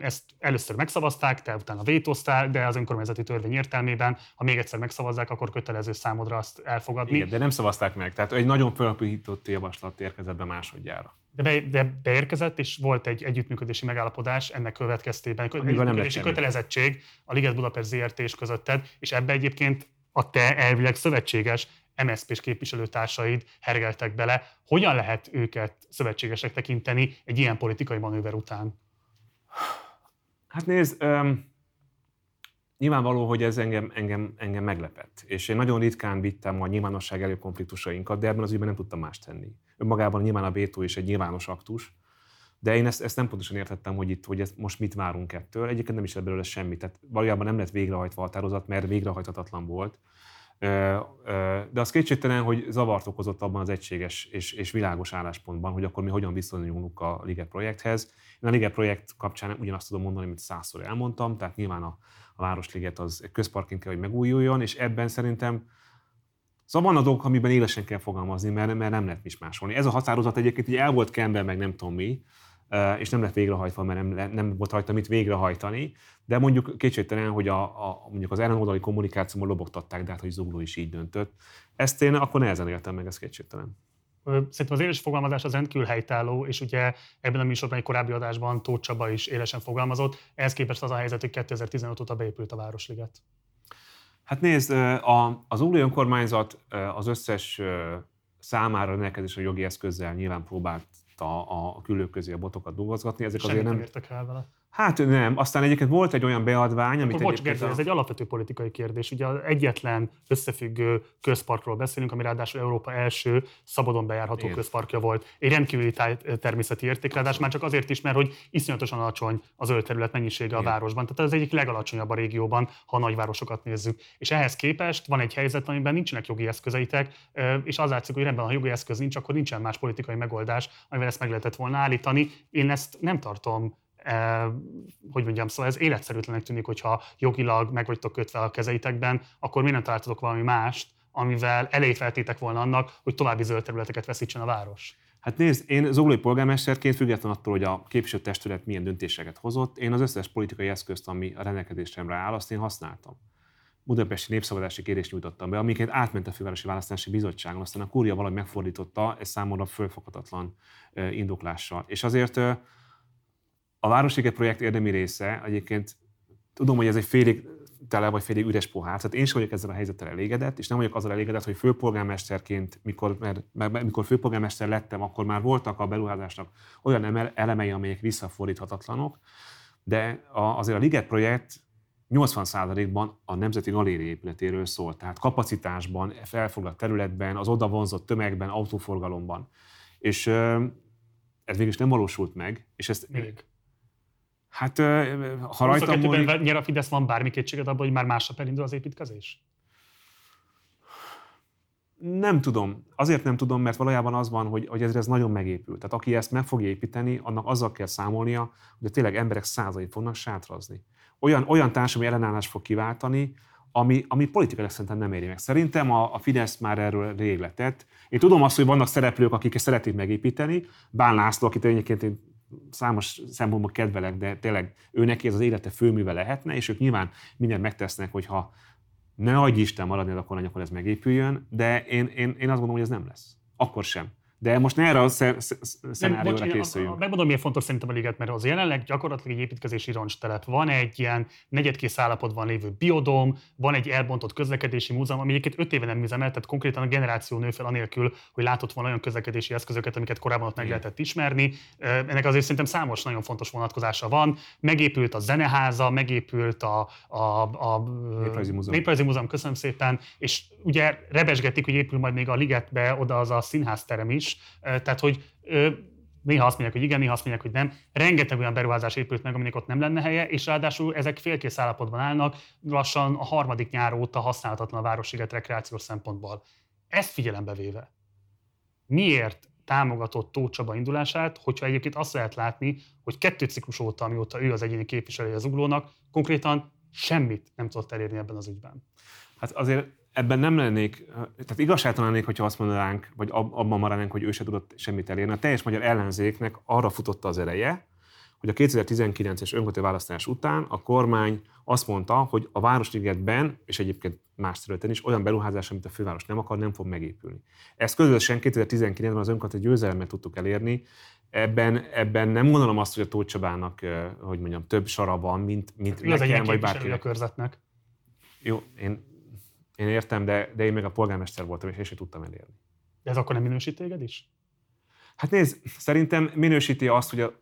Ezt először megszavazták, te utána vétóztál, de az önkormányzati törvény értelmében, ha még egyszer megszavazzák, akkor kötelező számodra azt elfogadni. Igen, de nem szavazták meg, tehát egy nagyon felapított javaslat érkezett be másodjára. De, de beérkezett, és volt egy együttműködési megállapodás ennek következtében, együttműködési kötelezettség a Liget Budapest zé er té és közötted, és ebbe egyébként a te elvileg szövetséges em es zé pés képviselőtársaid hergeltek bele. Hogyan lehet őket szövetségesek tekinteni egy ilyen politikai manőver után? Hát nézd, um, nyilvánvaló, hogy ez engem, engem, engem meglepett, és én nagyon ritkán vittem a nyilvánosság elő konfliktusainkat, de ebben az ügyben nem tudtam más tenni. Önmagában nyilván a vétó is egy nyilvános aktus, de én ezt, ezt nem pontosan értettem, hogy itt hogy ezt most mit várunk ettől. Egyébként nem is lett belőle semmi, tehát valójában nem lett végrehajtva a határozat, mert végrehajthatatlan volt. De az kétségtelen, hogy zavart okozott abban az egységes és, és világos álláspontban, hogy akkor mi hogyan viszonyulunk a Liget projekthez. Én a Liget projekt kapcsán ugyanazt tudom mondani, amit százszor elmondtam, tehát nyilván a, a Városliget az közparként kell, hogy megújuljon, és ebben szerintem szóval van a dolgok, amiben élesen kell fogalmazni, mert, mert nem lehet mismásolni. Ez a határozat egyébként így el volt kemben, meg nem tudom mi, és nem lett végrehajtva, mert nem, nem volt rajta mit végrehajtani, de mondjuk kétségtelen, hogy a, a, mondjuk az ellenoldali kommunikációban lobogtatták, de hát, hogy Zugló is így döntött. Ezt én akkor nehezen éltem meg, ez kétségtelen. Szerintem az éles fogalmazás az rendkívül helytálló, és ugye ebben a műsorban egy korábbi adásban Tóth Csaba is élesen fogalmazott. Ehhez képest az a helyzet, hogy kétezer-tizenöt óta beépült a Városliget. Hát nézd, az Zuglói önkormányzat az összes számára rendelkezésre jogi eszközzel nyilván próbálta a külők közé a botokat dolgozgatni. Ezek semmit azért nem értek el vele. Hát nem. Aztán egyébként volt egy olyan beadvány, amit Akkor egyébként... Bocs, Gergő, ez egy alapvető politikai kérdés. Ugye az egyetlen összefüggő közparkról beszélünk, ami ráadásul Európa első szabadon bejárható Én. közparkja volt. Egy rendkívüli természeti érték, ráadásul már csak azért is, mert hogy iszonyatosan alacsony az zöld terület mennyisége a Én. városban. Tehát az egyik legalacsonyabb a régióban, ha a nagyvárosokat nézzük. És ehhez képest van egy helyzet, amiben nincsenek jogi eszközeitek, és az látszik, hogy rendben, ha jogi eszköz nincs, akkor nincsen más politikai megoldás, amivel ezt meg lehetett volna állítani. Én ezt nem tartom Eh, hogy mondjam, szóval ez életszerűtlenek tűnik, hogyha jogilag meg vagytok kötve a kezeitekben, akkor miért nem találtatok valami mást, amivel elejét vertétek volna annak, hogy további zöld területeket veszítsen a város? Hát nézd, én zólói polgármesterként független attól, hogy a képviselőtestület milyen döntéseket hozott, én az összes politikai eszközt, ami a rendelkezésemre áll, azt én használtam. Budapesti népszavazási kérést nyújtottam be, amiket átment a Fővárosi Választási Bizottságon, aztán a kúria valahogy megfordította, ez számomra fölfoghatatlan indoklással. És azért a Városliget projekt érdemi része, egyébként tudom, hogy ez egy félig tele vagy félig üres pohár, tehát én sem vagyok ezzel a helyzettel elégedett, és nem vagyok azzal elégedett, hogy főpolgármesterként, mikor, mert, mikor főpolgármester lettem, akkor már voltak a beruházásnak olyan elemei, amelyek visszafordíthatatlanok, de azért a Liget projekt nyolcvan százalékban a Nemzeti Galéria épületéről szól, tehát kapacitásban, felfoglalt területben, az oda vonzott tömegben, autóforgalomban. És ez végülis nem valósult meg, és ezt... Még. Hát, ha rajtam múlik... huszonkettőben nyer a Fidesz, van bármi kétséged abban, hogy már másnap elindul az építkezés? Nem tudom. Azért nem tudom, mert valójában az van, hogy, hogy ez, ez nagyon megépült. Tehát aki ezt meg fogja építeni, annak azzal kell számolnia, hogy tényleg emberek százai fognak sátrazni. Olyan, olyan társadalmi ellenállást fog kiváltani, ami, ami politikailag szerintem nem éri meg. Szerintem a, a Fidesz már erről rég letett. Én tudom azt, hogy vannak szereplők, akik szeretik megépíteni. Bán László, akit egyébként én számos szempontból kedvelek, de tényleg őnek ez az élete főműve lehetne, és ők nyilván mindent megtesznek, hogyha ne adj Isten maradni a lakormány, akkor ez megépüljön, de én, én, én azt gondolom, hogy ez nem lesz. Akkor sem. De most ne erre a szenárióra készüljünk. Megmondom, miért fontos szerintem a Liget, mert az jelenleg gyakorlatilag egy építkezési roncstelep. Van egy ilyen negyedkész állapotban lévő biodóm, van egy elbontott közlekedési múzeum, ami egyébként öt éve nem üzemelt, tehát konkrétan a generáció nő fel anélkül, hogy látott volna olyan közlekedési eszközöket, amiket korábban ott meg lehetett ismerni. Ennek azért szerintem számos nagyon fontos vonatkozása van. Megépült a zeneháza, megépült a, a, a Néprajzi Múzeum. Néprajzi Múzeum, köszönöm szépen, és ugye rebesgetik, hogy épül majd még a Ligetbe oda az a színházterem is. Tehát, hogy néha azt mondják, hogy igen, néha azt mondják, hogy nem. Rengeteg olyan beruházás épült meg, aminek ott nem lenne helye, és ráadásul ezek félkész állapotban állnak, lassan a harmadik nyár óta használhatatlan a Városliget rekreációs szempontból. Ezt figyelembe véve, miért támogatott Tóth Csaba indulását, hogyha egyébként azt lehet látni, hogy kettő ciklus óta, amióta ő az egyéni képviselője az Zuglónak, konkrétan semmit nem tudott elérni ebben az ügyben? Hát azért... Ebben nem lennék, tehát igazságtalan lennék, hogyha azt mondanánk, vagy abban maradnánk, hogy ő se tudott semmit elérni. A teljes magyar ellenzéknek arra futotta az ereje, hogy a kétezer-tizenkilences önkormányzati választás után a kormány azt mondta, hogy a Városligetben, és egyébként más területen is olyan beruházás, amit a főváros nem akar, nem fog megépülni. Ezt közösen kétezer-tizenkilencben az önkormányzati győzelemmel tudtuk elérni. Ebben, ebben nem gondolom azt, hogy a Tóth Csabának, hogy mondjam, több sara van, mint, mint nekem, vagy bárkinek. Jó, én... Én értem, de, de én meg a polgármester voltam, és én sem tudtam elérni. De ez akkor nem minősít téged is? Hát nézd, szerintem minősíti azt, hogy, a,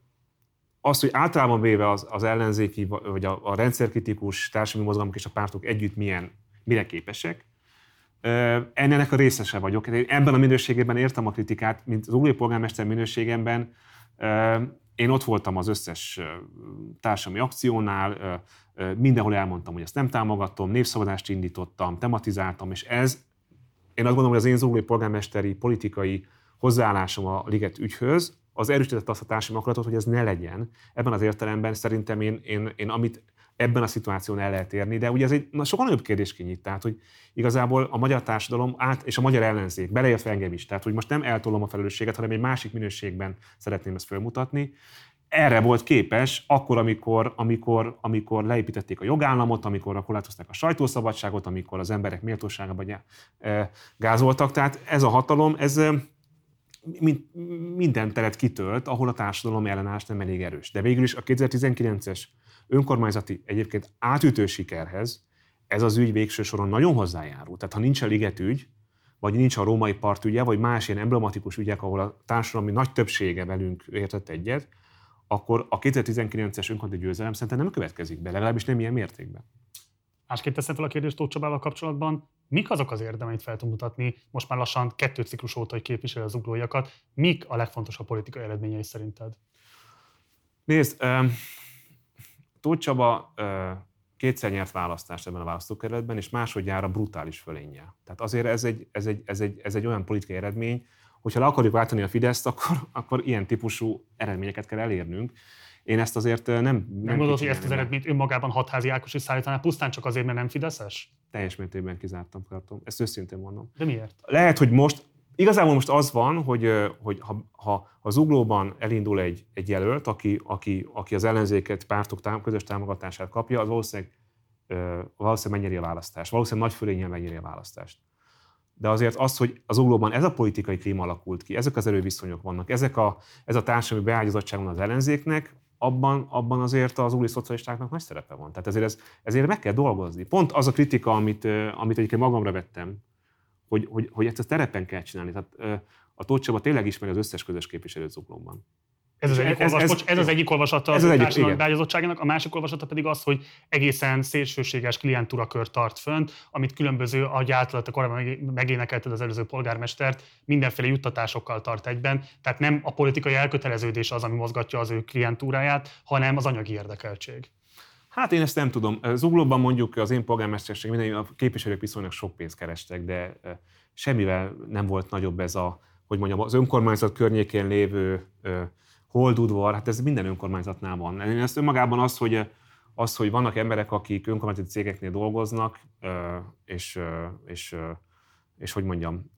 azt, hogy általában véve az, az ellenzéki, vagy a, a rendszerkritikus társadalmi mozgalmak és a pártok együtt milyen, mire képesek. Ennek a részese vagyok. Én ebben a minőségében értem a kritikát, mint az új polgármester minőségemben. Én ott voltam az összes társadalmi akciónál, mindenhol elmondtam, hogy ezt nem támogatom, népszavazást indítottam, tematizáltam, és ez, én azt gondolom, hogy az én zuglói polgármesteri politikai hozzáállásom a Liget ügyhöz, az erősített azt a társadalmi akaratot, hogy ez ne legyen. Ebben az értelemben szerintem én, én, én amit ebben a szituáción el lehet érni, de ugye ez egy na, sokkal nagyobb kérdéskény itt, tehát hogy igazából a magyar társadalom át, és a magyar ellenzék, beleértve engem is, tehát hogy most nem eltolom a felelősséget, hanem egy másik minőségben szeretném ezt fölmutatni. Erre volt képes akkor, amikor, amikor, amikor leépítették a jogállamot, amikor korlátozták a sajtószabadságot, amikor az emberek méltóságában gázoltak. Tehát ez a hatalom, ez minden teret kitölt, ahol a társadalom ellenállás nem elég erős. De végül is a kétezer-tizenkilences önkormányzati egyébként átütő sikerhez ez az ügy végső soron nagyon hozzájárul. Tehát ha nincs a Liget ügy, vagy nincs a római part ügye, vagy más ilyen emblematikus ügyek, ahol a társadalmi nagy többsége velünk értett egyet, akkor a kétezer-tizenkilences önkormányzati győzelem szerintem nem következik be, legalábbis nem ilyen mértékben. Másként teszem fel a kérdést Tóth Csabával kapcsolatban, mik azok az érdemeit fel tud mutatni, most már lassan kettő ciklus óta, hogy képviseli a zuglóiakat, mik a legfontosabb politikai eredményei szerinted? Nézd, Tóth Csaba kétszer nyert választást ebben a választókerületben, és másodjára brutális fölénnyel. Tehát azért ez egy, ez, egy, ez, egy, ez egy olyan politikai eredmény, hogyha le akarjuk váltani a Fideszt, akkor, akkor ilyen típusú eredményeket kell elérnünk. Én ezt azért nem... Nem, nem gondolod, hogy ezt az eredményt önmagában Hatházi Ákos is szállítaná, pusztán csak azért, mert nem fideszes? Teljes mértékben kizártam, tartom. Ezt őszintén mondom. De miért? Lehet, hogy most Igazából most az van, hogy, hogy ha, ha a Zuglóban elindul egy, egy jelölt, aki, aki, aki az ellenzéket, pártok tám, közös támogatását kapja, az valószínűleg, valószínűleg megnyeri a választást. Valószínűleg nagy fölényen megnyeri a választást. De azért az, hogy az Zuglóban ez a politikai klíma alakult ki, ezek az erőviszonyok vannak, ezek a, ez a társadalmi beágyazottság van az ellenzéknek, abban, abban azért az úli szocialistáknak nagy szerepe van. Tehát ezért, ez, ezért meg kell dolgozni. Pont az a kritika, amit, amit egyébként magamra vettem, hogy, hogy, hogy ezt a terepen kell csinálni. Tehát a Tóth Csaba tényleg ismeri az összes közös képviselőt Zuglóban. Ez az, ez, olvas, ez, bocs, ez az egyik olvasata az a társadalmi beágyazottságának, a másik olvasata pedig az, hogy egészen szélsőséges klientúrakör tart fönt, amit különböző, ahogy átlalta, korábban megénekelted az előző polgármestert, mindenféle juttatásokkal tart egyben. Tehát nem a politikai elköteleződés az, ami mozgatja az ő klientúráját, hanem az anyagi érdekeltség. Hát én ezt nem tudom. Zuglóban mondjuk az én polgármesterség, minden a képviselők viszonylag sok pénzt kerestek, de semmivel nem volt nagyobb ez a, hogy mondjam, az önkormányzat környékén lévő Holdudvar, hát ez minden önkormányzatnál van. Én ezt önmagában az, hogy, az, hogy vannak emberek, akik önkormányzati cégeknél dolgoznak, és, és, és hogy mondjam,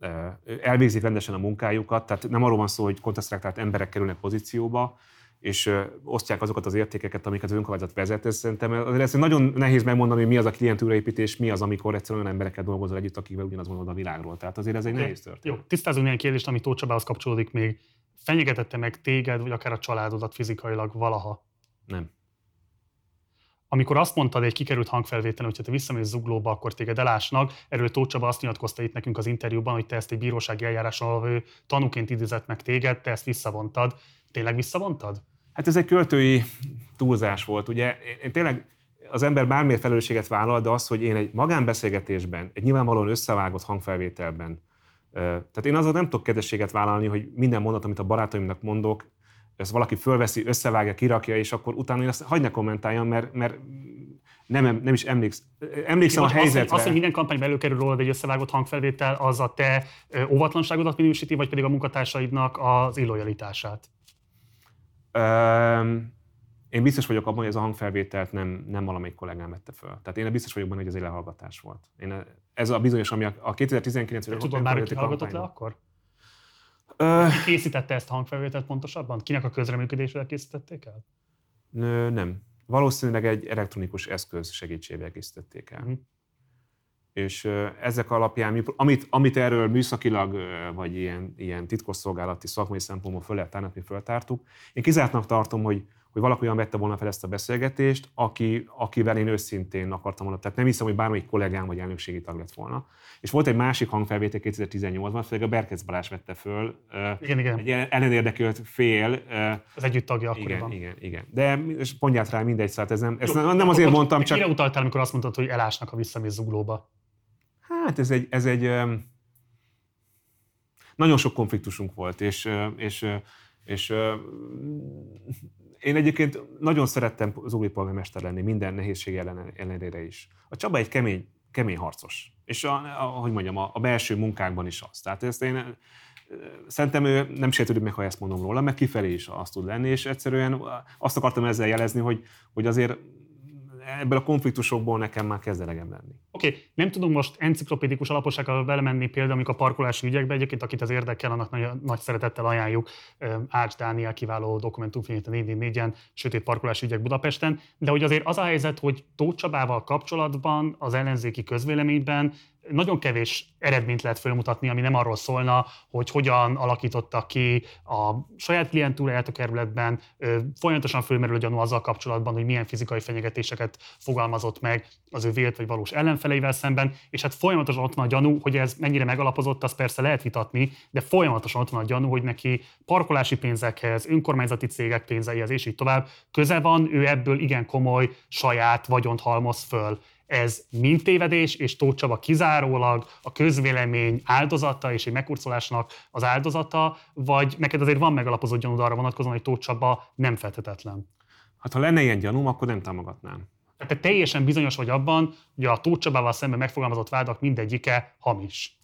elvégzik rendesen a munkájukat, tehát nem arról van szó, hogy kontesztrált emberek kerülnek pozícióba, és osztják azokat az értékeket, amiket az önkormányzat vezet. Ez szerintem ez nagyon nehéz megmondani, hogy mi az a klientúraépítés, mi az, amikor egyszerűen olyan emberekkel dolgozol együtt, akikvel ugyanaz gondolod a világról. Tehát azért ez egy nehéz történet. Jó, tisztázunk néhány kérdést, ami Tóth Csabához kapcsolódik még. Fenyegetette meg téged, vagy akár a családodat fizikailag valaha? Nem. Amikor azt mondtad egy kikerült hangfelvételen, hogyha te visszamész Zuglóba, akkor téged elásnak, erről Tóth Csaba azt nyilatkozta itt nekünk az interjúban, hogy te ezt egy bírósági eljáráson tanúként idézett meg téged, te ezt visszavontad. Tényleg visszavontad? Hát ez egy költői túlzás volt. Ugye én tényleg az ember bármilyen felelősséget vállal, de az, hogy én egy magánbeszélgetésben, egy nyilvánvalóan összevágott hangfelvételben, tehát én azon nem tudok kedvességet vállalni, hogy minden mondat, amit a barátaimnak mondok, ezt valaki fölveszi, összevágja, kirakja, és akkor utána én azt hagyd ne kommentáljam, mert, mert nem, nem is emléksz, emlékszem a helyzetre. Azt, hogy, azt, hogy minden kampányban előkerül rólad egy összevágott hangfelvétel, az a te óvatlanságodat minősíti, vagy pedig a munkatársaidnak az illojalitását? Um, én biztos vagyok abban, hogy ez a hangfelvételt nem, nem valamelyik kollégám vette föl. Tehát én biztos vagyok benne, hogy ez egy lehallgatás volt. Én, ez a bizonyos, ami a kétezer-tizenkilenc-ben... Tudod már, hogy ki hallgatott le akkor? Uh, Ki készítette ezt a hangfelvételt pontosabban? Kinek a közreműködésével készítették el? Nö, nem. Valószínűleg egy elektronikus eszköz segítségével készítették el. Uh-huh. És uh, ezek alapján, amit, amit erről műszakilag, uh, vagy ilyen, ilyen titkosszolgálati szakmai szempontból föl lehet tárni, föltártuk, én kizártnak tartom, hogy hogy valaki olyan vette volna fel ezt a beszélgetést, aki, akivel én őszintén akartam volna. Tehát nem hiszem, hogy bármelyik kollégám vagy elnökségi tag lett volna. És volt egy másik hangfelvétel kétezer-tizennyolcban, főleg a Berkec Balázs vette föl. Igen, igen. Egy ellenérdekült fél. Az együtt tagja akkoriban. Igen, igen, igen. De mondját rá mindegy, szóval ez nem, ezt jó, nem azért most, mondtam, csak... Mire utaltál, amikor azt mondtad, hogy elásnak, ha visszamész Zuglóba? Hát ez egy... Ez egy nagyon sok konfliktusunk volt, és... és, és én egyébként nagyon szerettem Zugli polgármester lenni minden nehézség ellen, ellenére is. A Csaba egy kemény, kemény harcos, és a, a, hogy mondjam, a, a belső munkákban is az. Tehát ezt én szerintem ő nem sértődik meg, ha ezt mondom róla, mert kifelé is azt tud lenni, és egyszerűen azt akartam ezzel jelezni, hogy, hogy azért ebből a konfliktusokból nekem már kezd elegem lenni. Oké, okay. Nem tudom most enciklopédikus alapossággal belemenni például, amikor a parkolási ügyekbe, egyébként akit az érdekel, annak nagy, nagy szeretettel ajánljuk Ács Dániel kiváló dokumentumfilmét a négy négy négyen, sötét parkolási ügyek Budapesten, de hogy azért az a helyzet, hogy Tóth Csabával kapcsolatban az ellenzéki közvéleményben nagyon kevés eredményt lehet fölmutatni, ami nem arról szólna, hogy hogyan alakította ki a saját klientúráját a kerületben, folyamatosan fölmerül gyanú azzal kapcsolatban, hogy milyen fizikai fenyegetéseket fogalmazott meg az ő vélt vagy valós ellenfeleivel szemben, és hát folyamatosan ott van a gyanú, hogy ez mennyire megalapozott, azt persze lehet vitatni, de folyamatosan ott van a gyanú, hogy neki parkolási pénzekhez, önkormányzati cégek pénzeihez és így tovább köze van, ő ebből igen komoly saját vagyont halmoz föl. Ez mind tévedés, és Tóth Csaba kizárólag a közvélemény áldozata és egy megkurcolásnak az áldozata, vagy neked azért van megalapozott gyanúd arra vonatkozóan, hogy Tóth Csaba nem feltetetlen? Hát ha lenne ilyen gyanúm, akkor nem támogatnám. Tehát te teljesen bizonyos vagy abban, hogy a Tóth Csabával szemben megfogalmazott vádak mindegyike hamis.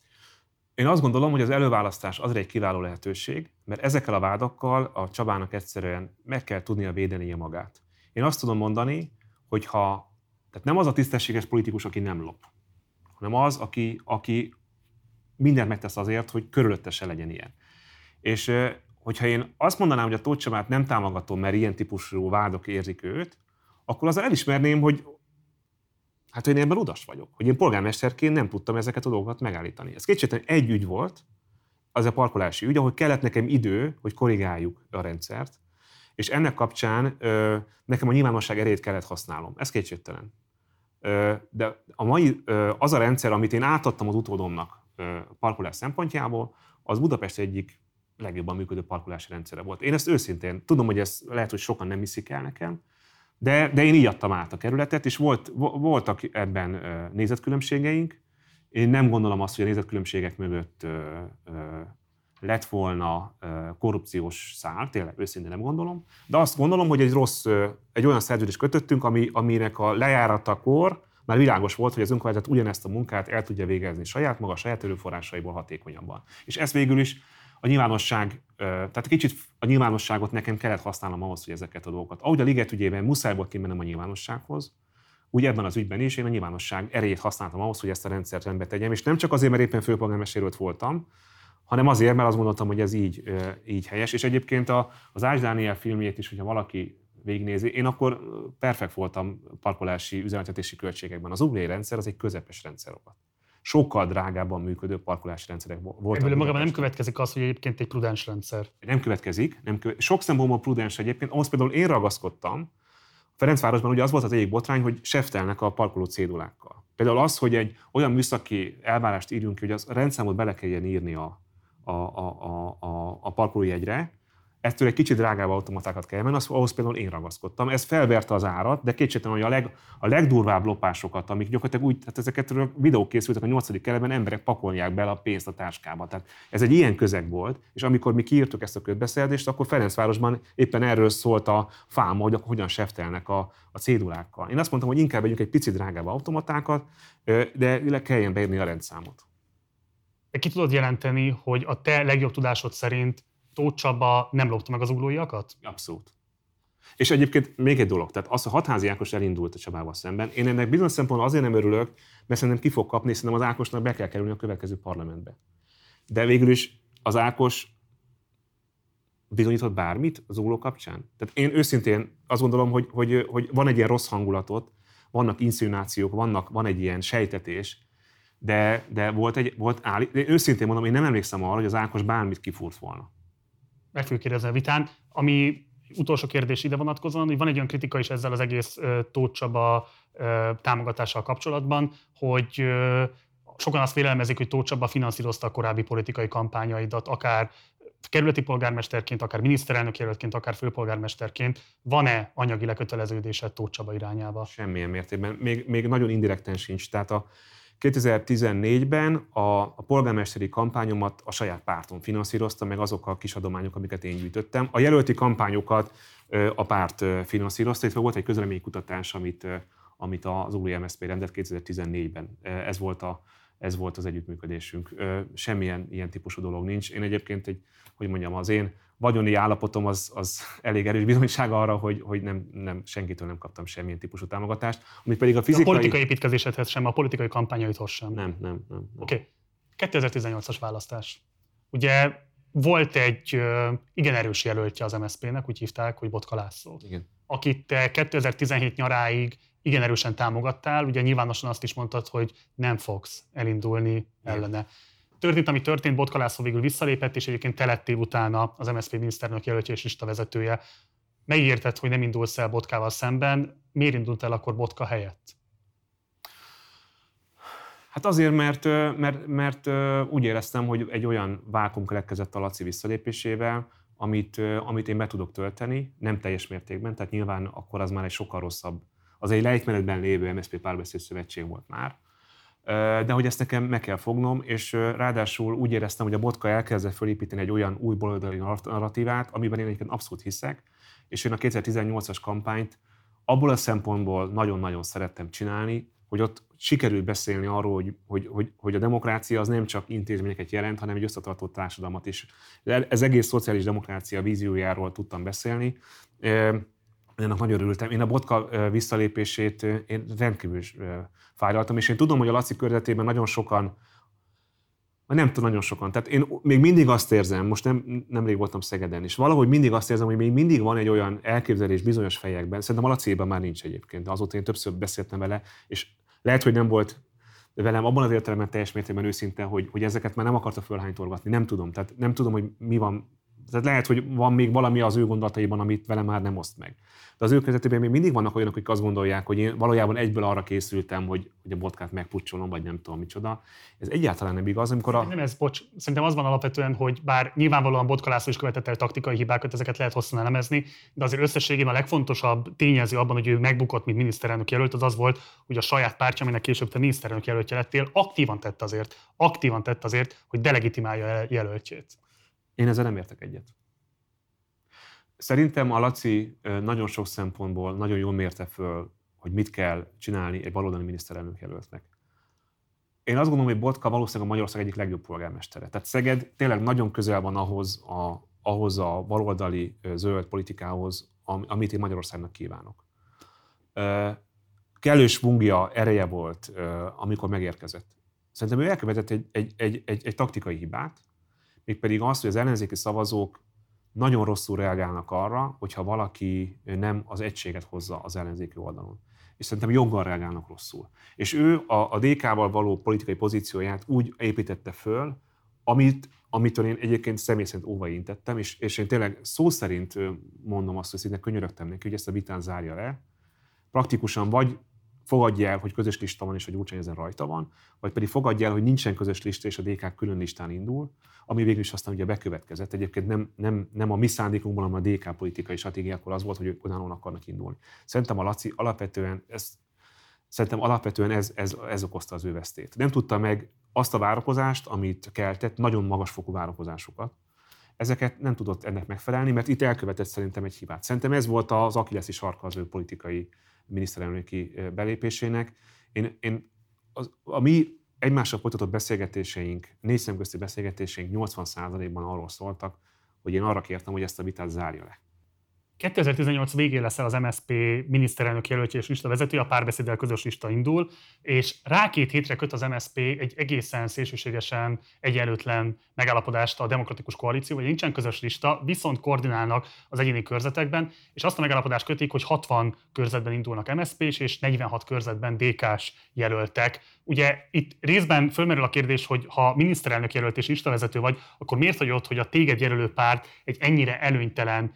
Én azt gondolom, hogy az előválasztás azért egy kiváló lehetőség, mert ezekkel a vádakkal a Csabának egyszerűen meg kell tudnia védenie magát. Én azt tudom mondani, hogy ha Tehát nem az a tisztességes politikus, aki nem lop, hanem az, aki, aki mindent megtesz azért, hogy körülötte se legyen ilyen. És hogyha én azt mondanám, hogy a Tóth Csabát nem támogatom, mert ilyen típusú vádok érzik őt, akkor azzal elismerném, hogy hát én ebben ludas vagyok, hogy én polgármesterként nem tudtam ezeket a dolgokat megállítani. Ez kétségtelen egy ügy volt, az a parkolási ügy, ahol kellett nekem idő, hogy korrigáljuk a rendszert, és ennek kapcsán ö, nekem a nyilvánosság erejét kellett használnom. Ez kétségtelen. Ö, de a mai, ö, az a rendszer, amit én átadtam az utódomnak ö, parkolás szempontjából, az Budapest egyik legjobban működő parkolási rendszere volt. Én ezt őszintén tudom, hogy ez lehet, hogy sokan nem hiszik el nekem, de, de én így adtam át a kerületet, és volt, voltak ebben nézetkülönbségeink. Én nem gondolom azt, hogy a nézetkülönbségek mögött ö, ö, lett volna ö, korrupciós szál, tényleg őszintén nem gondolom, de azt gondolom, hogy egy rossz, ö, egy olyan szerződést kötöttünk, ami, aminek a lejáratakor már világos volt, hogy az önkormányzat ugyanezt a munkát el tudja végezni saját maga, saját erőforrásaiból hatékonyabban. És ez végül is a nyilvánosság, ö, tehát kicsit a nyilvánosságot nekem kellett használnom ahhoz, hogy ezeket a dolgokat. Ahogy a Liget ügyében muszáj volt kimennem a nyilvánossághoz, úgy ebben az ügyben is én a nyilvánosság erejét használtam ahhoz, hogy ezt a rendszert rendbe tegyem, és nem csak azért, mert éppen főpolgármester jelölt voltam, hanem azért, mert azt gondoltam, hogy ez így, így helyes. És egyébként a, az Ács Dániel filmjét is, hogyha valaki végignézi, én akkor perfekt voltam parkolási, üzemeltetési költségekben. Az uglói rendszer az egy közepes rendszer volt. Sokkal drágábban működő parkolási rendszerek voltak. Ebből magában nem következik az, hogy egyébként egy prudens rendszer. Nem következik. Nem köve... Sok szempontból prudens egyébként. Ahhoz például én ragaszkodtam, Ferencvárosban ugye az volt az egyik botrány, hogy seftelnek a parkoló cédulákkal. Például az, hogy egy olyan műszaki elvárást írjunk ki, hogy az rendszámot bele kelljen írni a, a, a, a, a parkolójegyre, ettől egy kicsit drágább automatákat kell menni, ahhoz például én ragaszkodtam. Ez felverte az árat, de kétségtelen, hogy a, leg, a legdurvább lopásokat, amik gyakorlatilag úgy, tehát ezeket videók készültek a nyolcadik keletben, emberek pakolják bele a pénzt a táskába. Tehát ez egy ilyen közeg volt, és amikor mi kiírtuk ezt a közbeszerzést, akkor Ferencvárosban éppen erről szólt a fáma, hogy hogyan seftelnek a, a cédulákkal. Én azt mondtam, hogy inkább vegyünk egy picit drágább automatákat, de kelljen beírni a rendszámot. De ki tudod jelenteni, hogy a te legjobb tudásod szerint Tóth Csaba nem lopta meg az uglóiakat? Abszolút. És egyébként még egy dolog, tehát az, a Hatházi Ákos elindult a Csabával szemben, én ennek bizonyos szempontból azért nem örülök, mert szerintem ki fog kapni, és szerintem az Ákosnak be kell kerülni a következő parlamentbe. De végül is az Ákos bizonyított bármit az ugló kapcsán? Tehát én őszintén azt gondolom, hogy, hogy, hogy van egy ilyen rossz hangulatot, vannak inszinuációk, vannak, van egy ilyen sejtetés, de, de volt egy, volt áll... de őszintén mondom, én nem emlékszem arra, hogy az Ákos bármit kifúrt volna. Meg fogjuk kérdezni a vitán, ami utolsó kérdés ide vonatkozóan, hogy van egy olyan kritika is ezzel az egész Tóth Csaba támogatással kapcsolatban, hogy sokan azt vélelmezik, hogy Tóth Csaba finanszírozta a korábbi politikai kampányaidat, akár kerületi polgármesterként, akár miniszterelnök jelöltként, akár főpolgármesterként. Van-e anyagi leköteleződése Tóth Csaba irányába? Semmilyen mértékben. Még, még nagyon indirekten sincs. Tehát a kétezer-tizennégyben a, a polgármesteri kampányomat a saját pártom finanszírozta, meg azok a kis adományok, amiket én gyűjtöttem. A jelölti kampányokat a párt finanszírozta, itt volt egy közleménykutatás, amit, amit az uglói em es zé pé rendelt kétezer-tizennégyben. Ez volt, a, ez volt az együttműködésünk. Semmilyen ilyen típusú dolog nincs. Én egyébként, egy, hogy mondjam, az én vagyoni állapotom az, az elég erős bizonyság arra, hogy, hogy nem, nem, senkitől nem kaptam semmilyen típusú támogatást. Amit pedig a, fizikai... a politikai építkezésedhez sem, a politikai kampányaidhoz sem. Nem, nem, nem. Oké. Okay. kétezer-tizennyolcas választás. Ugye volt egy igen erős jelöltje az em es zé pének, úgy hívták, hogy Botka László. Igen. Akit te kétezer-tizenhét nyaráig igen erősen támogattál, ugye nyilvánosan azt is mondtad, hogy nem fogsz elindulni ellene. Történt, ami történt, Botka László végül visszalépett, és egyébként te lettél utána az em es zé pé miniszterelnök jelöltje és listavezetője. Megígérted, hogy nem indulsz el Botkával szemben. Miért indult el akkor Botka helyett? Hát azért, mert, mert, mert úgy éreztem, hogy egy olyan vákuum keletkezett a Laci visszalépésével, amit, amit én be tudok tölteni, nem teljes mértékben, tehát nyilván akkor az már egy sokkal rosszabb, az egy lejtmenetben lévő em es zé pé párbeszéd szövetség volt már. De hogy ezt nekem meg kell fognom, és ráadásul úgy éreztem, hogy a Botka elkezdett fölépíteni egy olyan új baloldali narratívát, amiben én egyébként abszolút hiszek, és én a kétezer-tizennyolcas kampányt abból a szempontból nagyon-nagyon szerettem csinálni, hogy ott sikerült beszélni arról, hogy, hogy, hogy, hogy a demokrácia az nem csak intézményeket jelent, hanem egy összetartó társadalmat is. Ez egész szociális demokrácia víziójáról tudtam beszélni. Ennek nagyon örültem. Én a Botka visszalépését én rendkívül fájdaltam, és én tudom, hogy a Laci körzetében nagyon sokan nem tudom, nagyon sokan. Tehát én még mindig azt érzem, most nem, nemrég voltam Szegeden is, valahogy mindig azt érzem, hogy még mindig van egy olyan elképzelés bizonyos fejekben, szerintem a Lacében már nincs egyébként, de azóta én többször beszéltem vele, és lehet, hogy nem volt velem abban az értelemben teljes mértékben őszinte, hogy, hogy ezeket már nem akarta fölhánytorgatni, nem tudom. Tehát nem tudom, hogy mi van. Tehát lehet, hogy van még valami az ő gondolataiban, amit velem már nem oszt meg. De az ő közvetében még mindig vannak olyanok, akik azt gondolják, hogy én valójában egyből arra készültem, hogy, hogy a botkát megpucsolom, vagy nem tudom micsoda. Ez egyáltalán nem igaz, amikor a... Nem ez, bocs. Szerintem az van alapvetően, hogy bár nyilvánvalóan Botka László is követett el taktikai hibákat, ezeket lehet hosszan elemezni, de azért összességében a legfontosabb tényező abban, hogy ő megbukott, mint miniszterelnök jelölt, az az volt, hogy a saját pártja, aminek később te miniszterelnök jelöltje lettél, aktívan tett azért, aktívan tett azért, hogy delegitimálja jelöltjét. Én ezzel nem értek egyet. Szerintem a Laci nagyon sok szempontból nagyon jól mérte föl, hogy mit kell csinálni egy baloldali miniszterelnök jelöltnek. Én azt gondolom, hogy Botka valószínűleg a Magyarország egyik legjobb polgármestere. Tehát Szeged tényleg nagyon közel van ahhoz a, ahhoz a baloldali zöld politikához, amit én Magyarországnak kívánok. Kellős vungja, ereje volt, amikor megérkezett. Szerintem ő elkövetett egy, egy, egy, egy, egy taktikai hibát, mégpedig az, hogy az ellenzéki szavazók nagyon rosszul reagálnak arra, hogyha valaki nem az egységet hozza az ellenzéki oldalon. És szerintem joggal reagálnak rosszul. És ő a, a dé ká-val való politikai pozícióját úgy építette föl, amit, amitől én egyébként személy szerint óva intettem, és, és én tényleg szó szerint mondom azt, hogy szinte könyörögtem neki, hogy ezt a vitán zárja le. Praktikusan vagy fogadja el, hogy közös lista van, és hogy Gyurcsány ezen rajta van, vagy pedig fogadja el, hogy nincsen közös lista, és a dé ká külön listán indul, ami végül is aztán ugye bekövetkezett. Egyébként nem, nem, nem a mi szándékunkból, hanem a dé ká politikai stratégiákor az volt, hogy ők odállóan akarnak indulni. Szerintem a Laci alapvetően, ez, szerintem alapvetően ez, ez, ez okozta az ő vesztét. Nem tudta meg azt a várakozást, amit keltett, nagyon magasfokú várakozásokat. Ezeket nem tudott ennek megfelelni, mert itt elkövetett szerintem egy hibát. Szerintem ez volt az akilleszi sarka az ő politikai miniszterelnöki belépésének. Én, én az, a mi egymással folytatott beszélgetéseink, négy szemközti beszélgetéseink nyolcvan százalékban arról szóltak, hogy én arra kértem, hogy ezt a vitát zárja le. kétezer-tizennyolc végén leszel az em es zé pé miniszterelnök jelöltje és listavezető, a Párbeszéddel közös lista indul, és rá két hétre köt az em es zé pé egy egészen szélsőségesen egyenlőtlen megállapodást a Demokratikus Koalíció, hogy nincsen közös lista, viszont koordinálnak az egyéni körzetekben, és azt a megállapodást kötik, hogy hatvan körzetben indulnak em es zé pés és negyvenhat körzetben dé ká-s jelöltek. Ugye itt részben fölmerül a kérdés, hogy ha miniszterelnök jelölt és listavezető vagy, akkor miért vagy ott, hogy a téged jelölő párt egy ennyire előnytelen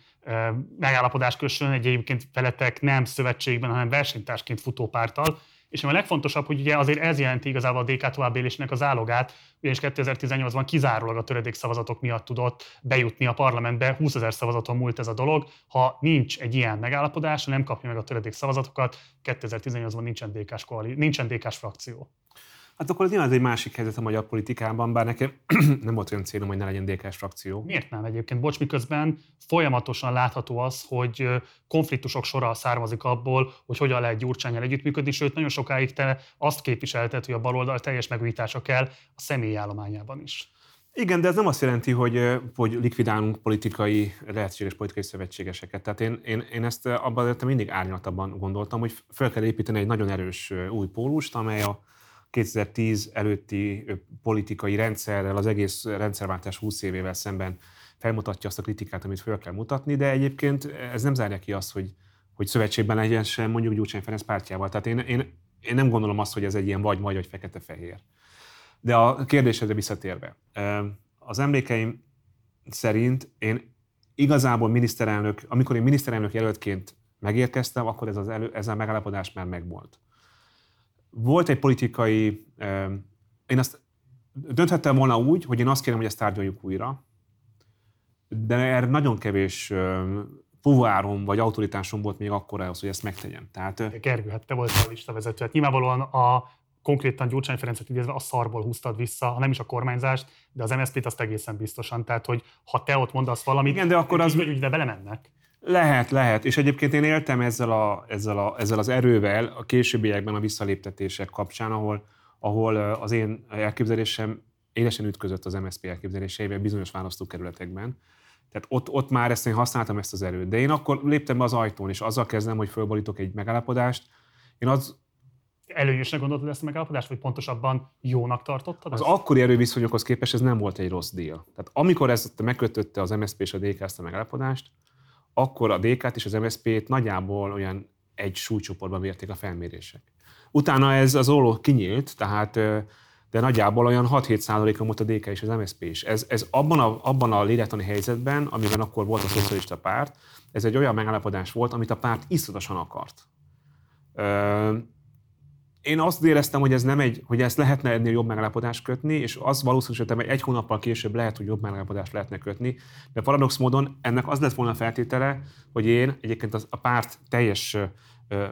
megállapodást kössön egy egyébként veletek nem szövetségben, hanem versenytársként futó párttal. És a legfontosabb, hogy ugye azért ez jelenti igazából a dé ká továbbélésének az állogát, ugyanis kétezer-tizennyolcban kizárólag a töredékszavazatok miatt tudott bejutni a parlamentbe, húszezer szavazaton múlt ez a dolog. Ha nincs egy ilyen megállapodás, nem kapja meg a töredékszavazatokat, kétezer-tizennyolcban nincsen dé ká-s, koalí- nincsen dé ká-s frakció. Hát akkor nyilván ez egy másik helyzet a magyar politikában, bár nekem nem volt olyan célom, hogy ne legyen dé ká-s frakció. Miért nem egyébként? Bocs, miközben folyamatosan látható az, hogy konfliktusok sora származik abból, hogy hogyan lehet Gyurcsánnyal együttműködni, sőt nagyon sokáig te azt képviselted, hogy a baloldal teljes megújítása kell a személyi állományában is. Igen, de ez nem azt jelenti, hogy, hogy likvidálunk politikai, lehetséges politikai szövetségeseket. Tehát én, én, én ezt abban értem mindig árnyaltabban gondoltam, hogy fel kell építeni egy nagyon erős új pólust, amely a kétezer-tíz előtti politikai rendszerrel, az egész rendszerváltás húsz évével szemben felmutatja azt a kritikát, amit föl kell mutatni, de egyébként ez nem zárja ki azt, hogy, hogy szövetségben legyen sem mondjuk Gyurcsány Ferenc pártjával. Tehát én, én, én nem gondolom azt, hogy ez egy ilyen vagy-majd, vagy fekete-fehér. De a kérdésedre visszatérve, az emlékeim szerint én igazából miniszterelnök, amikor én miniszterelnök jelöltként megérkeztem, akkor ez, az elő, ez a megállapodás már megvolt. Volt egy politikai, én azt dönthettem volna úgy, hogy én azt kérem, hogy ezt tárgyaljuk újra, de erre nagyon kevés puvárom vagy autoritásom volt még akkor ahhoz, hogy ezt megtegyem. Tehát... Gergő, hát te voltál a listavezető, hát nyilvánvalóan a konkrétan Gyurcsány Ferencet idézve a szarból húztad vissza, ha nem is a kormányzást, de az em es zé pét azt egészen biztosan. Tehát, hogy ha te ott mondasz valamit, igen, de akkor az... ügybe belemennek. Lehet, lehet. És egyébként én éltem ezzel, a, ezzel, a, ezzel az erővel a későbbiekben a visszaléptetések kapcsán, ahol, ahol az én elképzelésem élesen ütközött az em es zé pé elképzeléseivel bizonyos választókerületekben. Tehát ott, ott már ezt én használtam, ezt az erőt. De én akkor léptem be az ajtón, és azzal kezdem, hogy fölborítok egy megállapodást. Én az előnyösnek gondoltad ezt a megállapodást, vagy pontosabban jónak tartottad? Az ezt? Akkori erőviszonyokhoz képest ez nem volt egy rossz deal. Tehát amikor ezt megkötötte az em es zé pé és a dé ká ezt a megállapodást, akkor a dé ká-t és az em es zé pét nagyjából olyan egy súlycsoportban mérték a felmérések. Utána ez az óló kinyílt, tehát, de nagyjából olyan hat-hét százaléka volt a dé ká és az em es zé pé is. Ez, ez abban, a, abban a lélektani helyzetben, amiben akkor volt a szocialista párt, ez egy olyan megállapodás volt, amit a párt iszonyatosan akart. Ö, Én azt éreztem, hogy ez nem egy, hogy ezt lehetne ennél jobb megállapodást kötni, és azt valószínűsítettem, hogy egy hónappal később lehet, hogy jobb megállapodást lehetne kötni, de paradox módon ennek az lett volna a feltétele, hogy én egyébként a párt teljes,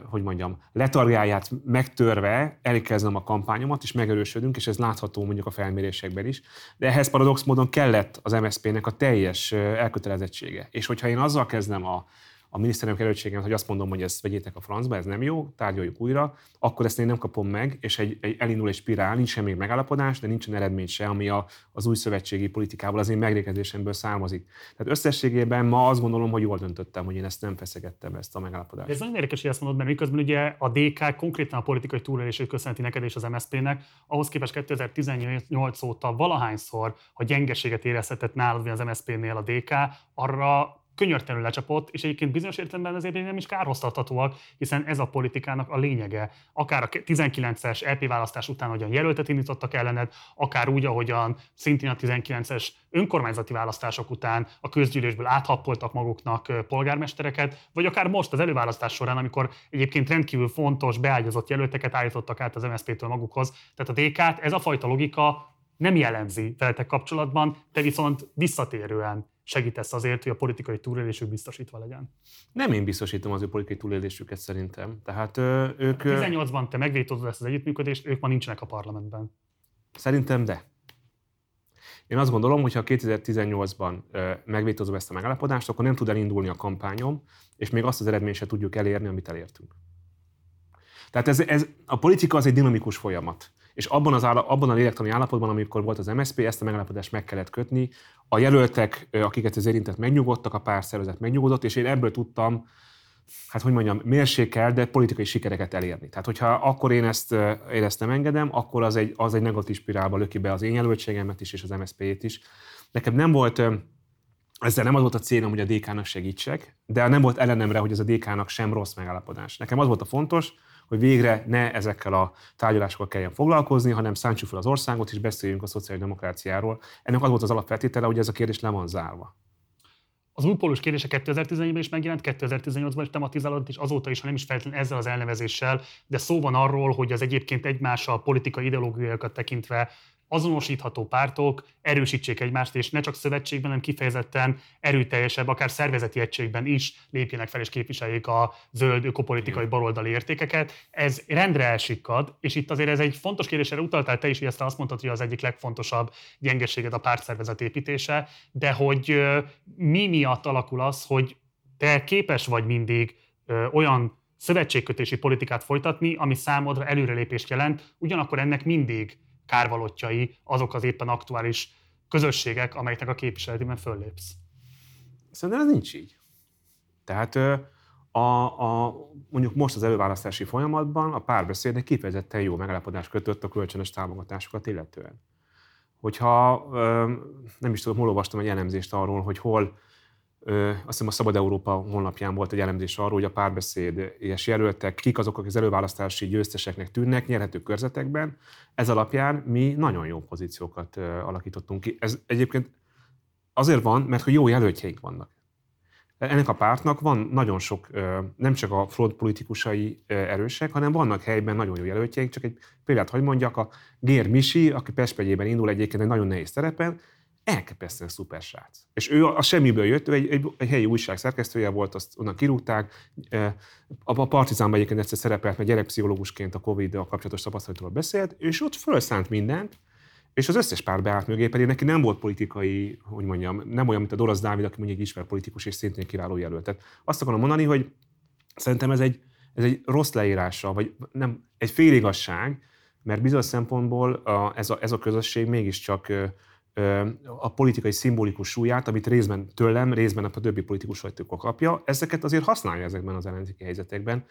hogy mondjam, letargáját megtörve elkezdem a kampányomat, és megerősödünk, és ez látható mondjuk a felmérésekben is. De ehhez paradox módon kellett az em es zé pének a teljes elkötelezettsége. És hogyha én azzal kezdem a a miniszterelnök jelöltségemet, hogy azt mondom, hogy ezt vegyétek a francba, ez nem jó, tárgyaljuk újra, akkor ezt én nem kapom meg, és egy, egy elindul egy spirál, nincs semmi megállapodás, de nincsen eredmény se, ami a, az új szövetségi politikából, az én megrékezésemből származik. Tehát összességében ma azt gondolom, hogy jól döntöttem, hogy én ezt nem feszegettem, ezt a megállapodást. De ez nagyon érdekes, hogy ezt mondod, mert miközben ugye a dé ká konkrétan a politikai túlélését köszönheti neked és az em es zé pének, ahhoz képest kétezer-tizennyolc óta valahányszor, ha gyengeséget érezhetett nálad, vagy az em es zé pénél a dé ká, arra könyörtelenül lecsapott, és egyébként bizonyos értelemben ezért nem is kárhoztathatóak, hiszen ez a politikának a lényege. Akár a tizenkilences é pé választás után, hogyan jelöltet indítottak ellened, akár úgy, ahogyan szintén a tizenkilences önkormányzati választások után a közgyűlésből áthappoltak maguknak polgármestereket, vagy akár most az előválasztás során, amikor egyébként rendkívül fontos, beágyazott jelölteket állítottak át az em es zé pétől magukhoz. Tehát a dé ká-t ez a fajta logika nem jellemzi veletek kapcsolatban, te viszont visszatérően segítesz azért, hogy a politikai túlélésük biztosítva legyen? Nem én biztosítom az ő politikai túlélésüket szerintem. Tehát ők... tizennyolcban te megvétózod ezt az együttműködést, ők ma nincsenek a parlamentben. Szerintem de. Én azt gondolom, hogy ha kétezer-tizennyolcban megvétózom ezt a megállapodást, akkor nem tud elindulni a kampányom, és még azt az eredményt se tudjuk elérni, amit elértünk. Tehát ez, ez, a politika az egy dinamikus folyamat. És abban, az áll- abban a lélektani állapotban, amikor volt az em es zé pé, ezt a megállapodást meg kellett kötni. A jelöltek, akiket ez érintett, megnyugodtak, a pártszervezet megnyugodott, és én ebből tudtam, hát hogy mondjam, mérsékel, de politikai sikereket elérni. Tehát, hogyha akkor én ezt, én ezt nem engedem, akkor az egy, az egy negatív spirálba löki be az én jelöltségemet is, és az em es zé pét is. Nekem nem volt... Ezzel nem az volt a célom, hogy a dé ká-nak segítsek, de nem volt ellenemre, hogy ez a dé ká-nak sem rossz megállapodás. Nekem az volt a fontos, hogy végre ne ezekkel a tárgyalásokkal kelljen foglalkozni, hanem szántsuk fel az országot, és beszéljünk a szociális demokráciáról. Ennek az volt az alapfeltétele, hogy ez a kérdés le van zárva. Az újpólus kérdése kétezer-tizennégyben is megjelent, kétezer-tizennyolcban is tematizálódott, és azóta is, ha nem is feltétlenül ezzel az elnevezéssel, de szó van arról, hogy az egyébként egymással politikai ideológiákat tekintve azonosítható pártok erősítsék egymást, és ne csak szövetségben, hanem kifejezetten erőteljesebb, akár szervezeti egységben is lépjenek fel és képviseljék a zöld ökopolitikai baloldali értékeket. Ez rendre elsikkad, és itt azért ez egy fontos kérdésre utaltál te is, hogy ezt azt mondtad, hogy az egyik legfontosabb gyengeséged a pártszervezet építése, de hogy mi miatt alakul az, hogy te képes vagy mindig olyan szövetségkötési politikát folytatni, ami számodra előrelépést jelent, ugyanakkor ennek mindig kárvalótjai azok az éppen aktuális közösségek, amelyeknek a képviseletében föllépsz? Szerintem ez nincs így. Tehát a, a, mondjuk most az előválasztási folyamatban a Párbeszédnek kifejezetten jó megállapodást kötött a kölcsönös támogatásokat illetően. Hogyha nem is tudom, hol olvastam egy elemzést arról, hogy hol, azt hiszem a Szabad Európa honlapján volt egy elemzés arról, hogy a párbeszédes jelöltek, kik azok, akik az előválasztási győzteseknek tűnnek, nyerhető körzetekben. Ez alapján mi nagyon jó pozíciókat alakítottunk ki. Ez egyébként azért van, mert hogy jó jelöltjeink vannak. Ennek a pártnak van nagyon sok, nem csak a front politikusai erősek, hanem vannak helyben nagyon jó jelöltjeink. Csak egy példát, hogy mondjak, a Gér Misi, aki Pest-megyében indul egyébként egy nagyon nehéz terepen, elképesztően szuper srác. És ő a semmiből jött, ő egy, egy, egy helyi újság szerkesztője volt, azt onnan kirúgták. A, a Partizánban egyébként egyszer szerepelt, mert gyerekpszichológusként a Covid-dal kapcsolatos tapasztalatról beszélt, és ott fölszánt mindent, és az összes párt beállt mögé, pedig neki nem volt politikai, hogy mondjam, nem olyan, mint a Dorosz Dávid, aki mondjuk egy ismert politikus és szintén kiváló jelölt. Tehát azt akarom mondani, hogy szerintem ez egy, ez egy rossz leírása, vagy nem, egy féligazság, mert bizonyos szempontból a, ez, a, ez a közösség mégiscsak a politikai szimbolikus súlyát, amit részben tőlem, részben a többi politikus sajtókkal kapja, ezeket azért használja ezekben az ellenzéki helyzetekben.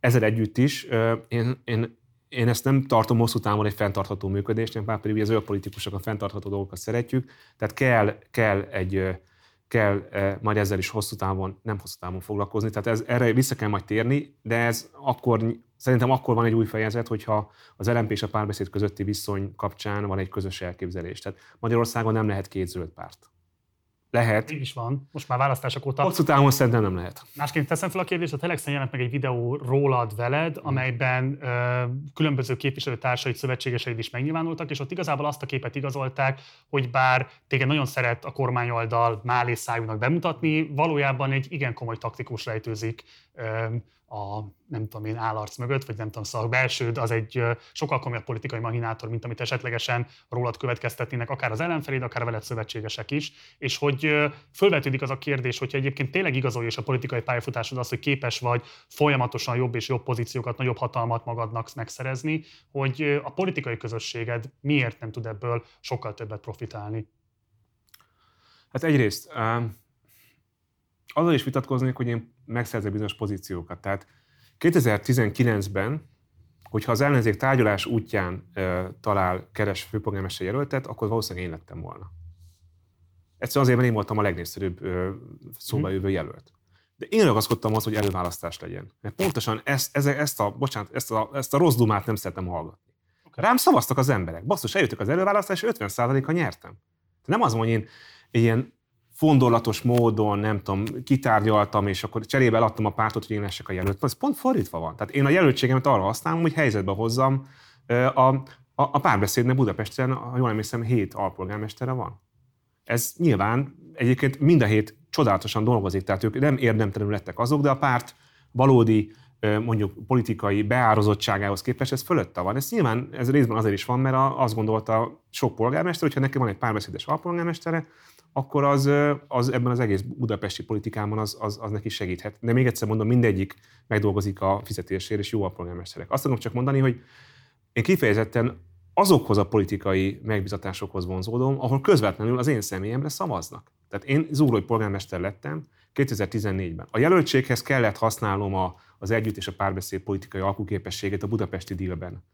Ezzel együtt is én, én, Én ezt nem tartom hosszú távon egy fenntartható működésnek, már pedig ugye zöld politikusok a fenntartható dolgokat szeretjük, tehát kell, kell egy... kell eh, majd ezzel is hosszú távon, nem hosszú távon foglalkozni. Tehát ez, erre vissza kell majd térni, de ez akkor, szerintem akkor van egy új fejezet, hogyha az el em pé és a párbeszéd közötti viszony kapcsán van egy közös elképzelés. Tehát Magyarországon nem lehet két zöld párt. Lehet. Így is van. Most már választások óta. Hosszú távon szerintem nem lehet. Másként teszem fel a kérdést, a Telexen jelent meg egy videó rólad veled, amelyben ö, különböző képviselőtársaid, szövetségeseid is megnyilvánultak, és ott igazából azt a képet igazolták, hogy bár téged nagyon szeret a kormányoldal málé szájúnak bemutatni, valójában egy igen komoly taktikus rejtőzik ö, a nem tudom én állarc mögött, vagy nem tudom, szóval a belsőd az egy sokkal komolyabb politikai machinátor, mint amit esetlegesen rólad következtetnének akár az ellenfeléd, akár veled szövetségesek is, és hogy fölvetődik az a kérdés, hogyha egyébként tényleg igazolja és a politikai pályafutásod az, hogy képes vagy folyamatosan jobb és jobb pozíciókat, nagyobb hatalmat magadnak megszerezni, hogy a politikai közösséged miért nem tud ebből sokkal többet profitálni? Hát egyrészt... Um... Azzal is vitatkoznék, hogy én megszerzek bizonyos pozíciókat. Tehát kétezer-tizenkilencben, hogyha az ellenzék tárgyalás útján ö, talál keres főpolgármester jelöltet, akkor valószínűleg én lettem volna. Egyszerűen azért, mert én voltam a legnépszerűbb ö, szóba jövő jelölt. De én ragaszkodtam az, hogy előválasztás legyen. Mert pontosan ezt, ezt, ezt, a, bocsánat, ezt, a, ezt a rossz dumát nem szeretem hallgatni. Okay. Rám szavaztak az emberek. Basszus, eljöttök az előválasztás, ötven százaléka nyertem. De nem az, hogy én ilyen fondorlatos módon, nem tudom, kitárgyaltam, és akkor cserébe eladtam a pártot, hogy én lessek a jelölt. Ez pont fordítva van. Tehát én a jelöltségemet arra használom, hogy helyzetbe hozzam. A, a, a párbeszédnek Budapesten, ha jól emlékszem, hét alpolgármestere van. Ez nyilván egyébként mind a hét csodálatosan dolgozik, tehát ők nem érdemtelenül lettek azok, de a párt valódi, mondjuk politikai beárazottságához képest ez fölötte van. Ez nyilván ez részben azért is van, mert azt gondolta sok polgármester, hogyha neki van egy párbeszédes alpolgármestere, akkor az, az ebben az egész budapesti politikában az, az, az neki segíthet. De még egyszer mondom, mindegyik megdolgozik a fizetésért, és jó a polgármesterek. Azt akarom csak mondani, hogy én kifejezetten azokhoz a politikai megbizatásokhoz vonzódom, ahol közvetlenül az én személyemre szavaznak. Tehát én zúrói polgármester lettem kétezer-tizennégyben. A jelöltséghez kellett használnom a, az együtt és a párbeszéd politikai alkuképességet a budapesti dílben.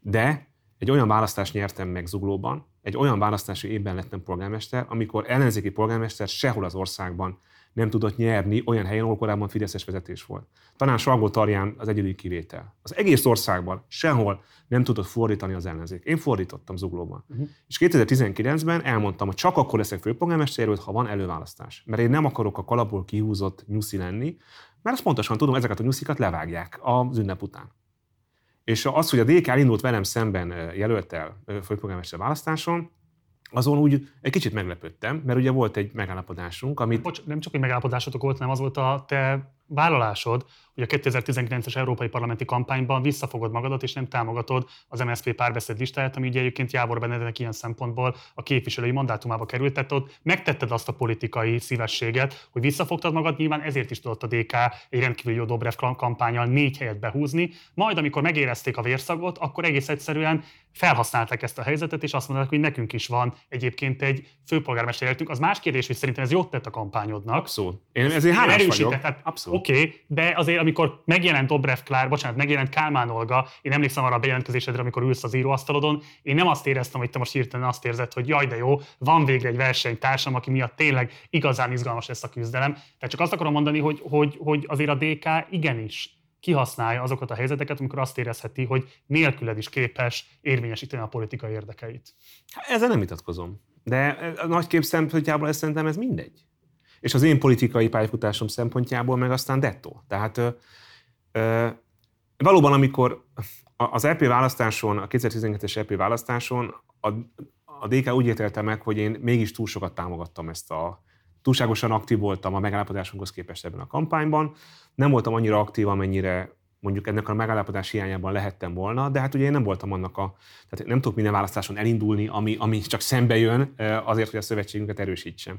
De egy olyan választást nyertem meg Zuglóban, egy olyan választási évben lettem polgármester, amikor ellenzéki polgármester sehol az országban nem tudott nyerni olyan helyen, ahol korábban fideszes vezetés volt. Talán Salgó-Tarján az egyedüli kivétel. Az egész országban sehol nem tudott fordítani az ellenzék. Én fordítottam Zuglóban. Uh-huh. És kétezer-tizenkilencben elmondtam, hogy csak akkor leszek főpolgármesterről, ha van előválasztás. Mert én nem akarok a kalapból kihúzott nyuszi lenni, mert azt pontosan tudom, ezeket a nyuszikat levágják az ünnep után. És az, hogy a dé ká indult velem szemben jelöltel főpolgármester választáson, azon úgy egy kicsit meglepődtem, mert ugye volt egy megállapodásunk, amit... Bocs, nem csak egy megállapodásotok volt, hanem az volt a te vállalásod, hogy a kétezer-tizenkilences európai parlamenti kampányban visszafogod magadat, és nem támogatod az em es zé pé párbeszéd listáját, ami ugye egyébként Jávor Benedeknek ilyen szempontból a képviselői mandátumába került, tehát ott megtetted azt a politikai szívességet, hogy visszafogtad magad, nyilván ezért is tudott a dé ká egy rendkívül jó Dobrev kampánnyal négy helyet behúzni, majd amikor megérezték a vérszagot, akkor egész egyszerűen felhasználták ezt a helyzetet, és azt mondták, hogy nekünk is van egyébként egy főpolgármester jelöltünk. Az más kérdés, hogy szerintem ez jót tett a kampányodnak. Abszolút. Én ezért hálás vagyok. Oké, okay, de azért, amikor megjelent Dobrev Klár, bocsánat, megjelent Kálmán Olga, én emlékszem arra a bejelentkezésedre, amikor ülsz az íróasztalodon, én nem azt éreztem, hogy te most hirtelen azt érzed, hogy jaj, de jó, van végre egy versenytársam, aki miatt tényleg igazán izgalmas lesz a küzdelem. Tehát csak azt akarom mondani, hogy, hogy, hogy azért a dé ká igenis kihasználja azokat a helyzeteket, amikor azt érezheti, hogy nélküled is képes érvényesíteni a politikai érdekeit. Ezzel nem vitatkozom, de a nagy kép szempontjából ez szerintem ez mindegy. És az én politikai pályafutásom szempontjából meg aztán dettó. Tehát ö, ö, valóban, amikor az é pé választáson, a kétezer-tizenkettes é pé választáson a, a dé ká úgy ítélte meg, hogy én mégis túl sokat támogattam ezt a... Túlságosan aktív voltam a megállapodásunkhoz képest ebben a kampányban. Nem voltam annyira aktív, amennyire mondjuk ennek a megállapodás hiányában lehettem volna, de hát ugye én nem voltam annak a... Tehát nem tudok minden választáson elindulni, ami, ami csak szembe jön azért, hogy a szövetségünket erősítsem.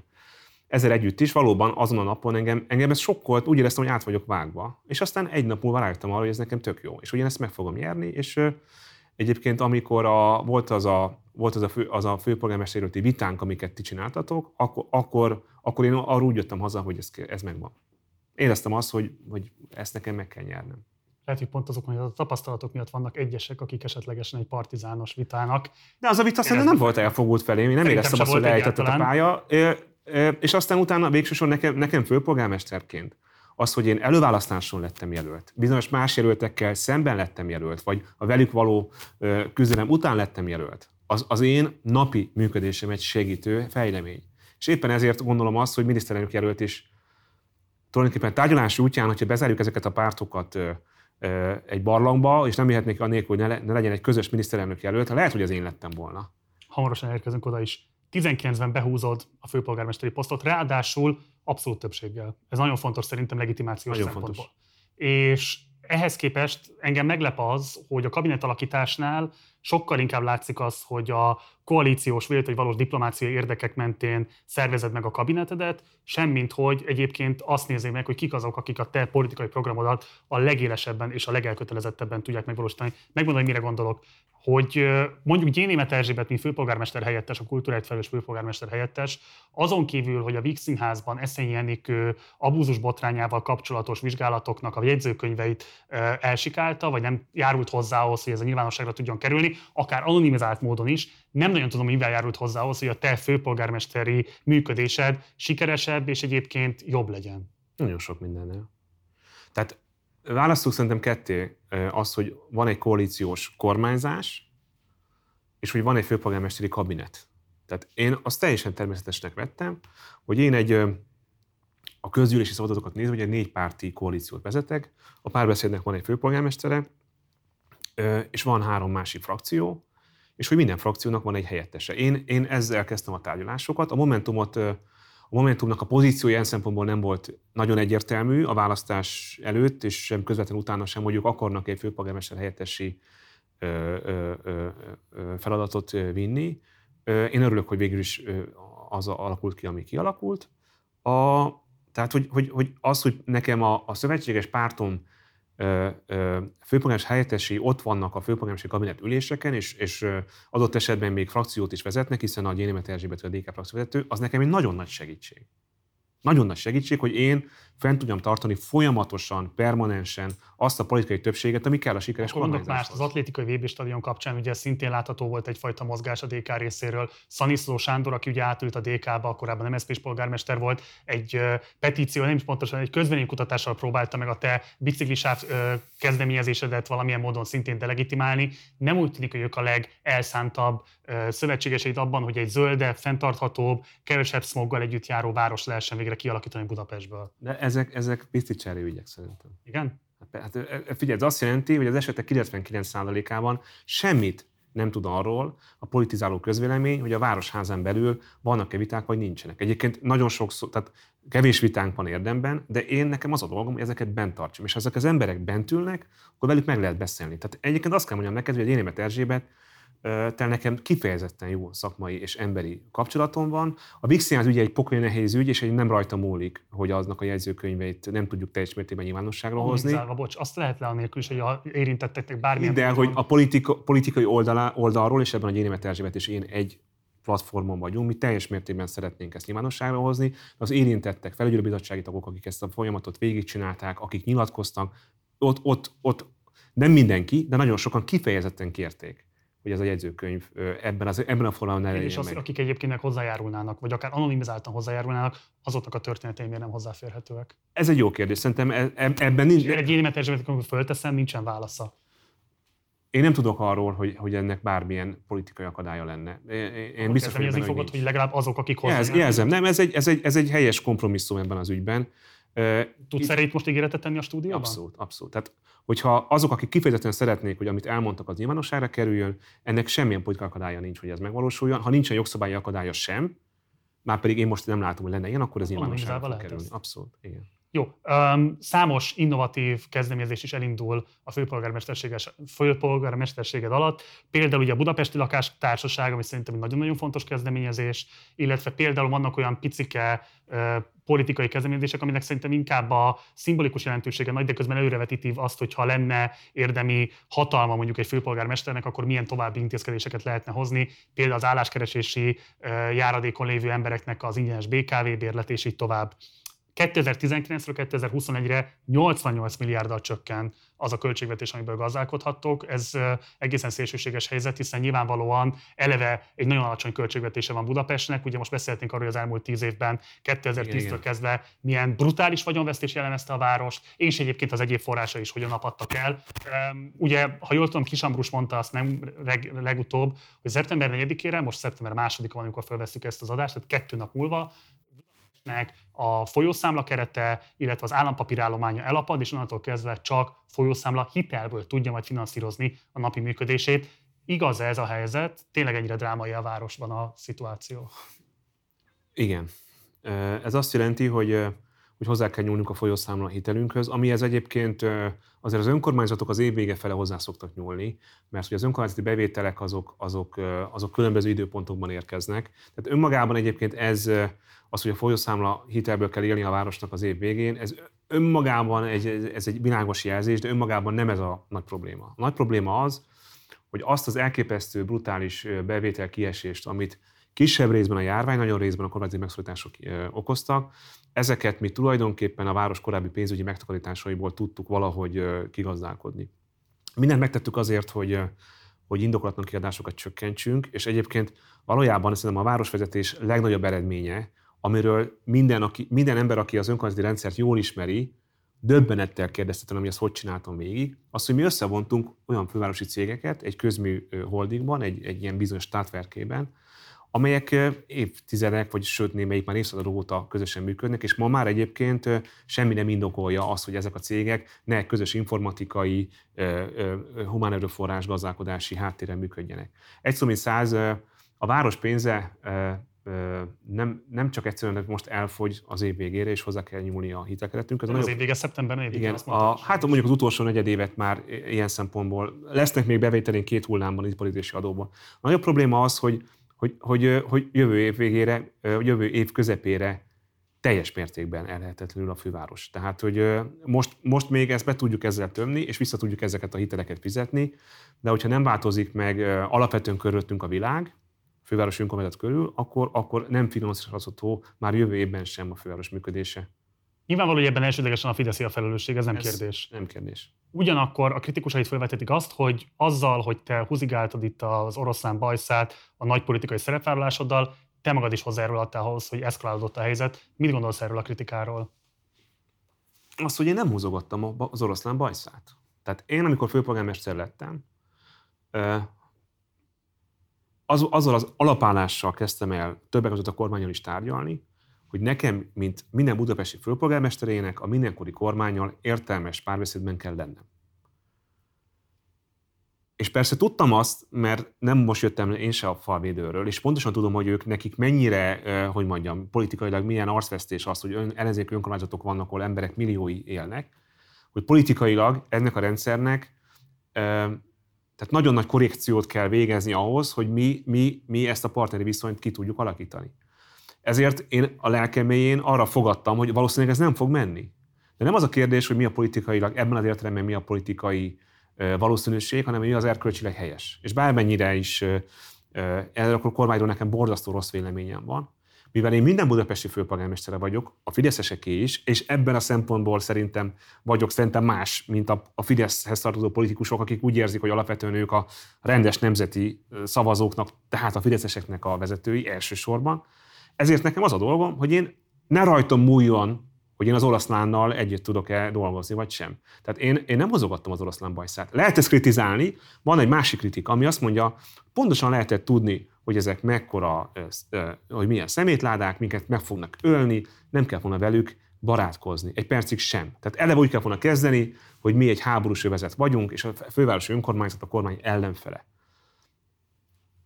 Ezzel együtt is valóban azon a napon engem, engem ez sokkolt, úgy éreztem, hogy át vagyok vágva. És aztán egy nap múlva rájöttem arra, hogy ez nekem tök jó. És ugye ezt meg fogom nyerni, és ö, egyébként amikor a, volt az a, volt az a, fő, az a főpolgármester előtti vitánk, amiket ti csináltatok, akkor, akkor, akkor én arra úgy jöttem haza, hogy ez, ez megvan. Éreztem azt, hogy, hogy ezt nekem meg kell nyernem. Lehet, hogy pont azok, hogy a tapasztalatok miatt vannak egyesek, akik esetlegesen egy partizános vitának. De az a vicc aztán nem volt elfogult felém, én nem éreztem azt, hogy leejtetett a pálya. És aztán utána végsősorban nekem, nekem főpolgármesterként az, hogy én előválasztáson lettem jelölt, bizonyos más jelöltekkel szemben lettem jelölt, vagy a velük való küzdelem után lettem jelölt, az, az én napi működésemet segítő fejlemény. És éppen ezért gondolom azt, hogy miniszterelnök jelölt is tulajdonképpen tárgyalási útján, hogyha bezárjuk ezeket a pártokat egy barlangba, és nem jöhetnék anélkül, hogy ne legyen egy közös miniszterelnök jelölt, ha lehet, hogy az én lettem volna. Hamarosan érkezünk oda is. tizenkilencben behúzod a főpolgármesteri posztot, ráadásul abszolút többséggel. Ez nagyon fontos szerintem legitimációs nagyon szempontból. Fontos. És ehhez képest engem meglep az, hogy a kabinetalakításnál sokkal inkább látszik az, hogy a koalíciós, vagy valós diplomáciai érdekek mentén szervezed meg a kabinetedet, semmint, hogy egyébként azt nézzék meg, hogy kik azok, akik a te politikai programodat a legélesebben és a legelkötelezettebben tudják megvalósítani. Megmondom, hogy mire gondolok. Hogy mondjuk Gyénémet Erzsébet, mint főpolgármester helyettes, a kultúráért felelős főpolgármester helyettes, azon kívül, hogy a Víg Színházban Eszenyi Enikő abúzus botrányával kapcsolatos vizsgálatoknak a jegyzőkönyveit elsikálta, vagy nem járult hozzá ahhoz, hogy ez a nyilvánosságra tudjon kerülni, akár anonimizált módon is, nem nagyon tudom, mivel járult hozzá ahhoz, hogy a te főpolgármesteri működésed sikeresebb és egyébként jobb legyen. Nagyon sok mindennel. Tehát választjuk szerintem ketté az, hogy van egy koalíciós kormányzás, és hogy van egy főpolgármesteri kabinet. Tehát én azt teljesen természetesnek vettem, hogy én egy, a közgyűlési szavazatokat nézve, hogy egy négypárti koalíciót vezetek, a Párbeszédnek van egy főpolgármestere, és van három másik frakció, és hogy minden frakciónak van egy helyettese. Én, én ezzel kezdtem a tárgyalásokat. A Momentumot A Momentumnak a pozíciója ilyen szempontból nem volt nagyon egyértelmű a választás előtt, és sem közvetlenül utána sem, hogy ők akarnak egy főpolgármester helyettesi feladatot vinni. Én örülök, hogy végül is az alakult ki, ami kialakult. A, tehát, hogy, hogy, hogy az, hogy nekem a, a szövetséges pártom főpolgármester helyettesi ott vannak a főpolgármesteri kabinet üléseken, és, és adott esetben még frakciót is vezetnek, hiszen a Gyénémet Erzsébet a dé ká frakcióvezető, az nekem egy nagyon nagy segítség. Nagyon nagy segítség, hogy én fent tudjam tartani folyamatosan, permanensen azt a politikai többséget, ami kell a sikeres kormányzáshoz. Az atlétikai vé bé-stadion kapcsán ugye szintén látható volt egyfajta mozgás a dé ká részéről. Szaniszló Sándor, aki ugye átült a dé ká-ba, korábban em es zé pés polgármester volt, egy petíció, nem is pontosan, egy közvéleménykutatással próbálta meg a te biciklisáv kezdeményezésedet valamilyen módon szintén delegitimálni. Nem úgy tűnik, hogy ők a legelszántabb szövetségeseid abban, hogy egy zöldebb, fenntarthatóbb, kevesebb szmoggal együtt járó város lehessen végre kialakítani Budapestből. De ezek, ezek piszticserő ügyek szerintem. Igen? Hát figyelj, ez azt jelenti, hogy az esetek kilencvenkilenc százalékában semmit nem tud arról a politizáló közvélemény, hogy a városházán belül vannak-e viták, vagy nincsenek. Egyébként nagyon sok, tehát kevés vitánk van érdemben, de én nekem az a dolgom, hogy ezeket bent tartsam. És ha ezek az emberek bent ülnek, akkor velük meg lehet beszélni. Tehát egyébként azt kell mondjam neked, hogy a Gyénémet Erzsébet tehát nekem kifejezetten jó szakmai és emberi kapcsolatom van. A Víg Színház ügye egy pokolja nehéz ügy, és egy nem rajta múlik, hogy aznak a jegyzőkönyveit nem tudjuk teljes mértékben nyilvánosságra hozni. Zárva, bocs, azt lehet le anélkül is, hogy érintetteknek bármilyen... De hogy a politika, politikai oldalá, oldalról, és ebben a Gyénémet Erzsébet és én egy platformon vagyunk, mi teljes mértékben szeretnénk ezt nyilvánosságra hozni. Az érintettek, felügyelőbizottsági tagok, akik ezt a folyamatot végigcsinálták, akik nyilatkoztak, ott, ott, ott nem mindenki, de nagyon sokan kifejezetten kérték, hogy ez a jegyzőkönyv ebben, az, ebben a formában ne legyen meg. Akik egyébként hozzájárulnának, vagy akár anonimizáltan hozzájárulnának, azoknak a történeteim miért nem hozzáférhetőek? Ez egy jó kérdés. Szerintem ebben nincs... Egy Gyénémet Erzsébet, amikor fölteszem, nincsen válasza. Én nem tudok arról, hogy, hogy ennek bármilyen politikai akadálya lenne. Én biztos, hogy benne, fogod, hogy legalább azok, akik hozzájárulnak. Jelzem, nem, ez egy, ez, egy, ez egy helyes kompromisszum ebben az ügyben. Tudsz erre itt most ígéretet tenni a stúdióban? Abszolút, abszolút. Tehát, hogyha azok, akik kifejezetten szeretnék, hogy amit elmondtak, az nyilvánosságra kerüljön, ennek semmilyen politikai akadálya nincs, hogy ez megvalósuljon. Ha nincsen jogszabályi akadálya sem, már pedig én most nem látom, hogy lenne ilyen, akkor ez nyilvánosságra fog kerülni. Abszolút, igen. Jó, um, számos innovatív kezdeményezés is elindul a főpolgármesterséged alatt. Például ugye a Budapesti Lakástársaság, ami szerintem egy nagyon-nagyon fontos kezdeményezés, illetve például vannak olyan picike uh, politikai kezdeményezések, aminek szerintem inkább a szimbolikus jelentősége nagy, de közben előrevetítív azt, hogyha lenne érdemi hatalma mondjuk egy főpolgármesternek, akkor milyen további intézkedéseket lehetne hozni, például az álláskeresési uh, járadékon lévő embereknek az ingyenes bé ká vé bérlet és így tovább. kétezer-tizenkilencről kétezer-huszonegyre nyolcvannyolc milliárddal csökken az a költségvetés, amiből gazdálkodhattok. Ez egészen szélsőséges helyzet, hiszen nyilvánvalóan eleve egy nagyon alacsony költségvetése van Budapestnek. Ugye most beszéltünk arról, hogy az elmúlt tíz évben kétezer-tíztől kezdve milyen brutális vagyonvesztés jellemezte a várost, és egyébként az egyéb forrása is hogyan apadtak el. Ugye, ha jól tudom, Kis Ambrus mondta azt nem reg, legutóbb, hogy szeptember negyedikére, most szeptember másodika van, amikor felvesztük ezt az adást, tehát kettő nap múlva, a folyószámla kerete, illetve az állampapírállománya elapad, és onnantól kezdve csak folyószámla hitelből tudja majd finanszírozni a napi működését. Igaz ez a helyzet? Tényleg ennyire drámai a városban a szituáció? Igen. Ez azt jelenti, hogy, hogy hozzá kell nyúlnunk a folyószámla hitelünkhöz, amihez egyébként azért az önkormányzatok az év vége fele hozzá szoktak nyúlni, mert az önkormányzati bevételek azok, azok, azok különböző időpontokban érkeznek. Tehát önmagában egyébként ez... az, hogy a folyószámla hitelből kell élni a városnak az év végén, ez önmagában egy, ez egy világos jelzés, de önmagában nem ez a nagy probléma. A nagy probléma az, hogy azt az elképesztő, brutális bevétel kiesést, amit kisebb részben a járvány, nagyon részben a kormányzati megszorítások okoztak, ezeket mi tulajdonképpen a város korábbi pénzügyi megtakarításaiból tudtuk valahogy kigazdálkodni. Mindent megtettük azért, hogy hogy indokolatlan kiadásokat csökkentsünk, és egyébként valójában szerintem a városvezetés legnagyobb eredménye, amiről minden, aki, minden ember, aki az önkormányzati rendszert jól ismeri, döbbenettel kérdezte, hogy ezt hogy csináltam végig, az, hogy mi összevontunk olyan fővárosi cégeket egy közmű holdingban, egy, egy ilyen bizonyos státverkében, amelyek évtizedek, vagy sőt némelyik már évszázadok óta közösen működnek, és ma már egyébként semmi nem indokolja azt, hogy ezek a cégek ne közös informatikai, humán erőforrás gazdálkodási háttéren működjenek. Egy szó mint száz, a város pénze nem, nem csak egyszerűen most elfogy az év végére, és hozzá kell nyúlni a hitelkeretünkhöz. Az nagyobb... év vége szeptember negyedikén azt mondtad. Hát mondjuk az utolsó negyedévet már ilyen szempontból lesznek még bevételén két hullámban az iparüzési adóban. A nagyobb probléma az, hogy Hogy, hogy, hogy jövő év végére, jövő év közepére teljes mértékben ellehetetlenül a főváros. Tehát, hogy most, most még ezt be tudjuk ezzel tömni, és vissza tudjuk ezeket a hiteleket fizetni, de hogyha nem változik meg alapvetően körülöttünk a világ, fővárosi önkormányzat körül, akkor, akkor nem finanszírozható már jövő évben sem a főváros működése. Nyilvánvaló, hogy ebben elsődlegesen a Fideszi a felelősség, ez nem ez kérdés. Nem kérdés. Ugyanakkor a kritikusait felvetetik azt, hogy azzal, hogy te húzigáltad itt az oroszlán bajszát a nagy politikai szerepvállalásoddal, te magad is hozzájárultál ahhoz, hogy eszkalálódott a helyzet. Mit gondolsz erről a kritikáról? Azt, hogy én nem húzogattam az oroszlán bajszát. Tehát én, amikor főpolgármester lettem, az, azzal az alapállással kezdtem el többek között a kormányon is tárgyalni, hogy nekem, mint minden budapesti főpolgármesterének, a mindenkori kormánnyal értelmes párbeszédben kell lennem. És persze tudtam azt, mert nem most jöttem én se a falvédőről, és pontosan tudom, hogy ők nekik mennyire, hogy mondjam, politikailag milyen arcvesztés az, hogy ellenzéki önkormányzatok vannak, ahol emberek milliói élnek, hogy politikailag ennek a rendszernek tehát nagyon nagy korrekciót kell végezni ahhoz, hogy mi, mi, mi ezt a partneri viszonyt ki tudjuk alakítani. Ezért én a lelkem mélyén arra fogadtam, hogy valószínűleg ez nem fog menni. De nem az a kérdés, hogy mi a politikailag, ebben az értelemben mi a politikai valószínűség, hanem mi az erkölcsileg helyes. És bármennyire is, erről akkor kormányról nekem borzasztó rossz véleményem van, mivel én minden budapesti főpolgármestere vagyok, a fideszeseké is, és ebben a szempontból szerintem vagyok szerintem más, mint a Fideszhez tartozó politikusok, akik úgy érzik, hogy alapvetően ők a rendes nemzeti szavazóknak, tehát a fideszeseknek a vezetői elsősorban. Ezért nekem az a dolgom, hogy én ne rajtam múljon, hogy én az oroszlánnal együtt tudok-e dolgozni, vagy sem. Tehát én, én nem hozogattam az oroszlán bajszát. Lehet ezt kritizálni, van egy másik kritika, ami azt mondja, pontosan lehetett tudni, hogy ezek mekkora, hogy milyen szemétládák, minket meg fognak ölni, nem kell volna velük barátkozni. Egy percig sem. Tehát eleve úgy kell volna kezdeni, hogy mi egy háborús övezet vagyunk, és a fővárosi önkormányzat a kormány ellenfele.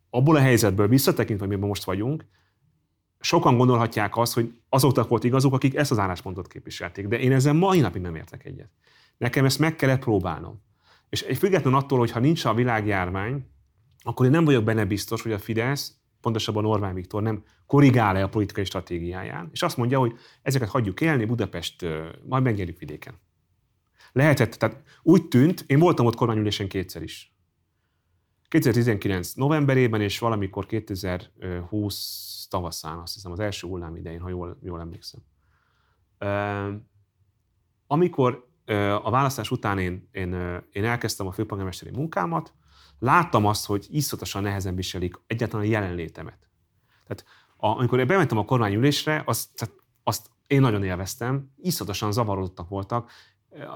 Abból a helyzetből visszatekintve, amiben most vagyunk, sokan gondolhatják azt, hogy azoknak volt igazuk, akik ezt az álláspontot képviselték, de én ezzel mai napig nem értek egyet. Nekem ezt meg kellett próbálnom. És független attól, hogy ha nincs a világjárvány, akkor én nem vagyok benne biztos, hogy a Fidesz, pontosabban Orbán Viktor nem korrigál-e a politikai stratégiáján, és azt mondja, hogy ezeket hagyjuk élni, Budapest, majd megnyerjük vidéken. Lehetett, tehát úgy tűnt, én voltam ott kormányülésen kétszer is. kétezer-tizenkilenc novemberében, és valamikor kétezer-húsz tavaszán, azt hiszem, az első hullám idején, ha jól, jól emlékszem. Amikor a választás után én, én, én elkezdtem a főpolgármesteri munkámat, láttam azt, hogy iszonyatosan nehezen viselik egyáltalán a jelenlétemet. Tehát a, amikor én bementem a kormányülésre, azt, tehát azt én nagyon élveztem, iszonyatosan zavarodottak voltak.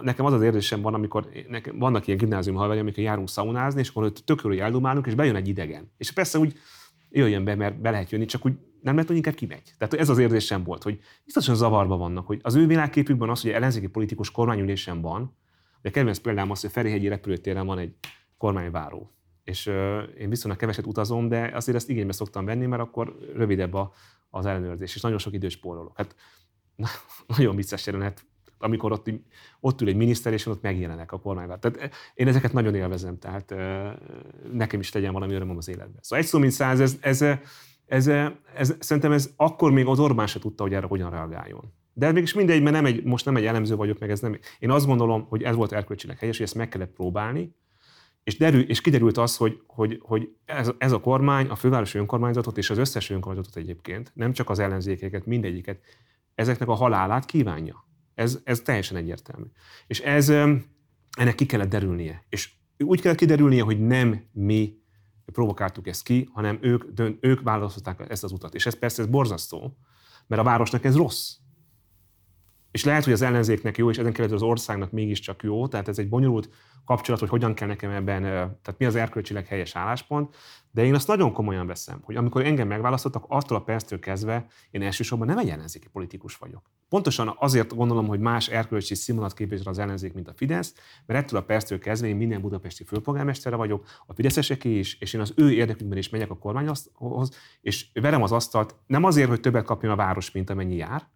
Nekem az az érzésem van, amikor nekem vannak ilyen gimnázium halvány, amikor járunk szaunázni, és akkor tök jól eldumálunk, és bejön egy idegen. És persze úgy jöjjön be, mert be lehet jönni, csak úgy nem lehet, hogy inkább kimegy. Tehát ez az érzésem volt, hogy iszonyatosan zavarban vannak, hogy az ő világképükben az, hogy ellenzéki politikus kormányülésen van, de kedvenc példám az, hogy Ferihegyi repülőtéren van egy kormányváró. És euh, én viszonylag keveset utazom, de azért ezt igénybe szoktam venni, mert akkor rövidebb a, az ellenőrzés, és nagyon sok időt spórolok. Hát na, nagyon vicces jelenet, amikor ott, ott ül egy miniszter, és ott megjelenek a kormányváró. Tehát én ezeket nagyon élvezem, tehát euh, nekem is legyen valami örömöm az életben. Szóval egy szó mint száz, ez, ez, ez, ez, szerintem ez akkor még az Orbán se tudta, hogy erre hogyan reagáljon. De mégis mindegy, mert nem egy, most nem egy elemző vagyok, meg ez nem. Én azt gondolom, hogy ez volt erkölcsileg helyes, hogy ezt meg kellett próbálni, És, derül, és kiderült az, hogy, hogy, hogy ez, ez a kormány a fővárosi önkormányzatot és az összes önkormányzatot egyébként, nem csak az ellenzékeket, mindegyiket, ezeknek a halálát kívánja. Ez, ez teljesen egyértelmű. És ez, ennek ki kellett derülnie. És úgy kellett kiderülnie, hogy nem mi provokáltuk ezt ki, hanem ők, dön, ők választották ezt az utat. És ez persze ez borzasztó, mert a városnak ez rossz. És lehet, hogy az ellenzéknek jó, és ezen keresztül az országnak mégiscsak jó, tehát ez egy bonyolult kapcsolat, hogy hogyan kell nekem ebben, tehát mi az erkölcsileg helyes álláspont, de én azt nagyon komolyan veszem, hogy amikor engem megválasztottak, attól a perctől kezdve én elsősorban nem egy ellenzéki politikus vagyok. Pontosan azért gondolom, hogy más erkölcsi színvonalat képvisel az ellenzék, mint a Fidesz, mert ettől a perctől kezdve én minden budapesti főpolgármestere vagyok, a fideszeseké is, és én az ő érdekükben is megyek a kormányhoz, és verem az asztalt, nem azért, hogy többet kapjon a város, mint amennyi jár,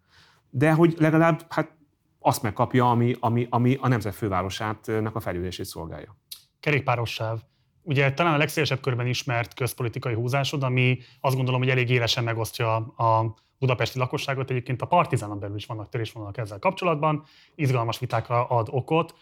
de hogy legalább hát azt megkapja, ami, ami, ami a nemzet fővárosának a fejlődését szolgálja. Kerékpáros sáv. Ugye talán a legszélesebb körben ismert közpolitikai húzásod, ami azt gondolom, hogy elég élesen megosztja a budapesti lakosságot. Egyébként a Partizánon belül is vannak törésvonalak ezzel kapcsolatban, izgalmas vitákra ad okot.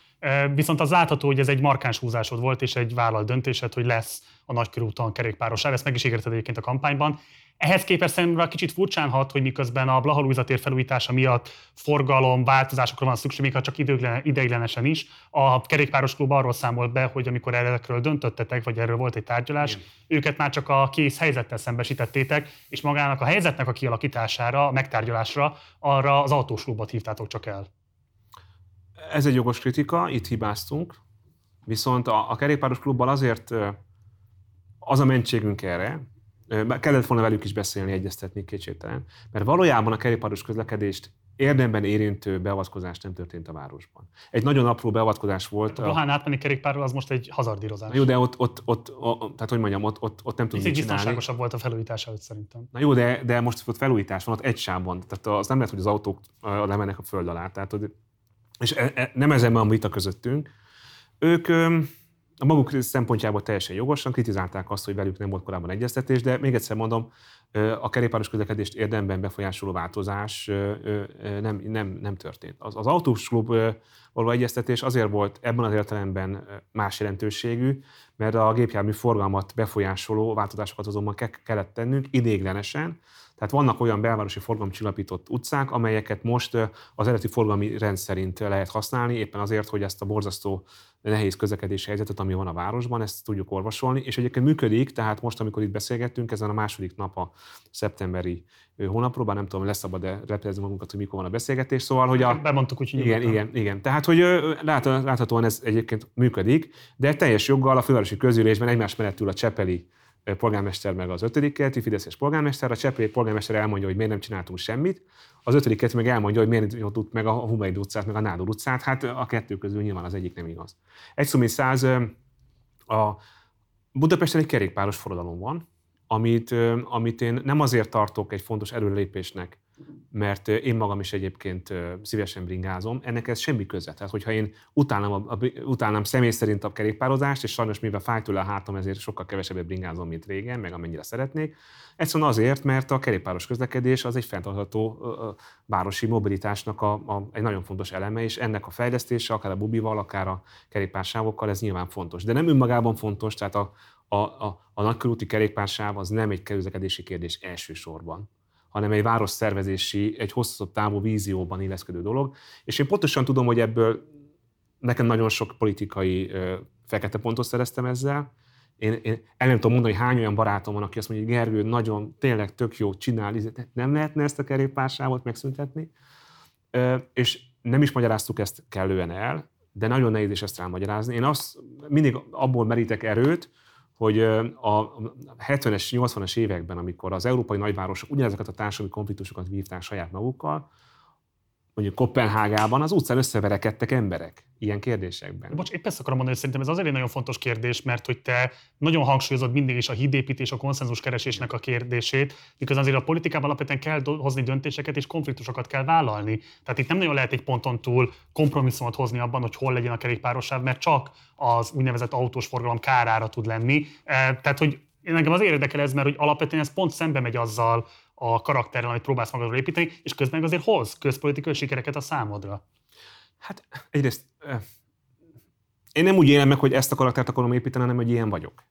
Viszont az látható, hogy ez egy markáns húzásod volt, és egy vállalt döntésed, hogy lesz a Nagykörúton kerékpáros sáv. Ezt meg is ígérted egyébként a kampányban. Ehhez képest szerintem kicsit furcsán hat, hogy miközben a Blaha Lujza tér felújítása miatt forgalom, változásokra van szükség, még ha csak ideiglenesen is. A kerékpáros klub arról számolt be, hogy amikor erről döntöttetek, vagy erről volt egy tárgyalás, igen, őket már csak a kész helyzettel szembesítettétek, és magának a helyzetnek a kialakítására, a megtárgyalásra arra az autós klubot hívtátok csak el. Ez egy jogos kritika, itt hibáztunk, viszont a, a kerékpáros klubbal azért az a mentségünk erre, kellett volna velük is beszélni, egyeztetni kétségtelen, mert valójában a kerékpáros közlekedést érdemben érintő beavatkozás nem történt a városban. Egy nagyon apró beavatkozás volt. A Blahán átmenni kerékpárról az most egy hazardírozás. Jó, de ott, ott, ott, ott tehát hogy mondjam, ott, ott, ott nem tudunk mit csinálni. Biztonságosabb volt a felújítás előtt szerintem. Na jó, de, de most ott felújítás van, ott egy sávban. Tehát az nem lehet, hogy az autók lemennek a föld alá. Tehát, és nem ezen van vita közöttünk. Ők... A maguk szempontjából teljesen jogosan kritizálták azt, hogy velük nem volt korábban egyeztetés, de még egyszer mondom, a kerékpáros közlekedést érdemben befolyásoló változás nem, nem, nem történt. Az, az autósklub való egyeztetés azért volt ebben az értelemben más jelentőségű, mert a gépjármű forgalmat befolyásoló változásokat azonban ke- kellett tennünk ideiglenesen. Tehát vannak olyan belvárosi forgalomcsillapított utcák, amelyeket most az eredeti forgalmi rend szerint lehet használni, éppen azért, hogy ezt a borzasztó nehéz közlekedési helyzetet, ami van a városban, ezt tudjuk orvosolni, és egyébként működik, tehát most, amikor itt beszélgettünk, ezen a második nap a szeptemberi hónapról, bár nem tudom, lesz szabad-e repelezni magunkat, hogy mikor van a beszélgetés, szóval, hogy a... Bemondtuk, hogy igen, igen, igen. Tehát, hogy láthatóan ez egyébként működik, de teljes joggal a fővárosi közgyűlésben egymás mellett ül a csepeli polgármester meg az ötödik keleti fideszes polgármester, a csepeli polgármester elmondja, hogy miért nem csináltunk semmit, az ötödik keleti meg elmondja, hogy miért nem tudtuk meg a Humeid utcát, meg a Nádor utcát, hát a kettő közül nyilván az egyik nem igaz. Egy szó mint száz, a Budapesten egy kerékpáros forradalom van, amit, amit én nem azért tartok egy fontos előrelépésnek, mert én magam is egyébként szívesen bringázom, ennek ez semmi köze. Tehát, hogyha én utálnám, a, utálnám személy szerint a kerékpározást, és sajnos mivel fáj tőle a hátam, ezért sokkal kevesebbet bringázom, mint régen, meg amennyire szeretnék. Egyszerűen azért, mert a kerékpáros közlekedés az egy fenntartható városi mobilitásnak a, a, egy nagyon fontos eleme, és ennek a fejlesztése, akár a bubival, akár a kerékpársávokkal, ez nyilván fontos. De nem önmagában fontos, tehát a, a, a, a nagykörúti kerékpársáv az nem egy közlekedési kérdés elsősorban, hanem egy városszervezési, egy hosszabb távú vízióban illeszkedő dolog. És én pontosan tudom, hogy ebből nekem nagyon sok politikai fekete pontot szereztem ezzel. Én, én el nem tudom mondani, hogy hány olyan barátom van, aki azt mondja, hogy Gergő, nagyon, tényleg tök jó csinál, nem lehetne ezt a kerékpársávot megszüntetni. És nem is magyaráztuk ezt kellően el, de nagyon nehéz is ezt rámagyarázni. Én azt mindig abból merítek erőt, hogy a hetvenes, nyolcvanas években, amikor az európai nagyvárosok ugyanezeket a társadalmi konfliktusokat vívták saját magukkal, mondjuk Koppenhágában az utcán összeverekedtek emberek ilyen kérdésekben. Bocs, épp ezt akarom mondani, hogy szerintem ez azért egy nagyon fontos kérdés, mert hogy te nagyon hangsúlyozod mindig is a hídépítés, a konszenzuskeresésnek a kérdését, miközben azért a politikában alapvetően kell hozni döntéseket és konfliktusokat kell vállalni. Tehát itt nem nagyon lehet egy ponton túl kompromisszumot hozni abban, hogy hol legyen a kerékpárossáv, mert csak az úgynevezett autós forgalom kárára tud lenni. Tehát, hogy engem azért érdekel ez, mert hogy alapvetően ez pont szembe megy azzal a karakterrel, amit próbálsz magadról építeni, és közben azért hoz közpolitikai sikereket a számodra. Hát egyrészt én nem úgy élem meg, hogy ezt a karaktert akarom építeni, hanem hogy ilyen vagyok.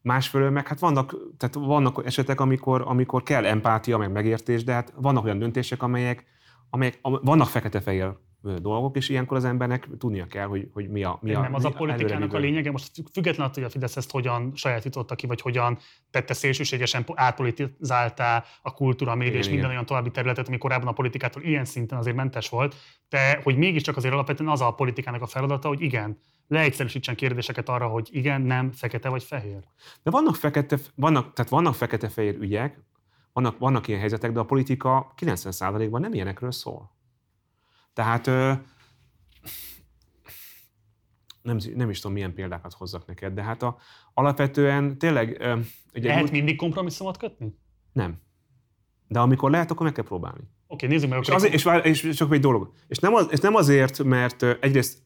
Másfelől meg hát vannak, tehát vannak esetek, amikor, amikor kell empátia, meg megértés, de hát vannak olyan döntések, amelyek, amelyek vannak fekete-fehér dolgok, és ilyenkor az embernek tudnia kell, hogy, hogy mi a... Mi a nem, az mi a politikának a lényege, most függetlenül, hogy a Fidesz ezt hogyan sajátította ki, vagy hogyan tette szélsőségesen, átpolitizáltá a kultúra, a média és minden igen. olyan további területet, ami korábban a politikától ilyen szinten azért mentes volt, de hogy mégiscsak azért alapvetően az a politikának a feladata, hogy igen, leegyszerűsítsen kérdéseket arra, hogy igen, nem, fekete vagy fehér. De vannak fekete, vannak, tehát vannak fekete-fehér ügyek, vannak, vannak ilyen helyzetek, de a politika kilencven százalékban nem ilyenekről szól. Tehát nem, nem is tudom, milyen példákat hozzak neked, de hát a, alapvetően tényleg... Ugye, lehet úgy, mindig kompromisszumot kötni? Nem. De amikor lehet, akkor meg kell próbálni. Oké, nézzük meg. És, azért, és, és, és csak egy dolog. És nem, az, és nem azért, mert egyrészt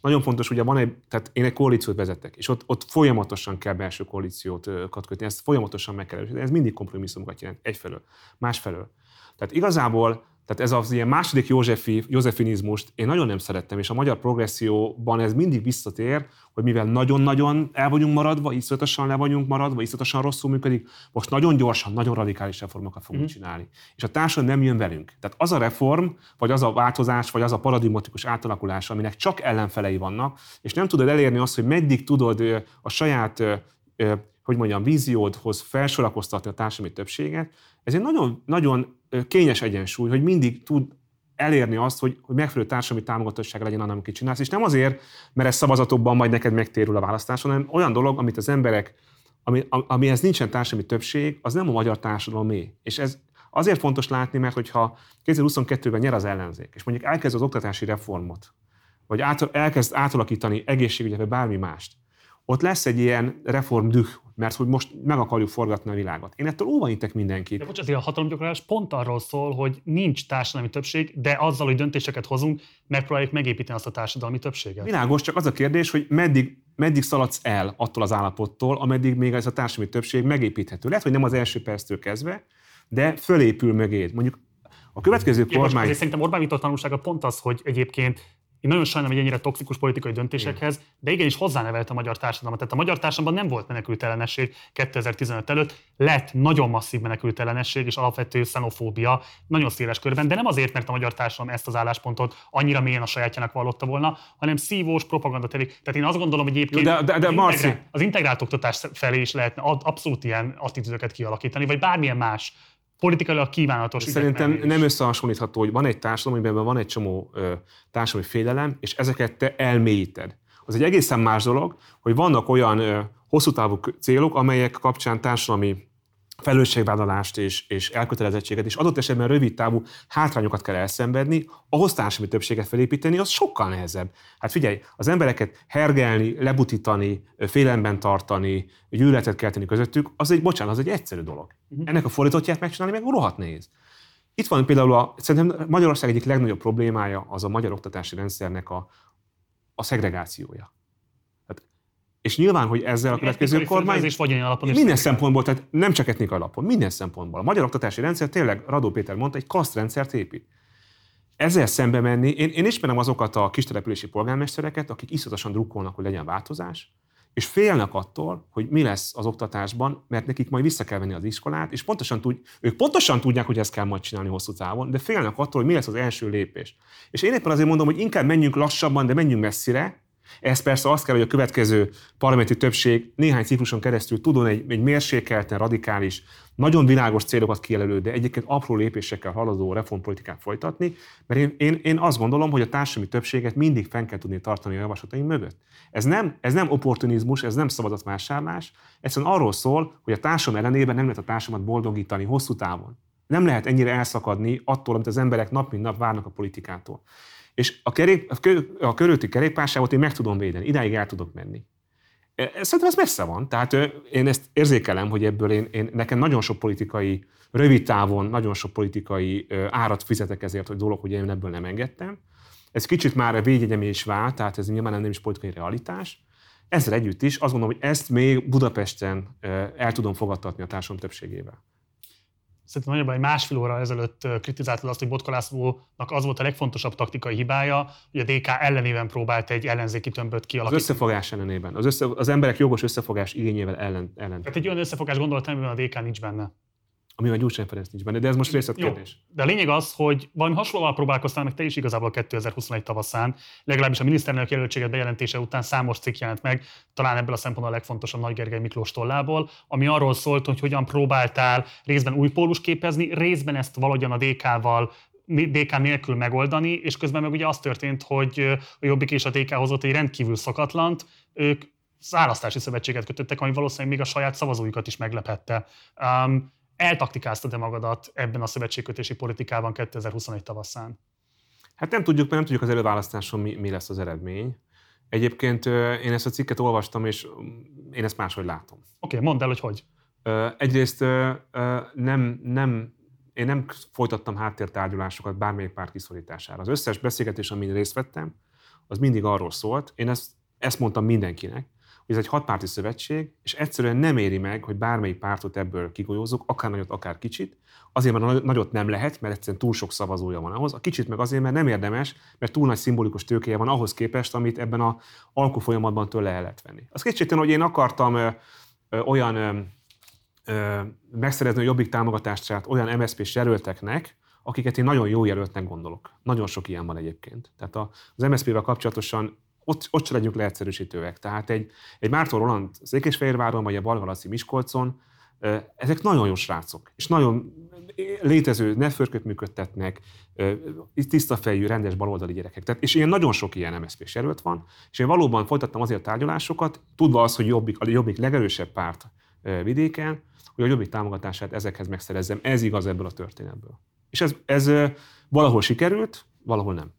nagyon fontos, ugye van egy, tehát én egy koalíciót vezetek, és ott, ott folyamatosan kell belső koalíciókat kötni, ezt folyamatosan meg kell elősíteni. Ez mindig kompromisszumokat jelent, egyfelől, másfelől. Tehát igazából Tehát ez az ilyen második józsefi, józsefinizmust én nagyon nem szerettem, és a magyar progresszióban ez mindig visszatér, hogy mivel nagyon-nagyon el vagyunk maradva, iszonyatosan le vagyunk maradva, iszonyatosan rosszul működik, most nagyon gyorsan, nagyon radikális reformokat fogunk mm. csinálni. És a társadalom nem jön velünk. Tehát az a reform, vagy az a változás, vagy az a paradigmatikus átalakulás, aminek csak ellenfelei vannak, és nem tudod elérni azt, hogy meddig tudod a saját, hogy mondjam, víziódhoz felsorakoztatni a társadalmi többséget, ez egy nagyon, nagyon kényes egyensúly, hogy mindig tud elérni azt, hogy, hogy megfelelő társadalmi támogatottság legyen annak, amit csinálsz. És nem azért, mert ez szavazatokban majd neked megtérül a választáson, hanem olyan dolog, amit az emberek, ami, amihez nincsen társadalmi többség, az nem a magyar társadalomé. És ez azért fontos látni, mert hogyha kétezer-huszonkettőben nyer az ellenzék, és mondjuk elkezd az oktatási reformot, vagy át, elkezd átalakítani egészségügyet, vagy bármi mást, ott lesz egy ilyen reformdüh, mert hogy most meg akarjuk forgatni a világot. Én ettől óvanítek mindenkit. De bocs, azért a hatalomgyakorlás pont arról szól, hogy nincs társadalmi többség, de azzal, hogy döntéseket hozunk, megpróbáljuk megépíteni azt a társadalmi többséget. Világos, csak az a kérdés, hogy meddig, meddig szaladsz el attól az állapottól, ameddig még ez a társadalmi többség megépíthető. Lehet, hogy nem az első perctől kezdve, de fölépül mögéd. Mondjuk a következő kormány... Azért szerintem Orbán Viktor tanulsága pont az, hogy egyébként én nagyon sajnálom, hogy ennyire toxikus politikai döntésekhez, igen. de igenis hozzánevelt a magyar társadalmat. Tehát a magyar társadalomban nem volt menekültellenesség kétezer-tizenöt előtt, lett nagyon masszív menekültellenesség és alapvető xenofóbia nagyon széles körben, de nem azért, mert a magyar társadalom ezt az álláspontot annyira mélyen a sajátjának vallotta volna, hanem szívós propaganda tevék. Tehát én azt gondolom, hogy egyébként de, de, de, az, integrá- az integrált oktatás felé is lehetne abszolút ilyen attitűdöket kialakítani, vagy bármilyen más politikailag kívánatos. Szerintem nem összehasonlítható, hogy van egy társadalom, amiben van egy csomó ö, társadalmi félelem, és ezeket te elmélyíted. Az egy egészen más dolog, hogy vannak olyan ö, hosszú távú célok, amelyek kapcsán társadalmi felelősségvállalást és, és elkötelezettséget, és adott esetben rövid távú hátrányokat kell elszenvedni, ahhoz társadalmi többséget felépíteni, az sokkal nehezebb. Hát figyelj, az embereket hergelni, lebutítani, félelemben tartani, gyűlöletet kelteni közöttük, az egy, bocsánat, az egy egyszerű dolog. Uh-huh. Ennek a fordítottját megcsinálni meg rohadt nehéz. Itt van például a, szerintem Magyarország egyik legnagyobb problémája az a magyar oktatási rendszernek a, a szegregációja. És nyilván, hogy ezzel a következő kormány minden szempontból, tehát nem csak etnikai alapon, minden szempontból. A magyar oktatási rendszer, tényleg Radó Péter mondta, egy kasztrendszert épít. Ezzel szembe menni, én, én ismerem azokat a kistelepülési polgármestereket, akik iszonyatosan drukkolnak, hogy legyen változás, és félnek attól, hogy mi lesz az oktatásban, mert nekik majd vissza kell venni az iskolát, és pontosan tud, ők pontosan tudják, hogy ezt kell majd csinálni hosszú távon, de félnek attól, hogy mi lesz az első lépés. És én éppen azért mondom, hogy inkább menjünk lassabban, de menjünk messzire. Ez persze azt kell, hogy a következő parlamenti többség néhány cikluson keresztül tudon egy, egy mérsékelten, radikális, nagyon világos célokat kijelölő, de egyébként apró lépésekkel haladó reformpolitikát folytatni, mert én, én, én azt gondolom, hogy a társadalmi többséget mindig fenn kell tudni tartani a javaslataink mögött. Ez nem, ez nem opportunizmus, ez nem szavazatvásárlás, egyszerűen arról szól, hogy a társadalom ellenében nem lehet a társadalmat boldogítani hosszú távon. Nem lehet ennyire elszakadni attól, amit az emberek nap mint nap várnak a politikától. És a, kerék, a körülötti kerékpárságot én meg tudom védeni, idáig el tudok menni. Szerintem ez messze van, tehát én ezt érzékelem, hogy ebből én, én nekem nagyon sok politikai, rövid távon nagyon sok politikai árat fizetek ezért, hogy dolog, hogy én ebből nem engedtem. Ez kicsit már a védjegyemé is vált, tehát ez nyilván nem is politikai realitás. Ezzel együtt is azt gondolom, hogy ezt még Budapesten el tudom fogadtatni a társadalom többségével. Szerintem nagyjából másfél óra ezelőtt kritizáltad azt, hogy Botka Lászlónak az volt a legfontosabb taktikai hibája, hogy a dé ká ellenében próbált egy ellenzéki tömböt kialakítani. Az összefogás ellenében, az, össze, az emberek jogos összefogás igényével ellen. ellen. Tehát egy olyan összefogás gondolat, amiben a dé ká nincs benne. Amiben Gyurcsány Ferenc nincs benne, de ez most részletkérdés. De a lényeg az, hogy valami hasonlóval próbálkoztál, meg te is igazából kétezer-huszonegy tavaszán, legalábbis a miniszternök jelöltséget bejelentése után számos cikk jelent meg, talán ebből a szempontból a legfontosabb Nagy Gergely Miklós tollából, ami arról szólt, hogy hogyan próbáltál részben új pólust képezni, részben ezt valahogyan a dé ká-val, dé ká nélkül megoldani, és közben meg ugye az történt, hogy a Jobbik és a dé ká hozott egy rendkívül szokatlant, ők választási szövetséget kötöttek, ami valószínűleg még a saját szavazóikat is meglepette. Um, Eltaktikáztad-e magadat ebben a szövetségkötési politikában kétezer-huszonegy tavaszán? Hát nem tudjuk, mert nem tudjuk az előválasztáson mi, mi lesz az eredmény. Egyébként én ezt a cikket olvastam, és én ezt máshogy látom. Oké, okay, mondd el, hogy hogy. Egyrészt nem, nem, én nem folytattam háttértárgyalásokat bármelyik párt kiszorítására. Az összes beszélgetés, amin részt vettem, az mindig arról szólt. Én ezt, ezt mondtam mindenkinek. Ez egy hatpárti szövetség, és egyszerűen nem éri meg, hogy bármelyik pártot ebből kigolyózzuk, akár nagyot, akár kicsit. Azért, mert nagyot nem lehet, mert egyszerűen túl sok szavazója van ahhoz. A kicsit meg azért, mert nem érdemes, mert túl nagy szimbolikus tőkéje van ahhoz képest, amit ebben az alkufolyamatban tőle el lehet venni. Az kétségtelen, hogy én akartam ö, ö, olyan ö, ö, megszerezni a Jobbik támogatást olyan em es zé pés jelölteknek, akiket én nagyon jó jelöltnek gondolok. Nagyon sok ilyen van egyébként. Tehát a, az em es zé pével kapcsolatosan Ott, ott se legyünk leegyszerűsítőek. Tehát egy, egy Márton Roland Székesfehérváron, vagy a Balga Laci Miskolcon, ezek nagyon jó srácok, és nagyon létező networköt működtetnek, tiszta fejű, rendes baloldali gyerekek. Tehát, és ilyen nagyon sok ilyen em es zé pés jelölt van, és én valóban folytattam azért a tárgyalásokat, tudva az, hogy Jobbik, a Jobbik legerősebb párt vidéken, hogy a Jobbik támogatását ezekhez megszerezzem. Ez igaz ebből a történetből. És ez, ez valahol sikerült, valahol nem.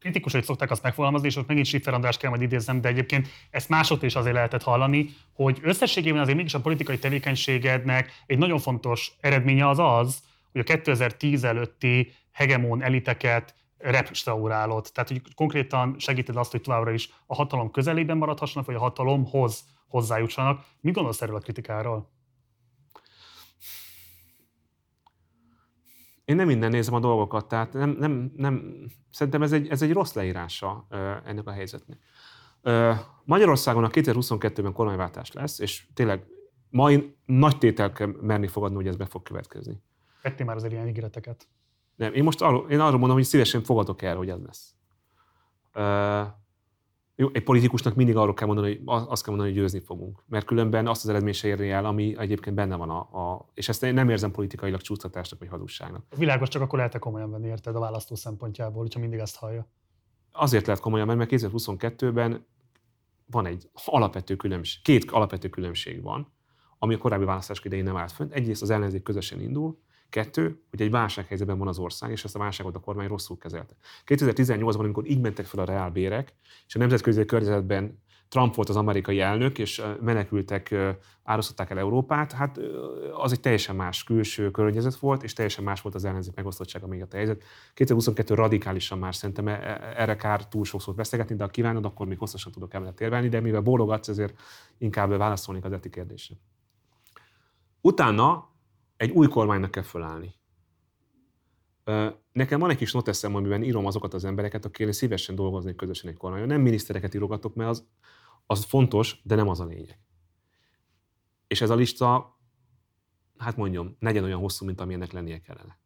Kritikusait szokták azt megfogalmazni, és ott megint Schiffer Andrást kell majd idéznem, de egyébként ezt másodtól is azért lehetett hallani, hogy összességében azért mégis a politikai tevékenységednek egy nagyon fontos eredménye az az, hogy a kétezer-tíz előtti hegemón eliteket restaurálod. Tehát, hogy konkrétan segíted azt, hogy továbbra is a hatalom közelében maradhassanak, vagy a hatalomhoz hozzájussanak. Mit gondolsz erről a kritikáról? Én nem innen nézem a dolgokat, tehát nem, nem, nem, szerintem ez egy, ez egy rossz leírása ennek a helyzetnek. Magyarországon a kétezer-huszonkettőben kormányváltás lesz, és tényleg ma én nagy tétel kell merni fogadni, hogy ez be fog következni. Tettél már azért ilyen ígéreteket? Nem, én most arról, én arról mondom, hogy szívesen fogadok el, hogy ez lesz. Jó, egy politikusnak mindig arról kell mondani, hogy azt kell mondani, hogy győzni fogunk. Mert különben azt az eredményt se érni el, ami egyébként benne van. A, a, és ezt nem érzem politikailag csúsztatásnak vagy hazugságnak. Világos, csak akkor lehet-e komolyan venni, érted, a választó szempontjából, hogyha mindig ezt hallja? Azért lehet komolyan venni, mert kétezer-huszonkettőben van egy alapvető különbség, két alapvető különbség van, ami a korábbi választások idején nem állt fönt. Egyrészt az ellenzék közösen indul, kettő, hogy egy válsághelyzetben van az ország, és ezt a válságot a kormány rosszul kezelte. kétezer-tizennyolcban, amikor így mentek fel a reálbérek, és a nemzetközi környezetben Trump volt az amerikai elnök, és menekültek, árasztották el Európát, hát az egy teljesen más külső környezet volt, és teljesen más volt az ellenzék megosztottsága még a helyzet. kétezer-huszonkettő radikálisan már, szerintem erre kár túl sokszor beszélgetni, de ha kívánod, akkor még hosszasan tudok emellett érvelni, de mivel bólogatsz, ezért inkább válaszolnék az eti kérdésre. Utána egy új kormánynak kell fölállni. Nekem van egy kis noteszem, amiben írom azokat az embereket, akikkel szívesen dolgoznék közösen egy kormányon. Nem minisztereket írogatok, mert az, az fontos, de nem az a lényeg. És ez a lista, hát mondjam, negyen olyan hosszú, mint amilyennek lennie kellene.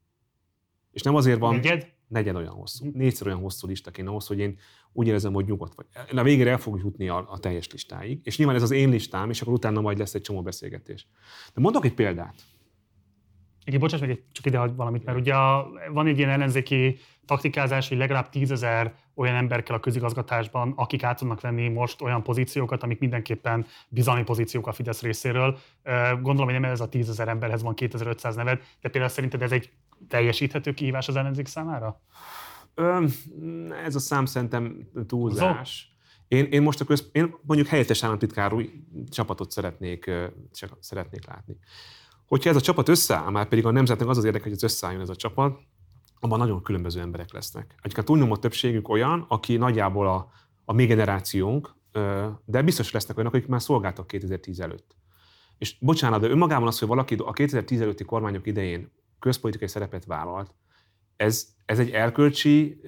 És nem azért van... Negyed? Negyen olyan hosszú. Négyszer olyan hosszú lista kéne ahhoz, hogy én úgy érzem, hogy nyugodt vagy. Na végére el fogjuk jutni a, a teljes listáig. És nyilván ez az én listám, és akkor utána majd lesz egy csomó beszélgetés. De mondok egy példát. Egy, bocsáss meg, csak idehagy valamit, mert ugye a, van egy ilyen ellenzéki taktikázás, hogy legalább tízezer olyan ember kell a közigazgatásban, akik át tudnak venni most olyan pozíciókat, amik mindenképpen bizalmi pozíciók a Fidesz részéről. Gondolom, hogy nem ez a tízezer emberhez van kétezer-ötszáz neved, de például szerinted ez egy teljesíthető kihívás az ellenzék számára? Ö, ez a szám szerintem túlzás. Én, én most a köz, én mondjuk helyettes államtitkár új csapatot szeretnék, szeretnék látni. Hogyha ez a csapat összeáll, már pedig a nemzetnek az az érdeke, hogy ez összeálljon ez a csapat, abban nagyon különböző emberek lesznek. Egyébként a túlnyomó többségük olyan, aki nagyjából a, a mi generációnk, de biztos lesznek olyanok, akik már szolgáltak kétezer-tíz előtt. És bocsánat, de önmagában az, hogy valaki a kétezer-tíz előtti kormányok idején közpolitikai szerepet vállalt, ez, ez egy erkölcsi,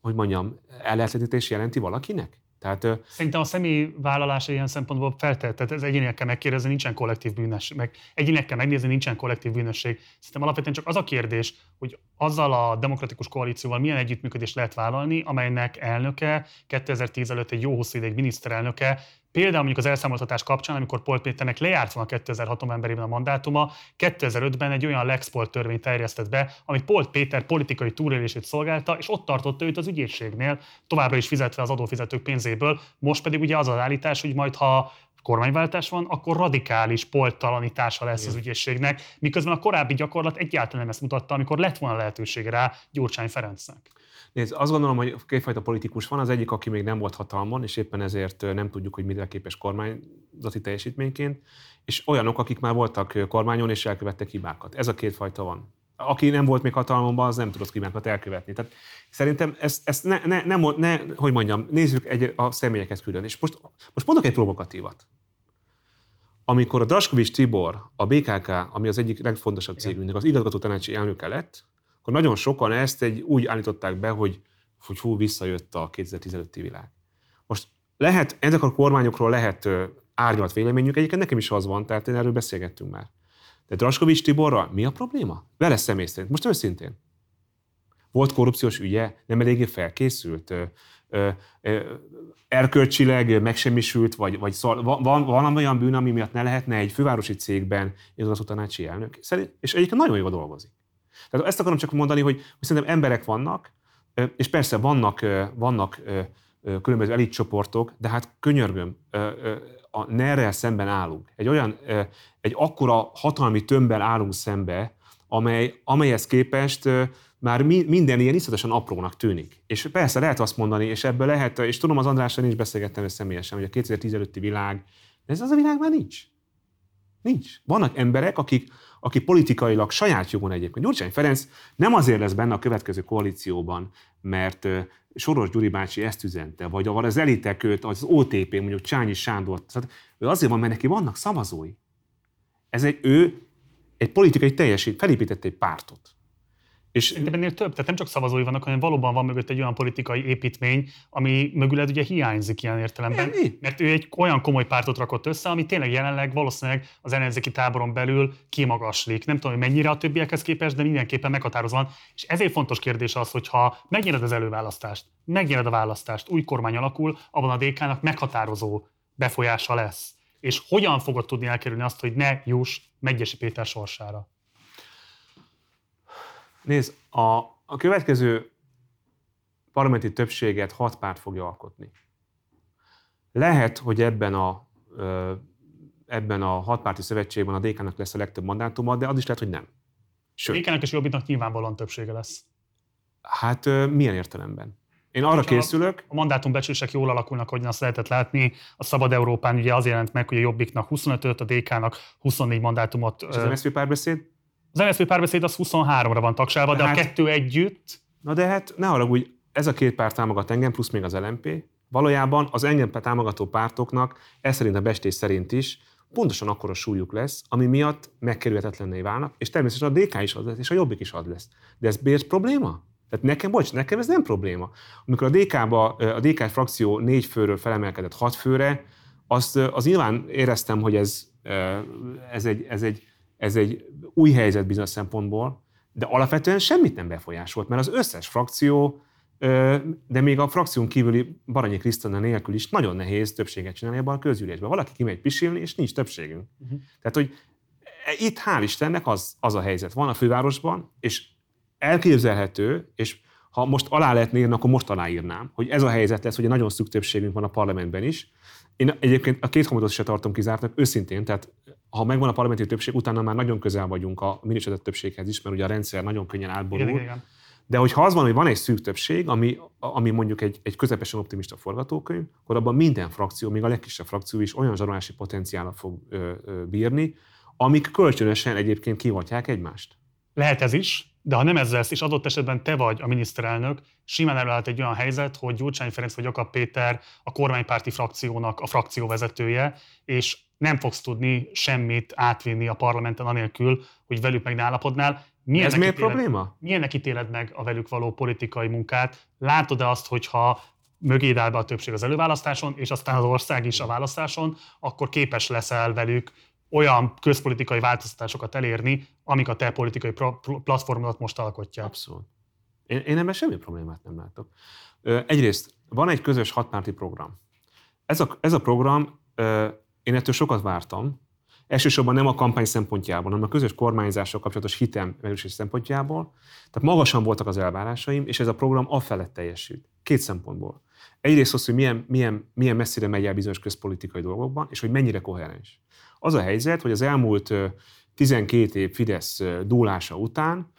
hogy mondjam, ellehetetlenítés jelenti valakinek? Tehát, szerintem a személy vállalása ilyen szempontból feltelt, tehát ez egyének kell megkérdezni, nincsen kollektív bűnösség, meg egyének kell megnézni, nincsen kollektív bűnösség. Szerintem alapvetően csak az a kérdés, hogy azzal a demokratikus koalícióval milyen együttműködést lehet vállalni, amelynek elnöke kétezer-tíz előtt egy jó hosszú ideig miniszterelnöke, például mondjuk az elszámoltatás kapcsán, amikor Polt Péternek lejárt volna kétezer-hat novemberében a mandátuma, kétezer-ötben egy olyan Lex Polt törvényt terjesztett be, amit Polt Péter politikai túlélését szolgálta, és ott tartotta őt az ügyészségnél, továbbra is fizetve az adófizetők pénzéből. Most pedig ugye az az állítás, hogy majd ha kormányváltás van, akkor radikális polttalanítása lesz az ügyészségnek, miközben a korábbi gyakorlat egyáltalán nem ezt mutatta, amikor lett volna lehetőség rá Gyurcsány Ferencnek. Nézd, azt gondolom, hogy kétfajta politikus van. Az egyik, aki még nem volt hatalmon, és éppen ezért nem tudjuk, hogy mire képes kormányzati teljesítményként, és olyanok, akik már voltak kormányon, és elkövettek hibákat. Ez a kétfajta van. Aki nem volt még hatalmomban, az nem tudott hibákat elkövetni. Tehát szerintem ezt, ezt ne, ne, ne, ne, hogy mondjam, nézzük egy, a személyeket külön. És most, most mondok egy provokatívat. Amikor a Draskovics Tibor, a bé ká ká, ami az egyik legfontosabb cégünknek, az igazgatótanácsi elnöke lett, akkor nagyon sokan ezt egy, úgy állították be, hogy, hogy hú, visszajött a kétezer-tizenötös világ. Most lehet, ezek a kormányokról lehet árnyalt véleményük, egyébként nekem is az van, tehát én erről beszélgettünk már. De Draskovics Tiborral mi a probléma? Vele személy szerint, most őszintén. Volt korrupciós ügye, nem eléggé felkészült, ö, ö, ö, erkölcsileg megsemmisült, vagy, vagy szal, van, van olyan bűn, ami miatt ne lehetne egy fővárosi cégben igazgatótanácsi elnök. Szerint, és egyébként nagyon jól dolgozik. Tehát ezt akarom csak mondani, hogy, hogy szerintem emberek vannak, és persze vannak, vannak különböző elitcsoportok, de hát könyörgöm, a nerrel szemben állunk. Egy olyan, egy akkora hatalmi tömbben állunk szembe, amely, amelyhez képest már minden ilyen iszletesen aprónak tűnik. És persze lehet azt mondani, és ebből lehet, és tudom, az Andrással nincs beszélgettem személyesen, hogy a kétezer-tíz előtti világ, de ez az a világ már nincs. Nincs. Vannak emberek, akik, akik politikailag saját jogon egyébként. Gyurcsány Ferenc nem azért lesz benne a következő koalícióban, mert Soros Gyuri bácsi ezt üzente, vagy az elitek őt, az o té pé, mondjuk Csányi Sándor. Ő azért van, mert neki vannak szavazói. Ez egy, ő egy politikai teljesít, felépített egy pártot. És ennél több, tehát nem csak szavazói vannak, hanem valóban van mögött egy olyan politikai építmény, ami mögüled ugye hiányzik ilyen értelemben. Mi? Mert ő egy olyan komoly pártot rakott össze, ami tényleg jelenleg valószínűleg az ellenzéki táboron belül kimagaslik. Nem tudom, hogy mennyire a többiekhez képest, de mindenképpen meghatározóan. És ezért fontos kérdés az, hogyha megnyered az előválasztást, megnyered a választást, új kormány alakul, abban a dé ká-nak meghatározó befolyása lesz. És hogyan fogod tudni elkerülni azt, hogy ne juss Medgyessy Péter sorsára? Nézd, a, a következő parlamenti többséget hat párt fogja alkotni. Lehet, hogy ebben a, ebben a hat párti szövetségben a dé ká-nak lesz a legtöbb mandátuma, de az is lehet, hogy nem. Sőt, a dé ká-nak és Jobbiknak nyilvánvalóan többsége lesz. Hát milyen értelemben? Én arra készülök. A mandátumbecsülések jól alakulnak, ahogyan azt lehetett látni. A Szabad Európán ugye az jelent meg, hogy a Jobbiknak huszonötöt, a dé ká-nak huszonnégy mandátumot. És az em es zé pé párbeszéd? Az em es zé pé párbeszéd az huszonháromra van tagsálva, de hát, a kettő együtt... Na de hát ne haragudj, ez a két párt támogat engem, plusz még az el em pé. Valójában az engem támogató pártoknak, ez szerint a bestés szerint is, pontosan akkora súlyuk lesz, ami miatt megkerülhetetlenné válnak, és természetesen a dé ká is az lesz, és a Jobbik is az lesz. De ez miért probléma? Tehát nekem, bocs, nekem ez nem probléma. Amikor a dé ká-ba, a dé ká frakció négy főről felemelkedett hat főre, azt, az nyilván éreztem, hogy ez, ez, egy, ez, egy, ez egy új helyzet bizonyos szempontból, de alapvetően semmit nem befolyásolt, mert az összes frakció, de még a frakción kívüli Baranyi Krisztina nélkül is nagyon nehéz többséget csinálni ebben a közgyűlésben. Valaki kimegy pisilni, és nincs többségünk. Uh-huh. Tehát, hogy itt hál' Istennek az, az a helyzet van a fővárosban, és elképzelhető, és ha most alá lehetne írni, akkor most aláírnám, hogy ez a helyzet lesz, hogy nagyon szűk többségünk van a parlamentben is. Én egyébként a két kamatot se tartom kizártnak, őszintén, tehát ha megvan a parlamenti többség, utána már nagyon közel vagyunk a minősített többséghez is, mert ugye a rendszer nagyon könnyen átborul. Igen, igen. De hogyha az van, hogy van egy szűk többség, ami, ami mondjuk egy, egy közepesen optimista forgatókönyv, akkor abban minden frakció, még a legkisebb frakció is olyan zsarolási potenciállal fog ö, ö, bírni, amik kölcsönösen egyébként kihatják egymást. Lehet ez is. De ha nem ez lesz, és adott esetben te vagy a miniszterelnök, simán előállt egy olyan helyzet, hogy Gyurcsány Ferenc vagy Jakab Péter a kormánypárti frakciónak a frakcióvezetője, és nem fogsz tudni semmit átvinni a parlamenten anélkül, hogy velük meg ne állapodnál. Milyennek ez miért ítéled, probléma? Milyennek ítéled meg a velük való politikai munkát? Látod-e azt, hogyha mögéd áll be a többség az előválasztáson, és aztán az ország is a választáson, akkor képes leszel velük olyan közpolitikai változtatásokat elérni, amik a te politikai platformodat most alkotják? Abszolút. Én, én ebben semmi problémát nem látok. Egyrészt van egy közös hatpárti program. Ez a, ez a program, én ettől sokat vártam, elsősorban nem a kampány szempontjából, hanem a közös kormányzással kapcsolatos hitem megőrzés szempontjából. Tehát magasan voltak az elvárásaim, és ez a program afelett teljesült. Két szempontból. Egyrészt az, hogy milyen, milyen, milyen messzire megy el bizonyos közpolitikai dolgokban, és hogy mennyire koherens. Az a helyzet, hogy az elmúlt tizenkét év Fidesz dúlása után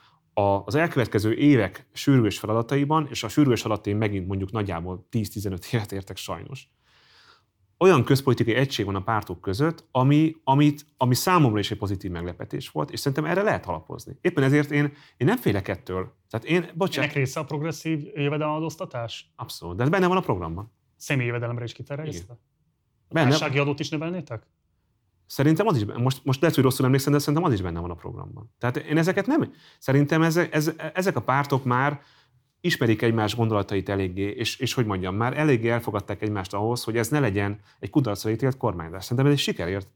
az elkövetkező évek sürgős feladataiban, és a sürgős alatt én megint mondjuk nagyjából tíz-tizenöt évet értek sajnos, olyan közpolitikai egység van a pártok között, ami, amit, ami számomra is egy pozitív meglepetés volt, és szerintem erre lehet alapozni. Éppen ezért én, én nem félek ettől. Tehát én, bocsánat... Ennek része a progresszív jövedelemadóztatás? Abszolút, de benne van a programban. Személyi jövedelemre is kiterjesztve? A társasági adót is növelnétek? Szerintem az is, most, most lehet, hogy rosszul emlékszem, de szerintem az is benne van a programban. Tehát én ezeket nem... Szerintem ezek, ez, ezek a pártok már ismerik egymás gondolatait eléggé, és, és hogy mondjam, már eléggé elfogadták egymást ahhoz, hogy ez ne legyen egy kudarcra ítélt kormányzás. Szerintem ez egy sikerért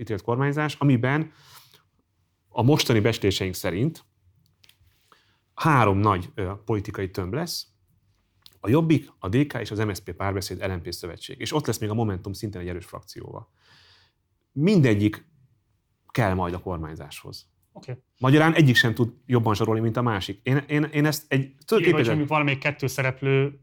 ítélt kormányzás, amiben a mostani becsléseink szerint három nagy politikai tömb lesz, a Jobbik, a dé ká és az em es zé pé párbeszéd el em pé szövetség, és ott lesz még a Momentum szintén egy erős frakcióval. Mindegyik kell majd a kormányzáshoz. Okay. Magyarán egyik sem tud jobban zsarolni, mint a másik. Én, én, én ezt egy tőképezem... Én, hogy valamelyik kettő szereplő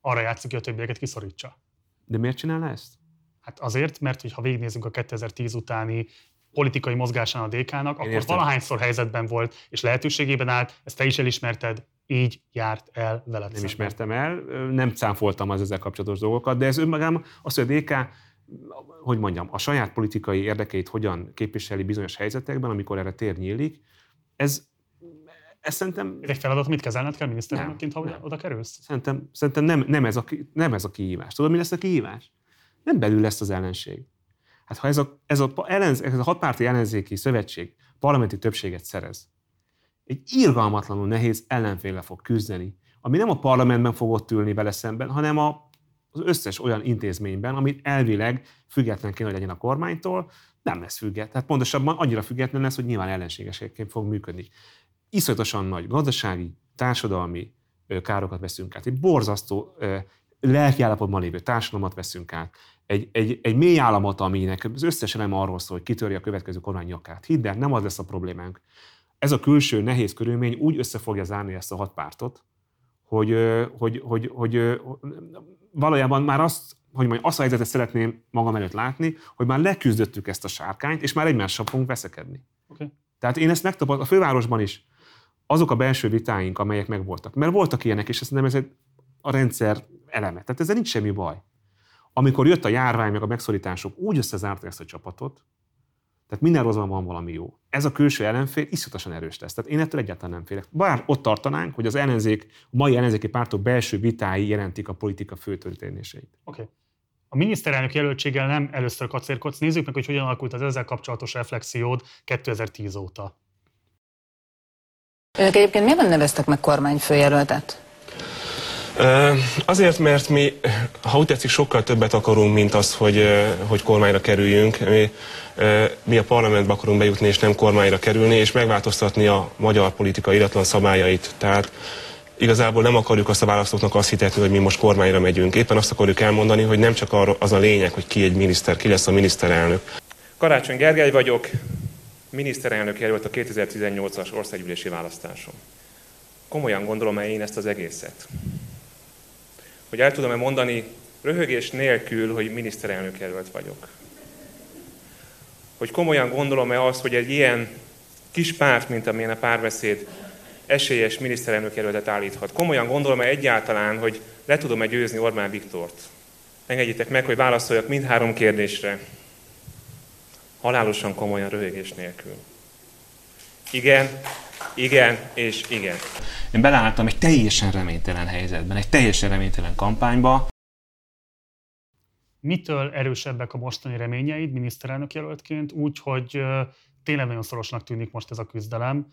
arra játszik, hogy a többieket kiszorítsa. De miért csinálna ezt? Hát azért, mert hogyha végignézünk a kétezer-tíz utáni politikai mozgásán a dé ká-nak, akkor valahányszor helyzetben volt, és lehetőségében állt, ezt te is elismerted, így járt el veled. Nem ismertem el, nem cáfoltam az ezzel kapcsolatos dolgokat, de ez önmagában az, hogy a dé ká... hogy mondjam, a saját politikai érdekeit hogyan képviseli bizonyos helyzetekben, amikor erre tér nyílik, ez, ez szerintem... Ez egy feladat, mit kezelned kell miniszterelnökként, ha nem. Oda kerülsz? Szerintem, szerintem nem, nem, ez a, nem ez a kihívás. Tudod, mi lesz a kihívás? Nem belül lesz az ellenség. Hát ha ez a, ez a, ellenz, ez a hatpárti ellenzéki szövetség parlamenti többséget szerez, egy irgalmatlanul nehéz ellenféllel fog küzdeni, ami nem a parlamentben fog ott ülni vele szemben, hanem a az összes olyan intézményben, amit elvileg független kéne, hogy legyen a kormánytól, nem lesz független. Tehát pontosabban annyira független lesz, hogy nyilván ellenségesként fog működni. Iszonyatosan nagy gazdasági, társadalmi károkat veszünk át. Egy borzasztó lelkiállapotban lévő társadalmat veszünk át. Egy, egy, egy mély államot, aminek az összes elem arról szól, hogy kitörje a következő kormány nyakát. Hidd el, nem az lesz a problémánk. Ez a külső nehéz körülmény úgy össze fogja zárni ezt a hat pártot, hogy, hogy, hogy, hogy, hogy valójában már azt, hogy majd azt a helyzetet szeretném magam előtt látni, hogy már leküzdöttük ezt a sárkányt, és már egymással fogunk veszekedni. Okay. Tehát én ezt megtapasztaltam a fővárosban is, azok a belső vitáink, amelyek megvoltak. Mert voltak ilyenek, és szerintem ez egy, a rendszer eleme. Tehát ezzel nincs semmi baj. Amikor jött a járvány, meg a megszorítások, úgy összezártak ezt a csapatot, tehát minden rosszban van valami jó. Ez a külső ellenfél iszonyatosan erős lesz. Tehát én ettől egyáltalán nem félek. Bár ott tartanánk, hogy az ellenzék, a mai ellenzéki pártok belső vitái jelentik a politika főtörténéseit. Oké. Okay. A miniszterelnök jelöltséggel nem először kacérkodsz. Nézzük meg, hogy hogyan alakult az ezzel kapcsolatos reflexiód kétezer-tíz óta. Önök egyébként miért nem neveztek meg kormányfőjelöltet? Azért, mert mi, ha úgy tetszik, sokkal többet akarunk, mint az, hogy, hogy kormányra kerüljünk. Mi, mi a parlamentbe akarunk bejutni, és nem kormányra kerülni, és megváltoztatni a magyar politika iratlan szabályait. Tehát igazából nem akarjuk azt a választóknak azt hitetni, hogy mi most kormányra megyünk. Éppen azt akarjuk elmondani, hogy nem csak az a lényeg, hogy ki egy miniszter, ki lesz a miniszterelnök. Karácsony Gergely vagyok, miniszterelnök jelölt a kétezer-tizennyolcas országgyűlési választáson. Komolyan gondolom-e én ezt az egészet? Hogy el tudom-e mondani röhögés nélkül, hogy miniszterelnök jelölt vagyok? Hogy komolyan gondolom-e azt, hogy egy ilyen kis párt, mint amilyen a Párbeszéd, esélyes miniszterelnök jelöltet állíthat? Komolyan gondolom-e egyáltalán, hogy le tudom-e győzni Orbán Viktort? Engedjétek meg, hogy válaszoljak mindhárom kérdésre. Halálosan komolyan, röhögés nélkül. Igen, igen és igen. Én beleálltam egy teljesen reménytelen helyzetben, egy teljesen reménytelen kampányba. Mitől erősebbek a mostani reményeid miniszterelnök jelöltként? Úgy, hogy tényleg nagyon szorosnak tűnik most ez a küzdelem.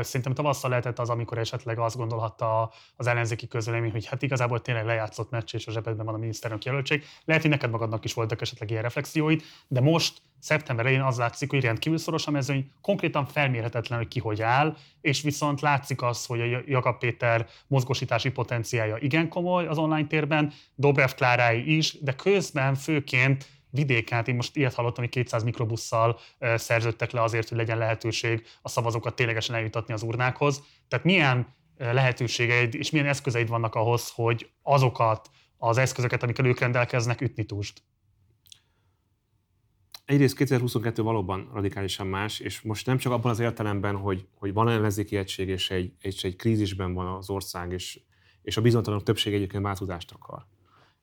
Szerintem tavasszal lehetett az, amikor esetleg azt gondolhatta az ellenzéki közvélemény, hogy hát igazából tényleg lejátszott meccs, és a zsebedben van a miniszterelnök jelöltség. Lehet, hogy neked magadnak is voltak esetleg ilyen reflexióid, de most szeptember elején az látszik, hogy rendkívül szoros a mezőny, konkrétan felmérhetetlen, hogy ki hogy áll, és viszont látszik az, hogy a Jakab Péter mozgósítási potenciálja igen komoly az online térben, Dobrev Klárái is, de közben főként vidéken, hát én most ilyet hallottam, hogy kétszáz mikrobusszal szerződtek le azért, hogy legyen lehetőség a szavazókat ténylegesen eljutatni az urnákhoz. Tehát milyen lehetőségeid és milyen eszközeid vannak ahhoz, hogy azokat az eszközöket, amikkel ők rendelkeznek, ütni tudst? Egyrészt kétezer-huszonkettő valóban radikálisan más, és most nem csak abban az értelemben, hogy, hogy van ellenzéki egység, és egy, és egy krízisben van az ország, és, és a bizonytalanok többség egyébként változást akar.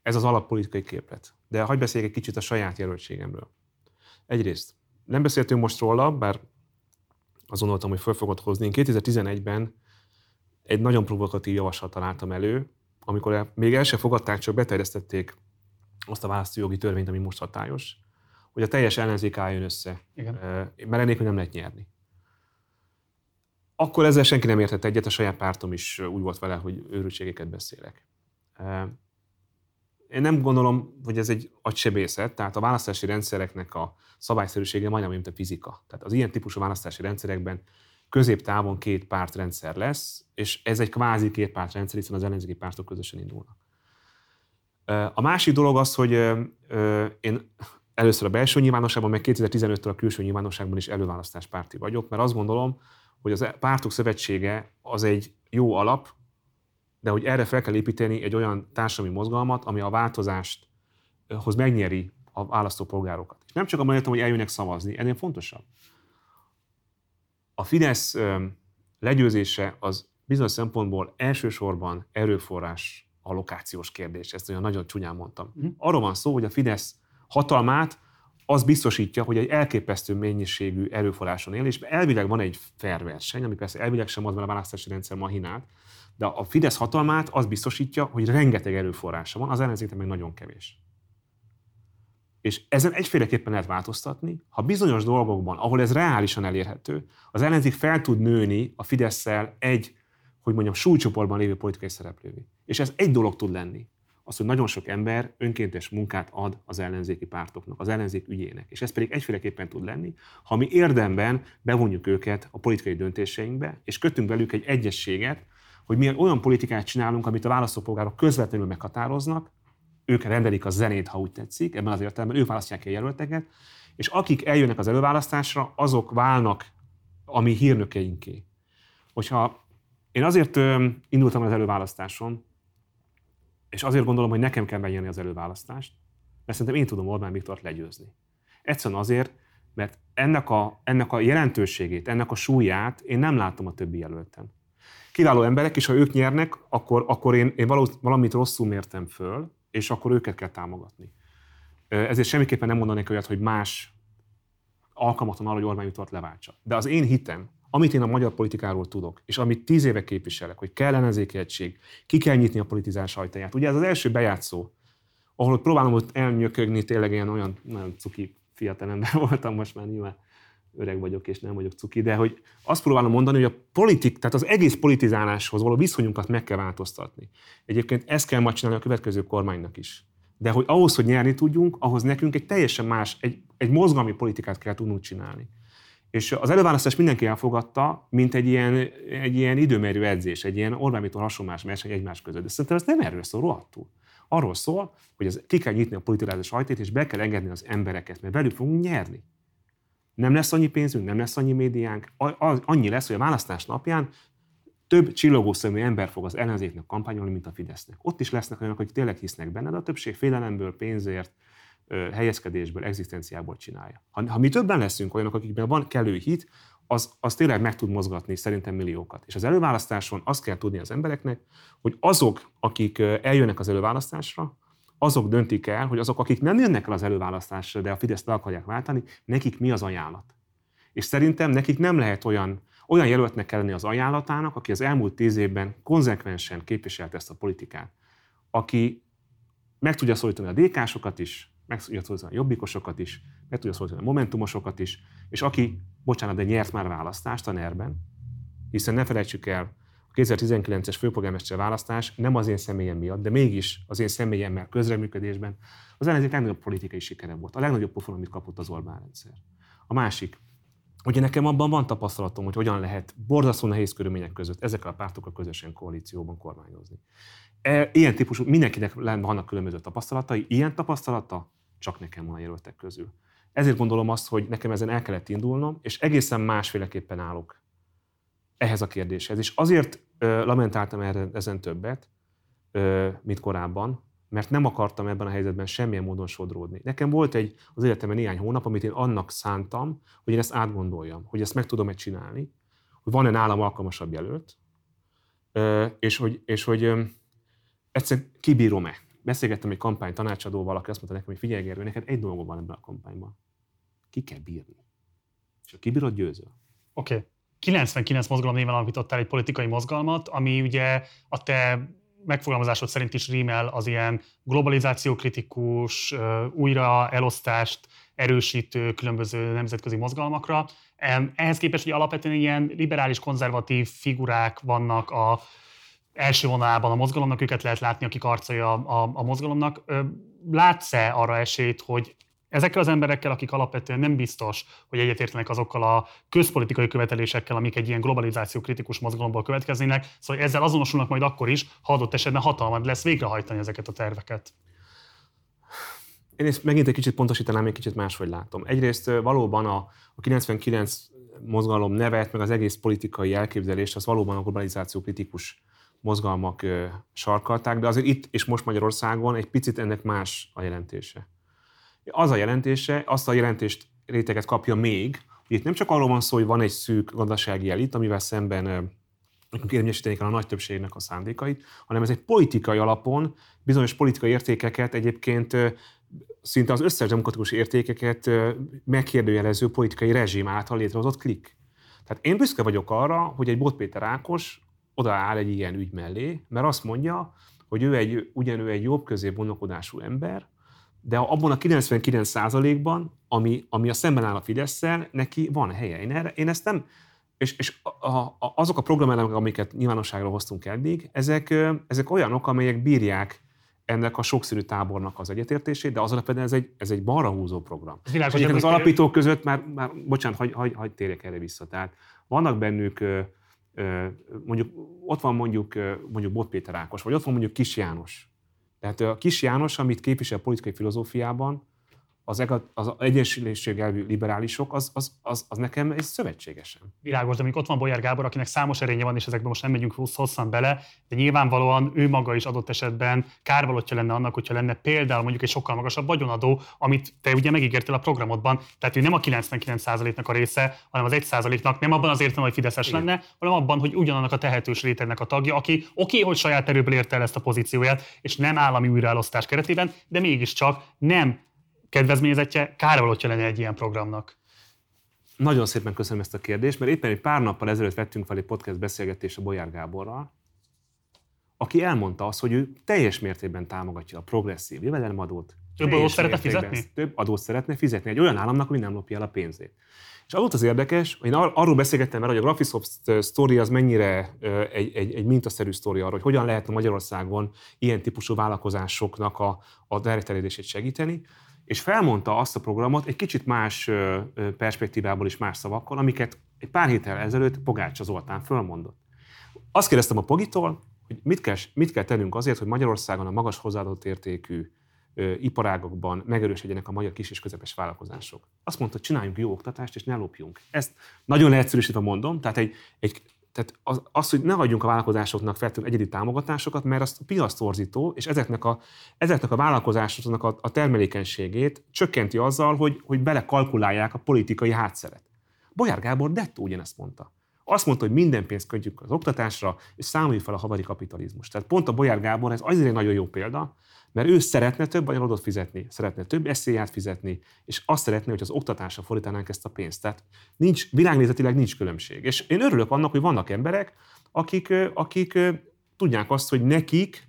Ez az alappolitikai képlet. De hagyj beszéljek egy kicsit a saját jelöltségemről. Egyrészt, nem beszéltünk most róla, bár azon voltam, hogy föl fogod hozni. Én kétezer-tizenegyben egy nagyon provokatív javaslat találtam elő, amikor még el sem fogadták, csak beterjesztették azt a választójogi törvényt, ami most hatályos, hogy a teljes ellenzék álljon össze, igen, mert ennélkül nem lehet nyerni. Akkor ezzel senki nem értett egyet, a saját pártom is úgy volt vele, hogy őrültségeket beszélek. Én nem gondolom, hogy ez egy agysebészet, tehát a választási rendszereknek a szabályszerűsége majdnem, mint a fizika. Tehát az ilyen típusú választási rendszerekben középtávon két pártrendszer lesz, és ez egy kvázi két pártrendszer, hiszen az ellenzéki pártok közösen indulnak. A másik dolog az, hogy én először a belső nyilvánosságban, meg kétezer-tizenöttől a külső nyilvánosságban is előválasztáspárti vagyok, mert azt gondolom, hogy a pártok szövetsége az egy jó alap, de hogy erre fel kell építeni egy olyan társadalmi mozgalmat, ami a változásthoz megnyeri a választópolgárokat. És nem csak abban értem, hogy eljönnek szavazni, ennél fontosabb. A Fidesz legyőzése az bizonyos szempontból elsősorban erőforrás allokációs kérdés. Ezt olyan nagyon csúnyán mondtam. Arról van szó, hogy a Fidesz hatalmát az biztosítja, hogy egy elképesztő mennyiségű erőforráson él, és elvileg van egy fair verseny, ami persze elvileg sem az, mert a választási rendszer mahinált, de a Fidesz hatalmát az biztosítja, hogy rengeteg erőforrása van, az ellenzéknek meg nagyon kevés. És ezen egyféleképpen lehet változtatni, ha bizonyos dolgokban, ahol ez reálisan elérhető, az ellenzék fel tud nőni a Fidesszel egy, hogy mondjam, súlycsoportban lévő politikai szereplővé. És ez egy dolog tud lenni. Az, hogy nagyon sok ember önkéntes munkát ad az ellenzéki pártoknak, az ellenzék ügyének. És ez pedig egyféleképpen tud lenni, ha mi érdemben bevonjuk őket a politikai döntéseinkbe, és kötünk velük egy egyességet, hogy milyen olyan politikát csinálunk, amit a választópolgárok közvetlenül meghatároznak, ők rendelik a zenét, ha úgy tetszik, ebben az értelemben ők választják ki a jelölteket, és akik eljönnek az előválasztásra, azok válnak a mi hírnökeinké. Hogyha én azért indultam az előválasztáson, és azért gondolom, hogy nekem kell megnyerni az előválasztást, mert szerintem én tudom Orbán Viktort legyőzni. Egyszerűen azért, mert ennek a, ennek a jelentőségét, ennek a súlyát én nem látom a többi jelölten. Kiváló emberek, és ha ők nyernek, akkor, akkor én, én valamit rosszul mértem föl, és akkor őket kell támogatni. Ezért semmiképpen nem mondanék olyat, hogy más alkalmaton arra, hogy Orbán Viktort leváltsa. De az én hitem, amit én a magyar politikáról tudok, és amit tíz éve képviselek, hogy kell ellenzéki egység, ki kell nyitni a politizás ajtaját. Ugye ez az első bejátszó, ahol próbálom ott elnyökögni, tényleg ilyen olyan, olyan cuki fiatalember voltam most már nyilván, öreg vagyok és nem vagyok cuki, de hogy azt próbálom mondani, hogy a politik, tehát az egész politizáláshoz való viszonyunkat meg kell változtatni. Egyébként ezt kell majd csinálni a következő kormánynak is. De hogy ahhoz, hogy nyerni tudjunk, ahhoz nekünk egy teljesen más, egy, egy mozgalmi politikát kell tudnunk csinálni. És az előválasztást mindenki elfogadta, mint egy ilyen, egy ilyen időmérő edzés, egy ilyen Orbán Viktor hasonlás verseny egymás között. De szerintem ez nem erről szól rohadtul. Arról szól, hogy ez, ki kell nyitni a politizálás ajtét, és be kell engedni az embereket, mert velük fogunk nyerni. Nem lesz annyi pénzünk, nem lesz annyi médiánk, annyi lesz, hogy a választás napján több csillogószemű ember fog az ellenzéknek kampányolni, mint a Fidesznek. Ott is lesznek olyanok, hogy tényleg hisznek benne, de a többség félelemből, pénzért, helyezkedésből, egzisztenciából csinálja. Ha, ha mi többen leszünk olyanok, akikben van kellő hit, az, az tényleg meg tud mozgatni szerintem milliókat. És az előválasztáson azt kell tudni az embereknek, hogy azok, akik eljönnek az előválasztásra, azok döntik el, hogy azok, akik nem jönnek el az előválasztásra, de a Fideszt le akarják váltani, nekik mi az ajánlat. És szerintem nekik nem lehet olyan, olyan jelöltnek kell lenni az ajánlatának, aki az elmúlt tíz évben konzekvensen képviselte ezt a politikát. Aki meg tudja szólítani a dé ká-sokat is, meg tudja szólítani a jobbikosokat is, meg tudja szólítani a momentumosokat is, és aki, bocsánat, de nyert már választást a nerben, hiszen ne felejtsük el, a kétezer-tizenkilences főpolgármester választás nem az én személyem miatt, de mégis az én személyemmel közreműködésben az ellenzék legnagyobb politikai sikere volt, a legnagyobb pofon, amit kapott az Orbán rendszer. A másik, ugye nekem abban van tapasztalatom, hogy hogyan lehet borzasztó nehéz körülmények között ezekkel a pártokkal közösen koalícióban kormányozni. Ilyen típusú, mindenkinek vannak különböző tapasztalatai, ilyen tapasztalata csak nekem van a jelöltek közül. Ezért gondolom azt, hogy nekem ezen el kellett indulnom, és egészen másféleképpen állok ehhez a kérdéshez. És azért ö, lamentáltam erre, ezen többet, ö, mint korábban, mert nem akartam ebben a helyzetben semmilyen módon sodródni. Nekem volt egy, az életemben néhány hónap, amit én annak szántam, hogy én ezt átgondoljam, hogy ezt meg tudom-e csinálni, hogy van-e nálam alkalmasabb jelölt, ö, és hogy, és hogy ö, egyszerűen kibírom-e. Beszélgettem egy kampány tanácsadóval, aki azt mondta nekem, hogy figyelj Gergő, neked egy dolog van ebben a kampányban. Ki kell bírni. És ha kibírod, győzöl. Oké. Okay. kilencvenkilenc mozgalom néven alapítottál egy politikai mozgalmat, ami ugye a te megfogalmazásod szerint is rímel az ilyen globalizációkritikus, újraelosztást erősítő különböző nemzetközi mozgalmakra. Ehhez képest ugye alapvetően ilyen liberális, konzervatív figurák vannak a első vonalában a mozgalomnak, őket lehet látni, akik arcai a, a, a mozgalomnak. Látsz-e arra esélyt, hogy ezekkel az emberekkel, akik alapvetően nem biztos, hogy egyetértenek azokkal a közpolitikai követelésekkel, amik egy ilyen globalizáció kritikus mozgalomból következnének, szóval ezzel azonosulnak majd akkor is, ha adott esetben hatalmad lesz végrehajtani ezeket a terveket? Én ezt megint egy kicsit pontosítanám, egy kicsit máshogy látom. Egyrészt valóban a, a kilencvenkilenc mozgalom nevet, meg az egész politikai elképzelést, az valóban a globalizáció kritikus mozgalmak ö, sarkalták, de azért itt és most Magyarországon egy picit ennek más a jelentése. Az a jelentése, azt a jelentést réteget kapja még, hogy itt nem csak arról van szó, hogy van egy szűk gazdasági elit, amivel szemben érvényesíteni kell a nagy többségnek a szándékait, hanem ez egy politikai alapon bizonyos politikai értékeket, egyébként szinte az összes demokratikus értékeket megkérdőjelező politikai rezsim által létrehozott klik. Tehát én büszke vagyok arra, hogy egy Bot Péter Ákos odaáll egy ilyen ügy mellé, mert azt mondja, hogy ő egy, ugyan ő egy jobb-közép gondolkodású ember, de abban a kilencvenkilenc százalékban, ami, ami a szemben áll a Fidesszel, neki van helye. Én, erre, én ezt nem... És, és a, a, azok a programelemek, amiket nyilvánosságra hoztunk eddig, ezek, ezek olyanok, amelyek bírják ennek a sokszínű tábornak az egyetértését, de az alapvetően ez egy, ez egy balra húzó program. Világos, és az alapítók között már, már bocsánat, hagy, hagy, hagy térjek erre vissza. Tehát vannak bennük, mondjuk ott van mondjuk, mondjuk Bot Péter Ákos, vagy ott van mondjuk Kis János. Tehát a Kis János, amit képvisel a politikai filozófiában, az, az egyenlőség elvű liberálisok, az, az, az, az nekem egy szövetségesen. Világos, de ott van Bolyár Gábor, akinek számos erénye van, és ezekben most nem megyünk hosszan bele, de nyilvánvalóan ő maga is adott esetben kárvalótja lenne annak, hogyha lenne például mondjuk egy sokkal magasabb vagyonadó, amit te ugye megígértél a programodban. Tehát ő nem a kilencvenkilenc százaléknak a része, hanem az egy százaléknak, nem abban az értelemben, hogy Fideszes igen. lenne, hanem abban, hogy ugyanannak a tehetős rétegnek a tagja, aki oké, okay, hogy saját erőből érte el ezt a pozícióját, és nem állami újraelosztás keretében, de mégiscsak nem kedvezményezettje, kárvalótja lenne egy ilyen programnak. Nagyon szépen köszönöm ezt a kérdést, mert éppen egy pár nappal ezelőtt vettünk fel egy podcast beszélgetést a Bolyár Gáborral, aki elmondta azt, hogy ő teljes mértékben támogatja a progresszív jövedelemadót, Több adót szeretne fizetni? Ezt, több adót szeretne fizetni egy olyan államnak, ami nem lopja el a pénzét. És az volt az érdekes, én ar- arról beszélgettem már, hogy a Graphisoft sztori az mennyire egy, egy, egy mintaszerű sztori arra, hogy hogyan lehetne Magyarországon ilyen típusú vállalkozásoknak a, a terjedését segíteni, és felmondta azt a programot egy kicsit más perspektívából és más szavakkal, amiket egy pár héttel ezelőtt Pogácsa Zoltán fölmondott. Azt kérdeztem a Pogitól, hogy mit kell, mit kell tennünk azért, hogy Magyarországon a magas hozzáadott értékű iparágokban megerősödjenek a magyar kis és közepes vállalkozások. Azt mondta, hogy csináljunk jó oktatást, és ne lopjunk. Ezt nagyon leegyszerűsítve mondom, tehát, egy, egy, tehát az, az, hogy ne adjunk a vállalkozásoknak feltétlenül egyedi támogatásokat, mert az piasztorzító, és ezeknek a, ezeknek a vállalkozásoknak a, a termelékenységét csökkenti azzal, hogy, hogy belekalkulálják a politikai hátszeret. Bolyár Gábor dettó ugyanezt mondta. Azt mondta, hogy minden pénzt köntjük az oktatásra, és számoljuk fel a havari kapitalizmust. Tehát pont a Bolyár Gábor, ez azért egy nagyon jó példa, mert ő szeretne több anyagot fizetni, szeretne több eszélyát fizetni, és azt szeretné, hogy az oktatásra fordítanánk ezt a pénzt. Tehát nincs, világnézetileg nincs különbség. És én örülök annak, hogy vannak emberek, akik, akik tudják azt, hogy nekik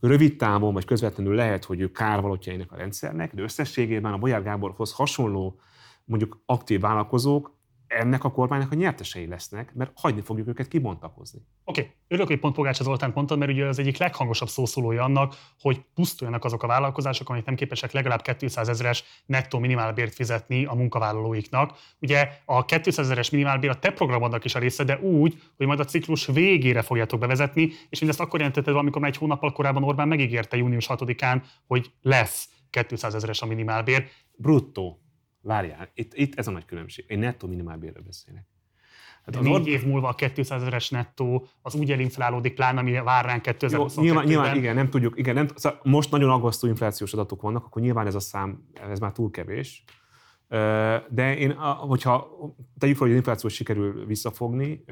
rövid távon, vagy közvetlenül lehet, hogy ők kárvalótjainak a rendszernek, de összességében a Bolyár Gáborhoz hasonló, mondjuk aktív vállalkozók ennek a kormánynak a nyertesei lesznek, mert hagyni fogjuk őket kibontakozni. Oké, okay. Örülök, hogy pont Pogácsa Zoltánt mondtad, mert ugye az egyik leghangosabb szószólója annak, hogy pusztuljanak azok a vállalkozások, amik nem képesek legalább kétszázezres nettó minimálbért fizetni a munkavállalóiknak. Ugye a kétszázezres minimálbér a te programodnak is a része, de úgy, hogy majd a ciklus végére fogjátok bevezetni, és mindezt akkor jelentetted, amikor már egy hónappal korábban Orbán megígérte június hatodikán, hogy lesz kétszázezres a minimálbér. Bruttó. Várjál, itt, itt ez a nagy különbség. Én nettó minimálbérről beszélek. Hát négy or... év múlva a kétszázezres nettó az úgy elinflálódik, pláne ami vár ránk kétezerhuszonkettőben. Nyilván, nyilván igen, nem tudjuk. Igen, nem, szóval most nagyon aggasztó inflációs adatok vannak, akkor nyilván ez a szám, ez már túl kevés. De én, hogyha tegyük fel, hogy az inflációt sikerül visszafogni,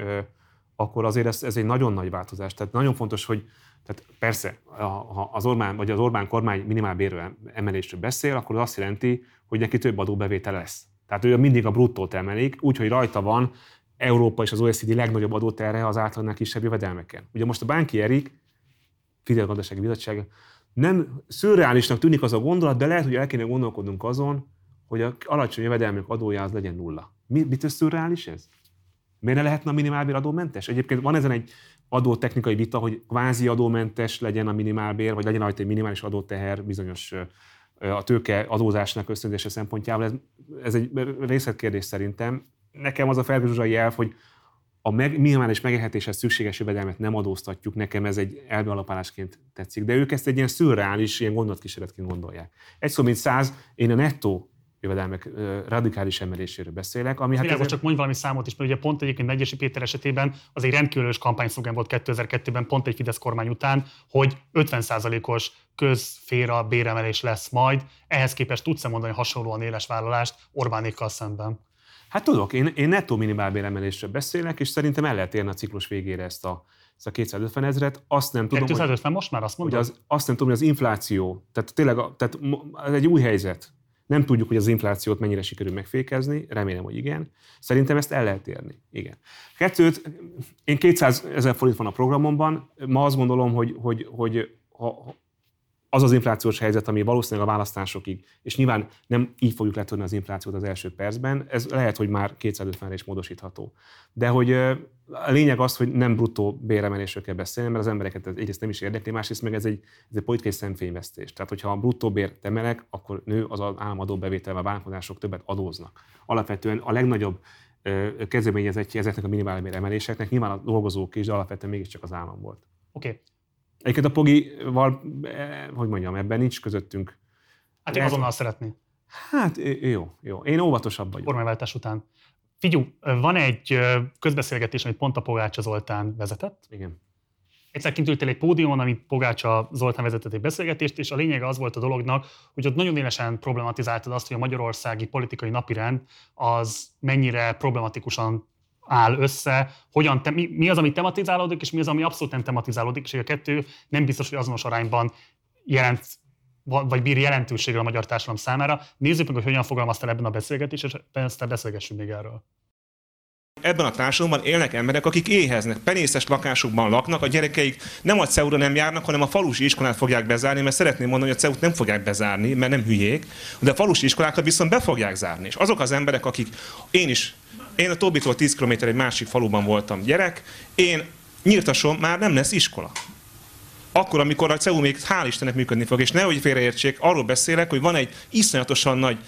akkor azért ez, ez egy nagyon nagy változás. Tehát nagyon fontos, hogy tehát persze, ha az Orbán, vagy az Orbán kormány minimálbérről emelésről beszél, akkor az azt jelenti, hogy neki több adóbevétele lesz. Tehát ő mindig a bruttót emelik, úgyhogy rajta van Európa és az o e cé dé legnagyobb adóterhe az átlagnál kisebb jövedelmeken. Ugye most a Bánki Erik, Fidel Gazdasági Bizottság, nem szürreálisnak tűnik az a gondolat, de lehet, hogy el kéne gondolkodnunk azon, hogy az alacsony jövedelmek adója az legyen nulla. Mitől szürreális ez? Miért ne lehetne a minimálbér adómentes? Egyébként van ezen egy adótechnikai vita, hogy kvázi adómentes legyen a minimálbér, vagy legyen rajta egy minimális adóteher bizonyos a tőke adózásnak ösztönzése szempontjából. Ez, ez egy részletkérdés szerintem. Nekem az a felgőzsai jelv, hogy a meg, minimális megélhetéshez szükséges jövedelmet nem adóztatjuk, nekem ez egy elbealapálásként tetszik. De ők ezt egy ilyen szürreális, ilyen gondolatkísérletként gondolják. Egy szó mint száz, én a nettó jövedelmek radikális emeléséről beszélek. Ami hát ezért... Csak mondj valami számot is, mert ugye pont egyébként Megyesi Péter esetében az egy rendkívülős kampányszlogán volt kétezerkettőben, pont egy Fidesz kormány után, hogy ötven százalékos közféra béremelés lesz majd. Ehhez képest tudsz-e mondani hasonlóan éles vállalást Orbánékkal szemben? Hát tudok, én, én nettó minimálbéremelésről beszélek, és szerintem el lehet érni a ciklus végére ezt a, ezt a kétszázötven ezret. Azt nem tudom, kétszázötven hogy, most már azt mondod? Az, azt nem tudom, hogy az infláció, tehát tényleg tehát ez egy új helyzet. Nem tudjuk, hogy az inflációt mennyire sikerül megfékezni, remélem, hogy igen. Szerintem ezt el lehet érni, igen. Kettőt, én kétszázezer forint van a programomban, ma azt gondolom, hogy, hogy, hogy ha az az inflációs helyzet, ami valószínűleg a választásokig, és nyilván nem így fogjuk letörni az inflációt az első percben, ez lehet, hogy már kétszázötvenre is módosítható. De hogy a lényeg az, hogy nem bruttó béremelésről kell beszélni, mert az embereket ez egyrészt nem is érdekli, másrészt meg ez egy, ez egy politikai szemfényvesztés. Tehát, hogyha a bruttó bért emelek, akkor nő az államadóbevételvel, vállalkozások többet adóznak. Alapvetően a legnagyobb kezdeményezettje ezeknek a minimálbér emeléseknek nyilván a dolgozók is, de alapvetően mégiscsak az állam volt. Oké. Okay. Egyébként a Pogival, hogy mondjam, ebben nincs közöttünk. Hát én azonnal szeretné. Hát jó, jó. Én óvatosabb vagyok. Kormányváltás után. Figyú, van egy közbeszélgetés, amit pont a Pogácsa Zoltán vezetett. Igen. Egyszer kint ültél egy pódiumon, amit Pogácsa Zoltán vezetett egy beszélgetést, és a lényege az volt a dolognak, hogy ott nagyon élesen problematizáltad azt, hogy a magyarországi politikai napirend az mennyire problematikusan áll össze, hogyan te, mi, mi az, ami tematizálódik, és mi az, ami abszolút nem tematizálódik, és a kettő nem biztos, hogy azonos arányban jelent, vagy bír jelentőséggel a magyar társadalom számára. Nézzük meg, hogy hogyan fogalmaztál ebben a beszélgetésben, és aztán beszélgessünk még erről. ebben a társadalomban élnek emberek, akik éheznek, penészes lakásokban laknak, a gyerekeik nem a cé e u-ra nem járnak, hanem a falusi iskolát fogják bezárni, mert szeretném mondani, hogy a cé e u-t nem fogják bezárni, mert nem hülyék, de a falusi iskolákat viszont be fogják zárni. És azok az emberek, akik én is, én a Tóbitól tíz kilométerre egy másik faluban voltam gyerek, én Nyírtason már nem lesz iskola. Akkor, amikor a cé e u még hál' Istennek működni fog, és nehogy félreértsék, arról beszélek, hogy van egy iszonyatosan nagy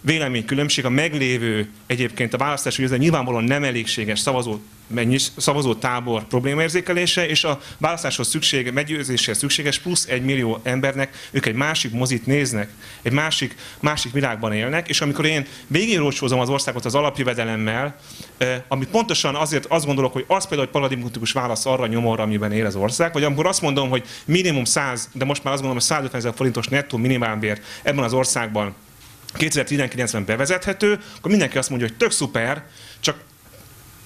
véleménykülönbség a meglévő egyébként a választási győzelem nyilvánvalóan nem elégséges szavazó, mennyis, szavazótábor problémaérzékelése, és a választáshoz szükséges, meggyőzéshez szükséges plusz egy millió embernek, ők egy másik mozit néznek, egy másik, másik világban élnek, és amikor én végigrócsózom az országot az alapjövedelemmel, eh, amit pontosan azért azt gondolok, hogy az például egy paradigmatikus válasz arra a nyomorra, amiben él az ország, vagy amikor azt mondom, hogy minimum száz, de most már azt mondom, hogy százötvenezer forintos nettó minimálbér ebben az országban kétezer-tizenkilencben bevezethető, akkor mindenki azt mondja, hogy tök szuper, csak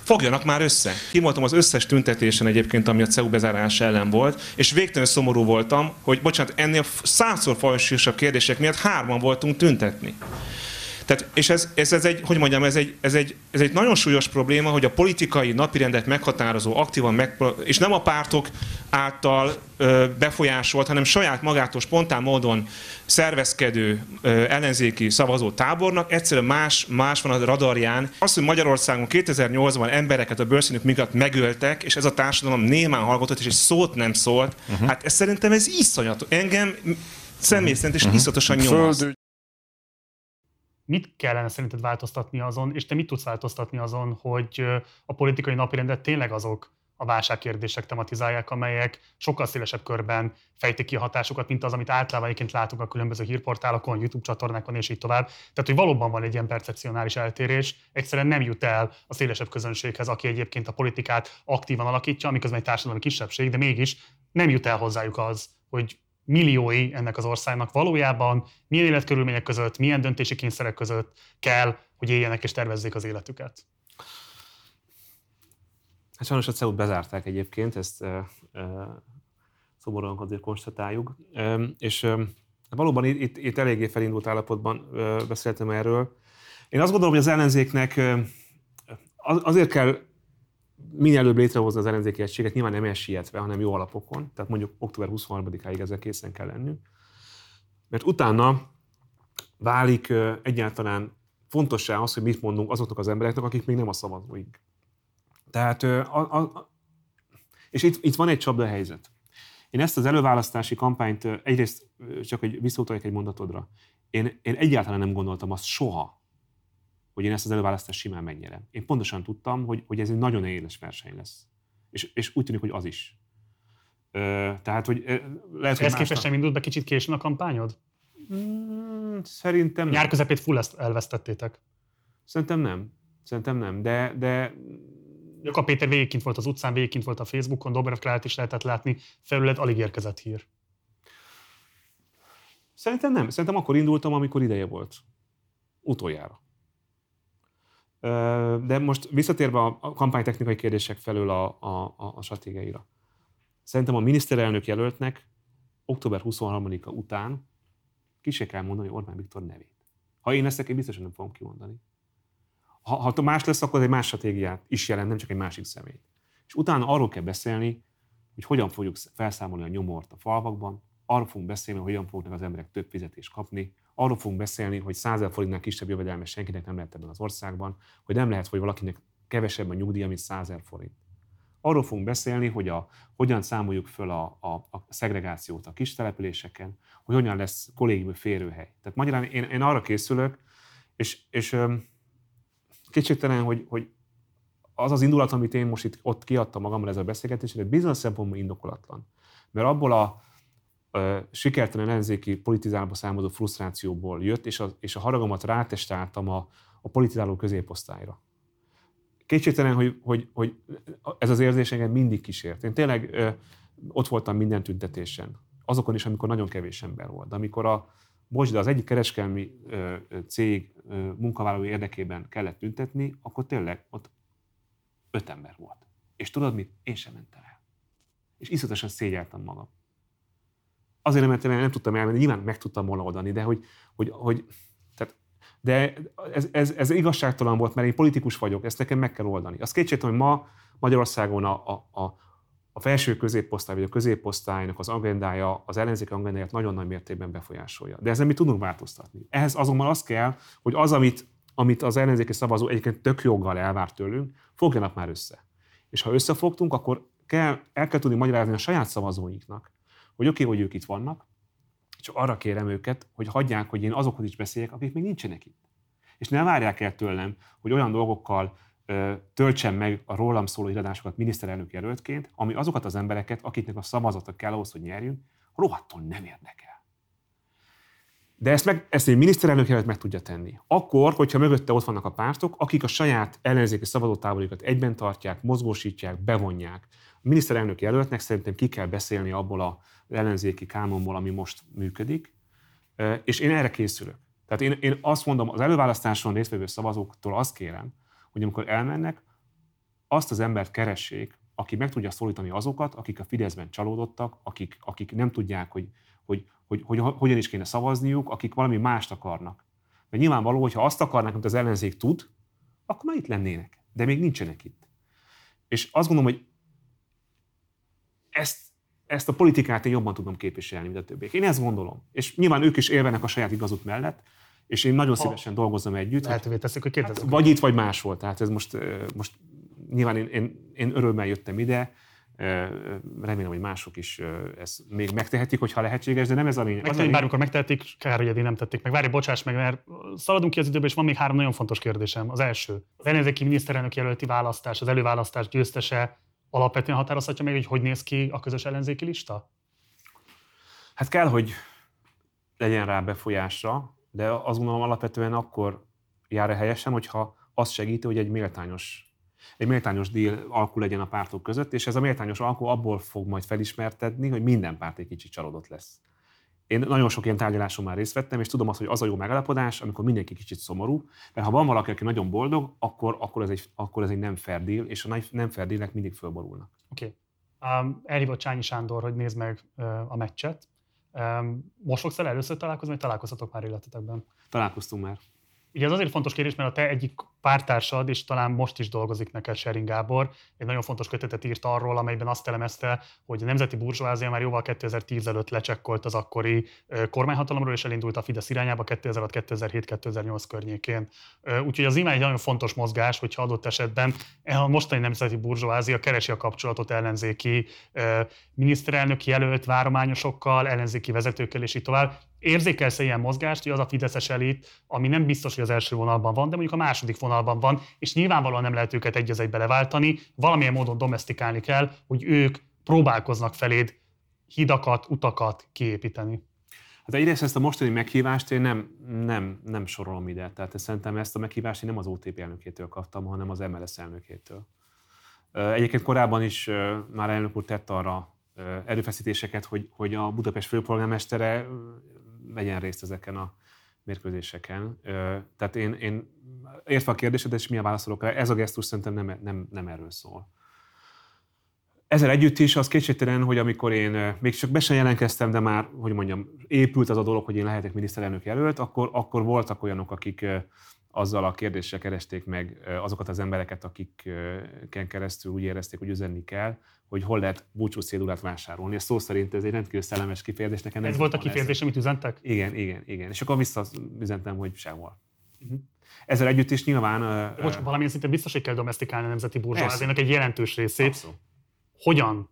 fogjanak már össze. Kim voltam az összes tüntetésen egyébként, ami a cé e u bezárás ellen volt, és végtelenül szomorú voltam, hogy bocsánat, ennél százszor fajsúlyosabb kérdések miatt hárman voltunk tüntetni. Tehát, és ez, ez, ez egy, hogy mondjam, ez egy, ez, egy, ez egy nagyon súlyos probléma, hogy a politikai napirendet meghatározó, aktívan meg, és nem a pártok által ö, befolyásolt, hanem saját magától spontán módon szervezkedő ö, ellenzéki szavazó tábornak egyszerűen más, más van a radarján. Az, hogy Magyarországon kétezer-nyolcban embereket a bőrszínük miatt megöltek, és ez a társadalom némán hallgatott, és egy szót nem szólt, uh-huh. Hát ez, szerintem ez iszonyatos. Engem személy szerint is uh-huh. iszonyatosan nyomaszt. Mit kellene szerinted változtatni azon, és te mit tudsz változtatni azon, hogy a politikai napirendet tényleg azok a válságkérdések tematizálják, amelyek sokkal szélesebb körben fejtik ki a hatásukat, mint az, amit általában egyébként látunk a különböző hírportálokon, YouTube csatornákon, és így tovább. Tehát, hogy valóban van egy ilyen percepcionális eltérés, egyszerűen nem jut el a szélesebb közönséghez, aki egyébként a politikát aktívan alakítja, amiközben egy társadalmi kisebbség, de mégis nem jut el hozzájuk az, hogy milliói ennek az országnak valójában milyen életkörülmények között, milyen döntési kényszerek között kell, hogy éljenek és tervezzék az életüket. Hát sajnos a cé e u-t bezárták egyébként, ezt e, e, szomorúan azért konstatáljuk. E, és e, valóban itt, itt eléggé felindult állapotban e, beszéltem erről. Én azt gondolom, hogy az ellenzéknek e, az, azért kell minél előbb létrehozni az ellenzéki egységet, nyilván nem elsietve, hanem jó alapokon. Tehát mondjuk október huszonharmadikáig ezzel készen kell lennünk. Mert utána válik egyáltalán fontossá az, hogy mit mondunk azoknak az embereknek, akik még nem a szavazóink. Tehát, a, a, és itt, itt van egy csapdahelyzet. Én ezt az előválasztási kampányt, egyrészt csak hogy visszautaljak egy mondatodra, én, én egyáltalán nem gondoltam azt soha, hogy én ezt az előválasztást simán megnyerem. Én pontosan tudtam, hogy, hogy ez egy nagyon éles verseny lesz. És, és úgy tűnik, hogy az is. Ö, tehát, hogy ö, lehet, hogy ezt képest sem indult be kicsit későn a kampányod? Mm, szerintem nem. Nyár közepét full elvesztettétek. Szerintem nem. Szerintem nem, de... de... Joka Péter végigkint volt az utcán, végigkint volt a Facebookon, Dobrev Klárát is lehetett látni, felület alig érkezett hír. Szerintem nem. Szerintem akkor indultam, amikor ideje volt. Utoljára. De most visszatérve a kampánytechnikai kérdések felől a, a, a stratégiaira. Szerintem a miniszterelnök jelöltnek október huszonharmadika után ki se kell mondani Orbán Viktor nevét. Ha én leszek, én biztosan nem fogom kimondani. Ha, ha más lesz, akkor egy más stratégiát is jelent, nem csak egy másik személyt. És utána arról kell beszélni, hogy hogyan fogjuk felszámolni a nyomort a falvakban, arról fogunk beszélni, hogy hogyan fognak az emberek több fizetést kapni, arról fogunk beszélni, hogy százezer forintnál kisebb jövedelme senkinek nem lehet ebben az országban, hogy nem lehet, hogy valakinek kevesebb a nyugdíja, mint százezer forint. Arról fogunk beszélni, hogy a, hogyan számoljuk föl a, a, a szegregációt a kis településeken, hogy hogyan lesz kollégiumi férőhely. Tehát magyarán én, én arra készülök, és, és kétségtelen, hogy, hogy az az indulat, amit én most itt ott kiadtam magammal ez a beszélgetésre, bizonyos szempontból indokolatlan. Mert abból a sikertelen ellenzéki politizálba számodó frusztrációból jött, és a, és a haragomat rátestáltam a, a politizáló középosztályra. Kétségtelen, hogy, hogy, hogy ez az érzés engem mindig kísért. Én tényleg ö, ott voltam minden tüntetésen. Azokon is, amikor nagyon kevés ember volt. Amikor a, bocs, de az egyik kereskedelmi ö, cég ö, munkavállalói érdekében kellett tüntetni, akkor tényleg ott öt ember volt. És tudod mit? Én sem mentem el. És iszonyatosan szégyeltem magam. Azért nem, mert nem tudtam elmenni, nyilván meg tudtam volna oldani, de hogy, hogy, hogy tehát De ez, ez, ez igazságtalan volt, mert én politikus vagyok, ezt nekem meg kell oldani. Azt kétségtelen, hogy ma Magyarországon a, a, a A felső középosztály, vagy a középosztálynak az agendája, az ellenzéki agendáját nagyon nagy mértékben befolyásolja. De ezzel mi tudunk változtatni. Ehhez azonban az kell, hogy az, amit, amit az ellenzéki szavazó egyébként tök joggal elvár tőlünk, fogjanak már össze. És ha összefogtunk, akkor kell, el kell tudni magyarázni a saját szavazóinknak, hogy oké, okay, hogy ők itt vannak, csak arra kérem őket, hogy hagyják, hogy én azokhoz is beszéljek, akik még nincsenek itt. És ne várják el tőlem, hogy olyan dolgokkal töltsem meg a rólam szóló híradásokat miniszterelnök jelöltként, ami azokat az embereket, akiknek a szavazata kell ahhoz, hogy nyerjünk, rohadtul nem érdekel. De ezt, meg, ezt egy miniszterelnök jelölt meg tudja tenni. Akkor, hogyha mögötte ott vannak a pártok, akik a saját ellenzéki szavazótávolikat egyben tartják, mozgósítják, bevonják. A miniszterelnök jelöltnek szerintem ki kell beszélni abból az ellenzéki kánonból, ami most működik, és én erre készülök. Tehát én, én azt mondom, az előválasztáson résztvevő szavazóktól azt kérem, hogy amikor elmennek, azt az embert keressék, aki meg tudja szólítani azokat, akik a Fideszben csalódottak, akik, akik nem tudják, hogy, hogy, hogy, hogy, hogy hogyan is kéne szavazniuk, akik valami mást akarnak. Mert nyilvánvaló, hogyha azt akarnak, amit az ellenzék tud, akkor már itt lennének, de még nincsenek itt. És azt gondolom, hogy ezt, ezt a politikát én jobban tudom képviselni, mint a többiek. Én ezt gondolom. És nyilván ők is élvenek a saját igazuk mellett, és én nagyon szívesen ha dolgozom együtt. Lehetővé teszik, hogy kérdezzük. Hát, vagy itt, vagy máshol. Tehát ez most, most nyilván én, én, én örömmel jöttem ide, remélem, hogy mások is ezt még megtehetik, hogyha lehetséges, de nem ez a lényeg. Megtehetik, bármikor megtehetik, kár, hogy eddig nem tették meg. Várj, bocsáss meg, mert szaladunk ki az időben, és van még három nagyon fontos kérdésem. Az első, az ellenzéki miniszterelnök jelölti választás, az előválasztás győztese alapvetően határozhatja meg, hogy hogy néz ki a közös ellenzéki lista? Hát kell, hogy legyen rá befolyásra. De azt gondolom, alapvetően akkor jár-e helyesen, hogyha azt segíti, hogy egy méltányos, egy méltányos díl alkú legyen a pártok között, és ez a méltányos alkú abból fog majd felismertetni, hogy minden párt egy kicsit csalódott lesz. Én nagyon sok ilyen tárgyaláson már részt vettem, és tudom azt, hogy az a jó megállapodás, amikor mindenki kicsit szomorú, mert ha van valaki, aki nagyon boldog, akkor, akkor, ez, egy, akkor ez egy nem fair deal, és a nem fair dealnek mindig fölborulnak. Oké. Okay. Um, elhívott Csányi Sándor, hogy nézd meg uh, a meccset. Most fogsz el először találkozni, vagy találkoztatok már életetekben? Találkoztunk már. Ugye ez azért fontos kérdés, mert a te egyik pártársad, és talán most is dolgozik neked, Schering Gábor, egy nagyon fontos kötetet írt arról, amelyben azt elemezte, hogy a nemzeti burzsóázia már jóval kétezer-tíz előtt lecsekkolt az akkori kormányhatalomról, és elindult a Fidesz irányába kétezer-hat kétezer-hét kétezer-nyolc környékén. Úgyhogy az imád egy nagyon fontos mozgás, hogyha adott esetben a mostani nemzeti burzsóázia keresi a kapcsolatot ellenzéki miniszterelnök jelölt várományosokkal, ellenzéki vezetőkkel és így tovább. Érzékelsz ilyen mozgást, hogy az a fideszes elit, ami nem biztos, hogy az első vonalban van, de mondjuk a második vonalban van, és nyilvánvalóan nem lehet őket egy az egybe leváltani, valamilyen módon domesztikálni kell, hogy ők próbálkoznak feléd hidakat, utakat kiépíteni. Hát egyrészt ezt a mostani meghívást én nem, nem, nem sorolom ide. Tehát szerintem ezt a meghívást én nem az o té pé elnökétől kaptam, hanem az em el es elnökétől. Egyébként korábban is már elnök úr tett arra erőfeszítéseket, hogy, hogy a Budapest főpolgármestere vegyen részt ezeken a mérkőzéseken. Tehát én, én értve a kérdésedet, és milyen válaszolok rá, ez a gesztus szerintem nem, nem, nem erről szól. Ezzel együtt is az kétségtelen, hogy amikor én még csak be sem jelentkeztem, de már, hogy mondjam, épült az a dolog, hogy én lehetek miniszterelnök jelölt, akkor, akkor voltak olyanok, akik azzal a kérdéssel keresték meg azokat az embereket, akiken keresztül úgy érezték, hogy üzenni kell, hogy hol lehet búcsú cédulát vásárolni. És szó szerint ez egy rendkívül szellemes kifejezés. Nekem ez volt a kifejezés, amit üzentek? Igen, igen, igen. És akkor visszaüzentem, hogy sehol. Uh-huh. Ezzel együtt is nyilván... Bocs, uh, valamilyen szinte biztos, hogy kell domesztikálni a nemzeti burzsóáziának egy jelentős részét. Abszolút. Hogyan?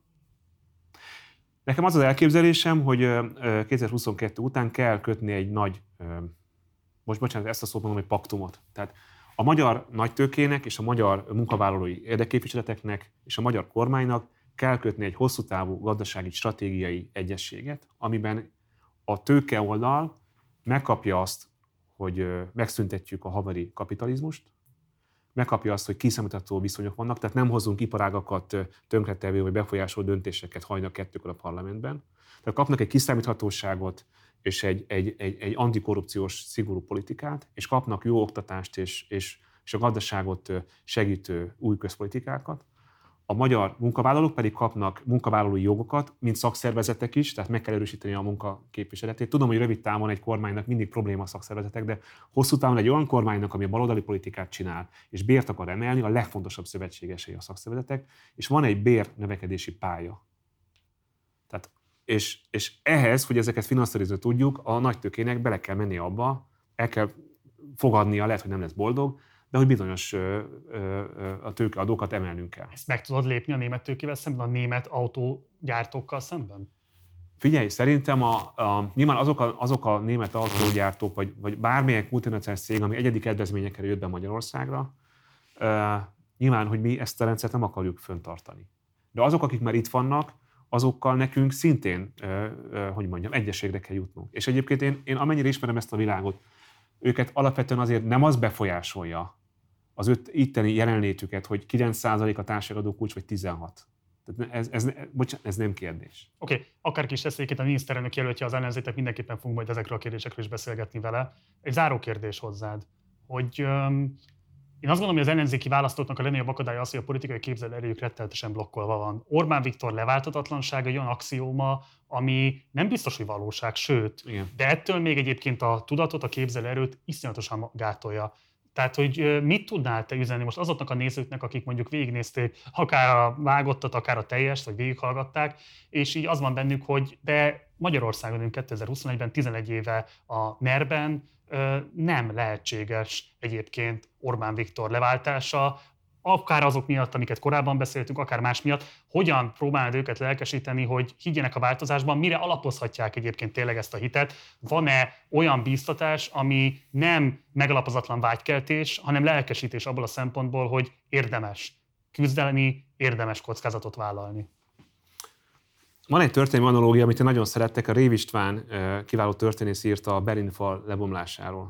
Nekem az az elképzelésem, hogy kétezer-huszonkettő után kell kötni egy nagy... Most bocsánat, ezt a szót mondom, egy paktumot. Tehát a magyar nagytőkének és a magyar munkavállalói érdekképviseleteknek és a magyar kormánynak kell kötni egy hosszú távú gazdasági stratégiai egyezséget, amiben a tőke oldal megkapja azt, hogy megszüntetjük a haveri kapitalizmust, megkapja azt, hogy kiszámítható viszonyok vannak, tehát nem hozunk iparágakat tönkretevő vagy befolyásoló döntéseket hajnak kettőkor a parlamentben. Tehát kapnak egy kiszámíthatóságot, és egy, egy, egy, egy antikorrupciós szigorú politikát, és kapnak jó oktatást és, és, és a gazdaságot segítő új közpolitikákat. A magyar munkavállalók pedig kapnak munkavállalói jogokat, mint szakszervezetek is, tehát meg kell erősíteni a munkaképviseletét. Tudom, hogy rövid távon egy kormánynak mindig probléma a szakszervezetek, de hosszú távon egy olyan kormánynak, ami a baloldali politikát csinál, és bért akar emelni, a legfontosabb szövetségesei a szakszervezetek, és van egy bérnövekedési pálya. Tehát, és, és ehhez, hogy ezeket finanszírozni tudjuk, a nagytőkének bele kell menni abba, el kell fogadnia, lehet, hogy nem lesz boldog, de hogy bizonyos ö, ö, a tőkeadókat emelnünk kell. Ezt meg tudod lépni a német tőkével szemben, a német autógyártókkal szemben? Figyelj, szerintem a, a, nyilván azok a, azok a német autógyártók, vagy, vagy bármilyen multinacionális cég, ami egyedik kedvezményekkel jött be Magyarországra, ö, nyilván, hogy mi ezt a rendszert nem akarjuk föntartani. De azok, akik már itt vannak, azokkal nekünk szintén, ö, ö, hogy mondjam, egyességre kell jutnunk. És egyébként én, én amennyire ismerem ezt a világot, őket alapvetően azért nem az befolyásolja az öt itteni jelenlétüket, hogy kilenc százalék a társadalmi kulcs, vagy tizenhat. Tehát ez, ez, bocsánat, ez nem kérdés. Oké, okay. Akárki is tesz, a miniszterelnök jelöltje az ellenzéknek, mindenképpen fogunk majd ezekről a kérdésekről is beszélgetni vele. Egy záró kérdés hozzád, hogy öm, én azt gondolom, hogy az ellenzéki választóknak a legnagyobb akadálya az, hogy a politikai képzelő erőjük rettenetesen blokkolva van. Orbán Viktor leváltatatlanság egy olyan axióma, ami nem biztos, hogy valóság, sőt, igen. De ettől még egyébként a tudatot, a képzelő erőt iszonyatosan gátolja. Tehát, hogy mit tudnál te üzenni most azoknak a nézőknek, akik mondjuk végignézték, akár a vágottat, akár a teljes, vagy végighallgatták, és így az van bennük, hogy de Magyarországon kétezer-huszonegyben, tizenegy éve a nerben nem lehetséges egyébként Orbán Viktor leváltása, akár azok miatt, amiket korábban beszéltünk, akár más miatt, hogyan próbálnád őket lelkesíteni, hogy higgyenek a változásban, mire alapozhatják egyébként tényleg ezt a hitet? Van-e olyan bíztatás, ami nem megalapozatlan vágykeltés, hanem lelkesítés abból a szempontból, hogy érdemes küzdeni, érdemes kockázatot vállalni? Van egy történelmi analógia, amit én nagyon szerettek, a Rév István kiváló történész írt a Berlin fal lebomlásáról.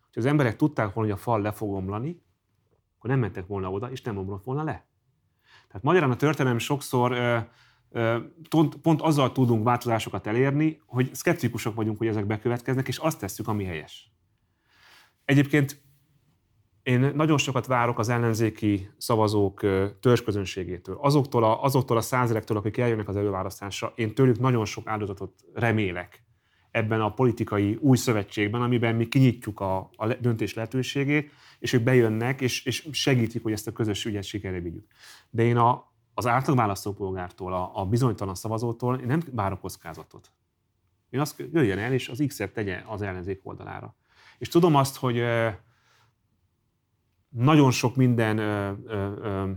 Ha az emberek tudták volna, hogy a fal le fog omlani, akkor nem mentek volna oda, és nem omlott volna le. Tehát magyarán a történelem sokszor ö, ö, pont, pont azzal tudunk változásokat elérni, hogy szkeptikusok vagyunk, hogy ezek bekövetkeznek, és azt tesszük, ami helyes. Egyébként én nagyon sokat várok az ellenzéki szavazók törzsközönségétől. Azoktól a, azoktól a százezerektől, akik eljönnek az előválasztásra, én tőlük nagyon sok áldozatot remélek ebben a politikai új szövetségben, amiben mi kinyitjuk a, a döntés lehetőségét, és ők bejönnek, és, és segítik, hogy ezt a közös ügyet sikerre vigyük. De én a, az átlag választópolgártól, a, a bizonytalan szavazótól én nem várok kockázatot. Én azt jöjjön el, és az X-et tegye az ellenzék oldalára. És tudom azt, hogy nagyon sok minden, ö, ö, ö,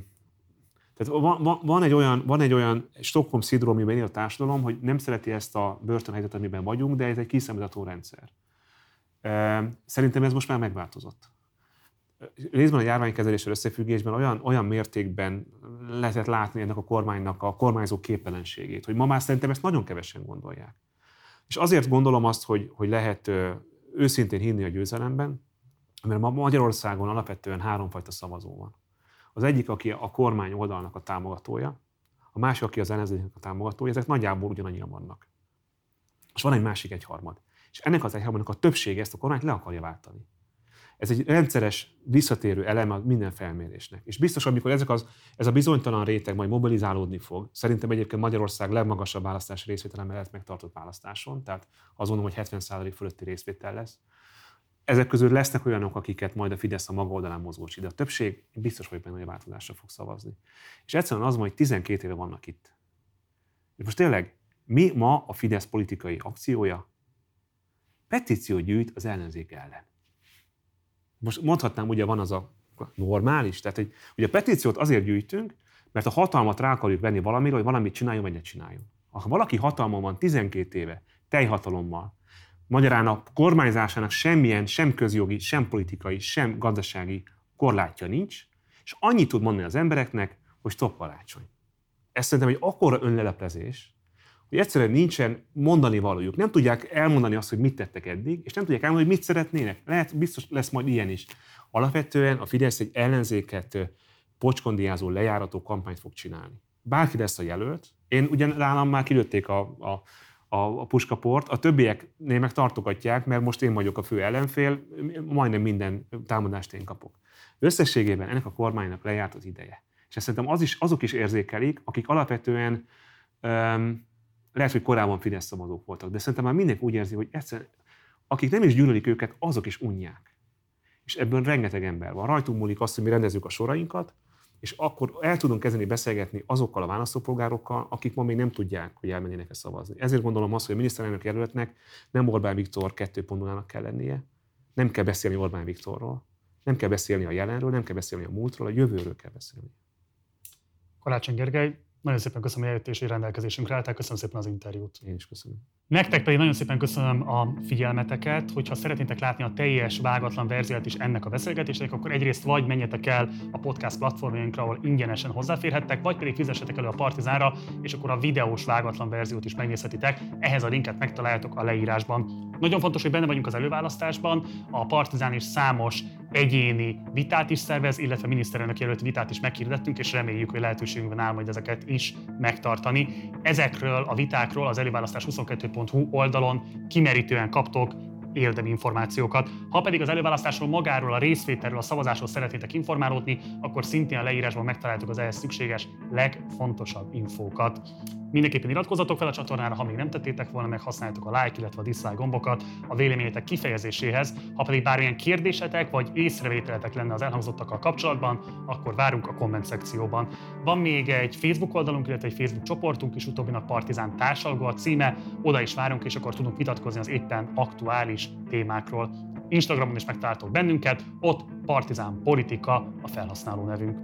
tehát van, van egy olyan, van egy olyan Stockholm-szindróma, amiben él a társadalom, hogy nem szereti ezt a börtönhelyzetet, amiben vagyunk, de ez egy kiszámítható rendszer. Szerintem ez most már megváltozott. Részben a járványkezelésről összefüggésben olyan, olyan mértékben lehetett látni ennek a kormánynak a kormányzó képtelenségét, hogy ma már szerintem ezt nagyon kevesen gondolják. És azért gondolom azt, hogy, hogy lehet őszintén hinni a győzelemben, mert ma Magyarországon alapvetően háromfajta szavazó van. Az egyik, aki a kormány oldalnak a támogatója, a másik, aki az ellenzéknek a támogatója, ezek nagyjából ugyanannyian vannak. És van egy másik egyharmad. És ennek az egyharmadnak a többsége ezt a kormányt le akarja váltani. Ez egy rendszeres, visszatérő eleme minden felmérésnek. És biztos, amikor ezek az, ez a bizonytalan réteg majd mobilizálódni fog, szerintem egyébként Magyarország legmagasabb választási részvétele mellett megtartott választáson, tehát azt gondolom, hogy hetven százalék fölötti részvétel lesz. Ezek közül lesznek olyanok, akiket majd a Fidesz a maga oldalán mozgósít, de a többség biztos, hogy benne a változásra fog szavazni. És egyszerűen az, hogy tizenkét éve vannak itt. És most tényleg, mi ma a Fidesz politikai akciója? Petíciót gyűjt az ellenzék ellen. Most mondhatnám, ugye van az a normális, tehát hogy, hogy a petíciót azért gyűjtünk, mert a hatalmat rá akarjuk venni valamire, hogy valamit csináljon, vagy ne csináljon. Ha valaki hatalma van tizenkét éve, teljhatalommal, magyarán a kormányzásának semmilyen, sem közjogi, sem politikai, sem gazdasági korlátja nincs, és annyit tud mondani az embereknek, hogy stop karácsony. Ez szerintem egy akkora önleleplezés, hogy egyszerűen nincsen mondani valójuk. Nem tudják elmondani azt, hogy mit tettek eddig, és nem tudják elmondani, hogy mit szeretnének. Lehet, biztos lesz majd ilyen is. Alapvetően a Fidesz egy ellenzéket pocskondiázó, lejárató kampányt fog csinálni. Bárki lesz a jelölt. Én ugyan rálam már kilőtték a... a a puskaport, a többieknél meg tartogatják, mert most én vagyok a fő ellenfél, majdnem minden támadást én kapok. Összességében ennek a kormánynak lejárt az ideje. És És ezt szerintem az is, azok is érzékelik, akik alapvetően um, lehet, hogy korábban Fidesz szavazók voltak, de szerintem már mindenki úgy érzi, hogy egyszerűen, akik nem is gyűlölik őket, azok is unják. És ebből rengeteg ember van. Rajtunk múlik azt, hogy mi rendezzük a sorainkat, és akkor el tudunk kezdeni beszélgetni azokkal a választópolgárokkal, akik ma még nem tudják, hogy elmenjenek-e szavazni. Ezért gondolom azt, hogy a miniszterelnök jelöltnek nem Orbán Viktor kettő pont nullának kell lennie, nem kell beszélni Orbán Viktorról, nem kell beszélni a jelenről, nem kell beszélni a múltról, a jövőről kell beszélni. Karácsony Gergely, nagyon szépen köszönöm a jelentést, hogy rendelkezésünkre álltál, köszönöm szépen az interjút. Én is köszönöm. Nektek pedig nagyon szépen köszönöm a figyelmeteket, hogyha szeretnétek látni a teljes vágatlan verziót is ennek a beszélgetésnek, akkor egyrészt vagy menjetek el a podcast platformjainkra, ahol ingyenesen hozzáférhettek, vagy pedig fizessetek elő a Partizánra, és akkor a videós vágatlan verziót is megnézhetitek. Ehhez a linket megtaláljátok a leírásban. Nagyon fontos, hogy benne vagyunk az előválasztásban, a Partizán is számos egyéni vitát is szervez, illetve miniszterelnök jelölt vitát is meghirdettünk, és reméljük, hogy lehetőségünkben áll majd ezeket is megtartani. Ezekről a vitákról az előválasztás huszonkettő pont hu oldalon kimerítően kaptok érdemi információkat. Ha pedig az előválasztásról magáról, a részvételről, a szavazásról szeretnétek informálódni, akkor szintén a leírásban megtaláltok az ehhez szükséges legfontosabb infókat. Mindenképpen iratkozzatok fel a csatornára, ha még nem tettétek volna, meg használjátok a like, illetve a dislike gombokat a véleményetek kifejezéséhez. Ha pedig bármilyen kérdésetek vagy észrevételetek lenne az elhangzottakkal kapcsolatban, akkor várunk a komment szekcióban. Van még egy Facebook oldalunk, illetve egy Facebook csoportunk is, utóbbinak Partizán társalgó a címe, oda is várunk, és akkor tudunk vitatkozni az éppen aktuális témákról. Instagramon is megtaláltok bennünket, ott Partizán Politika a felhasználó nevünk.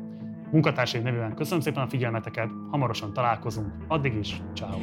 Munkatársaim nevében köszönöm szépen a figyelmeteket, hamarosan találkozunk, addig is, ciao.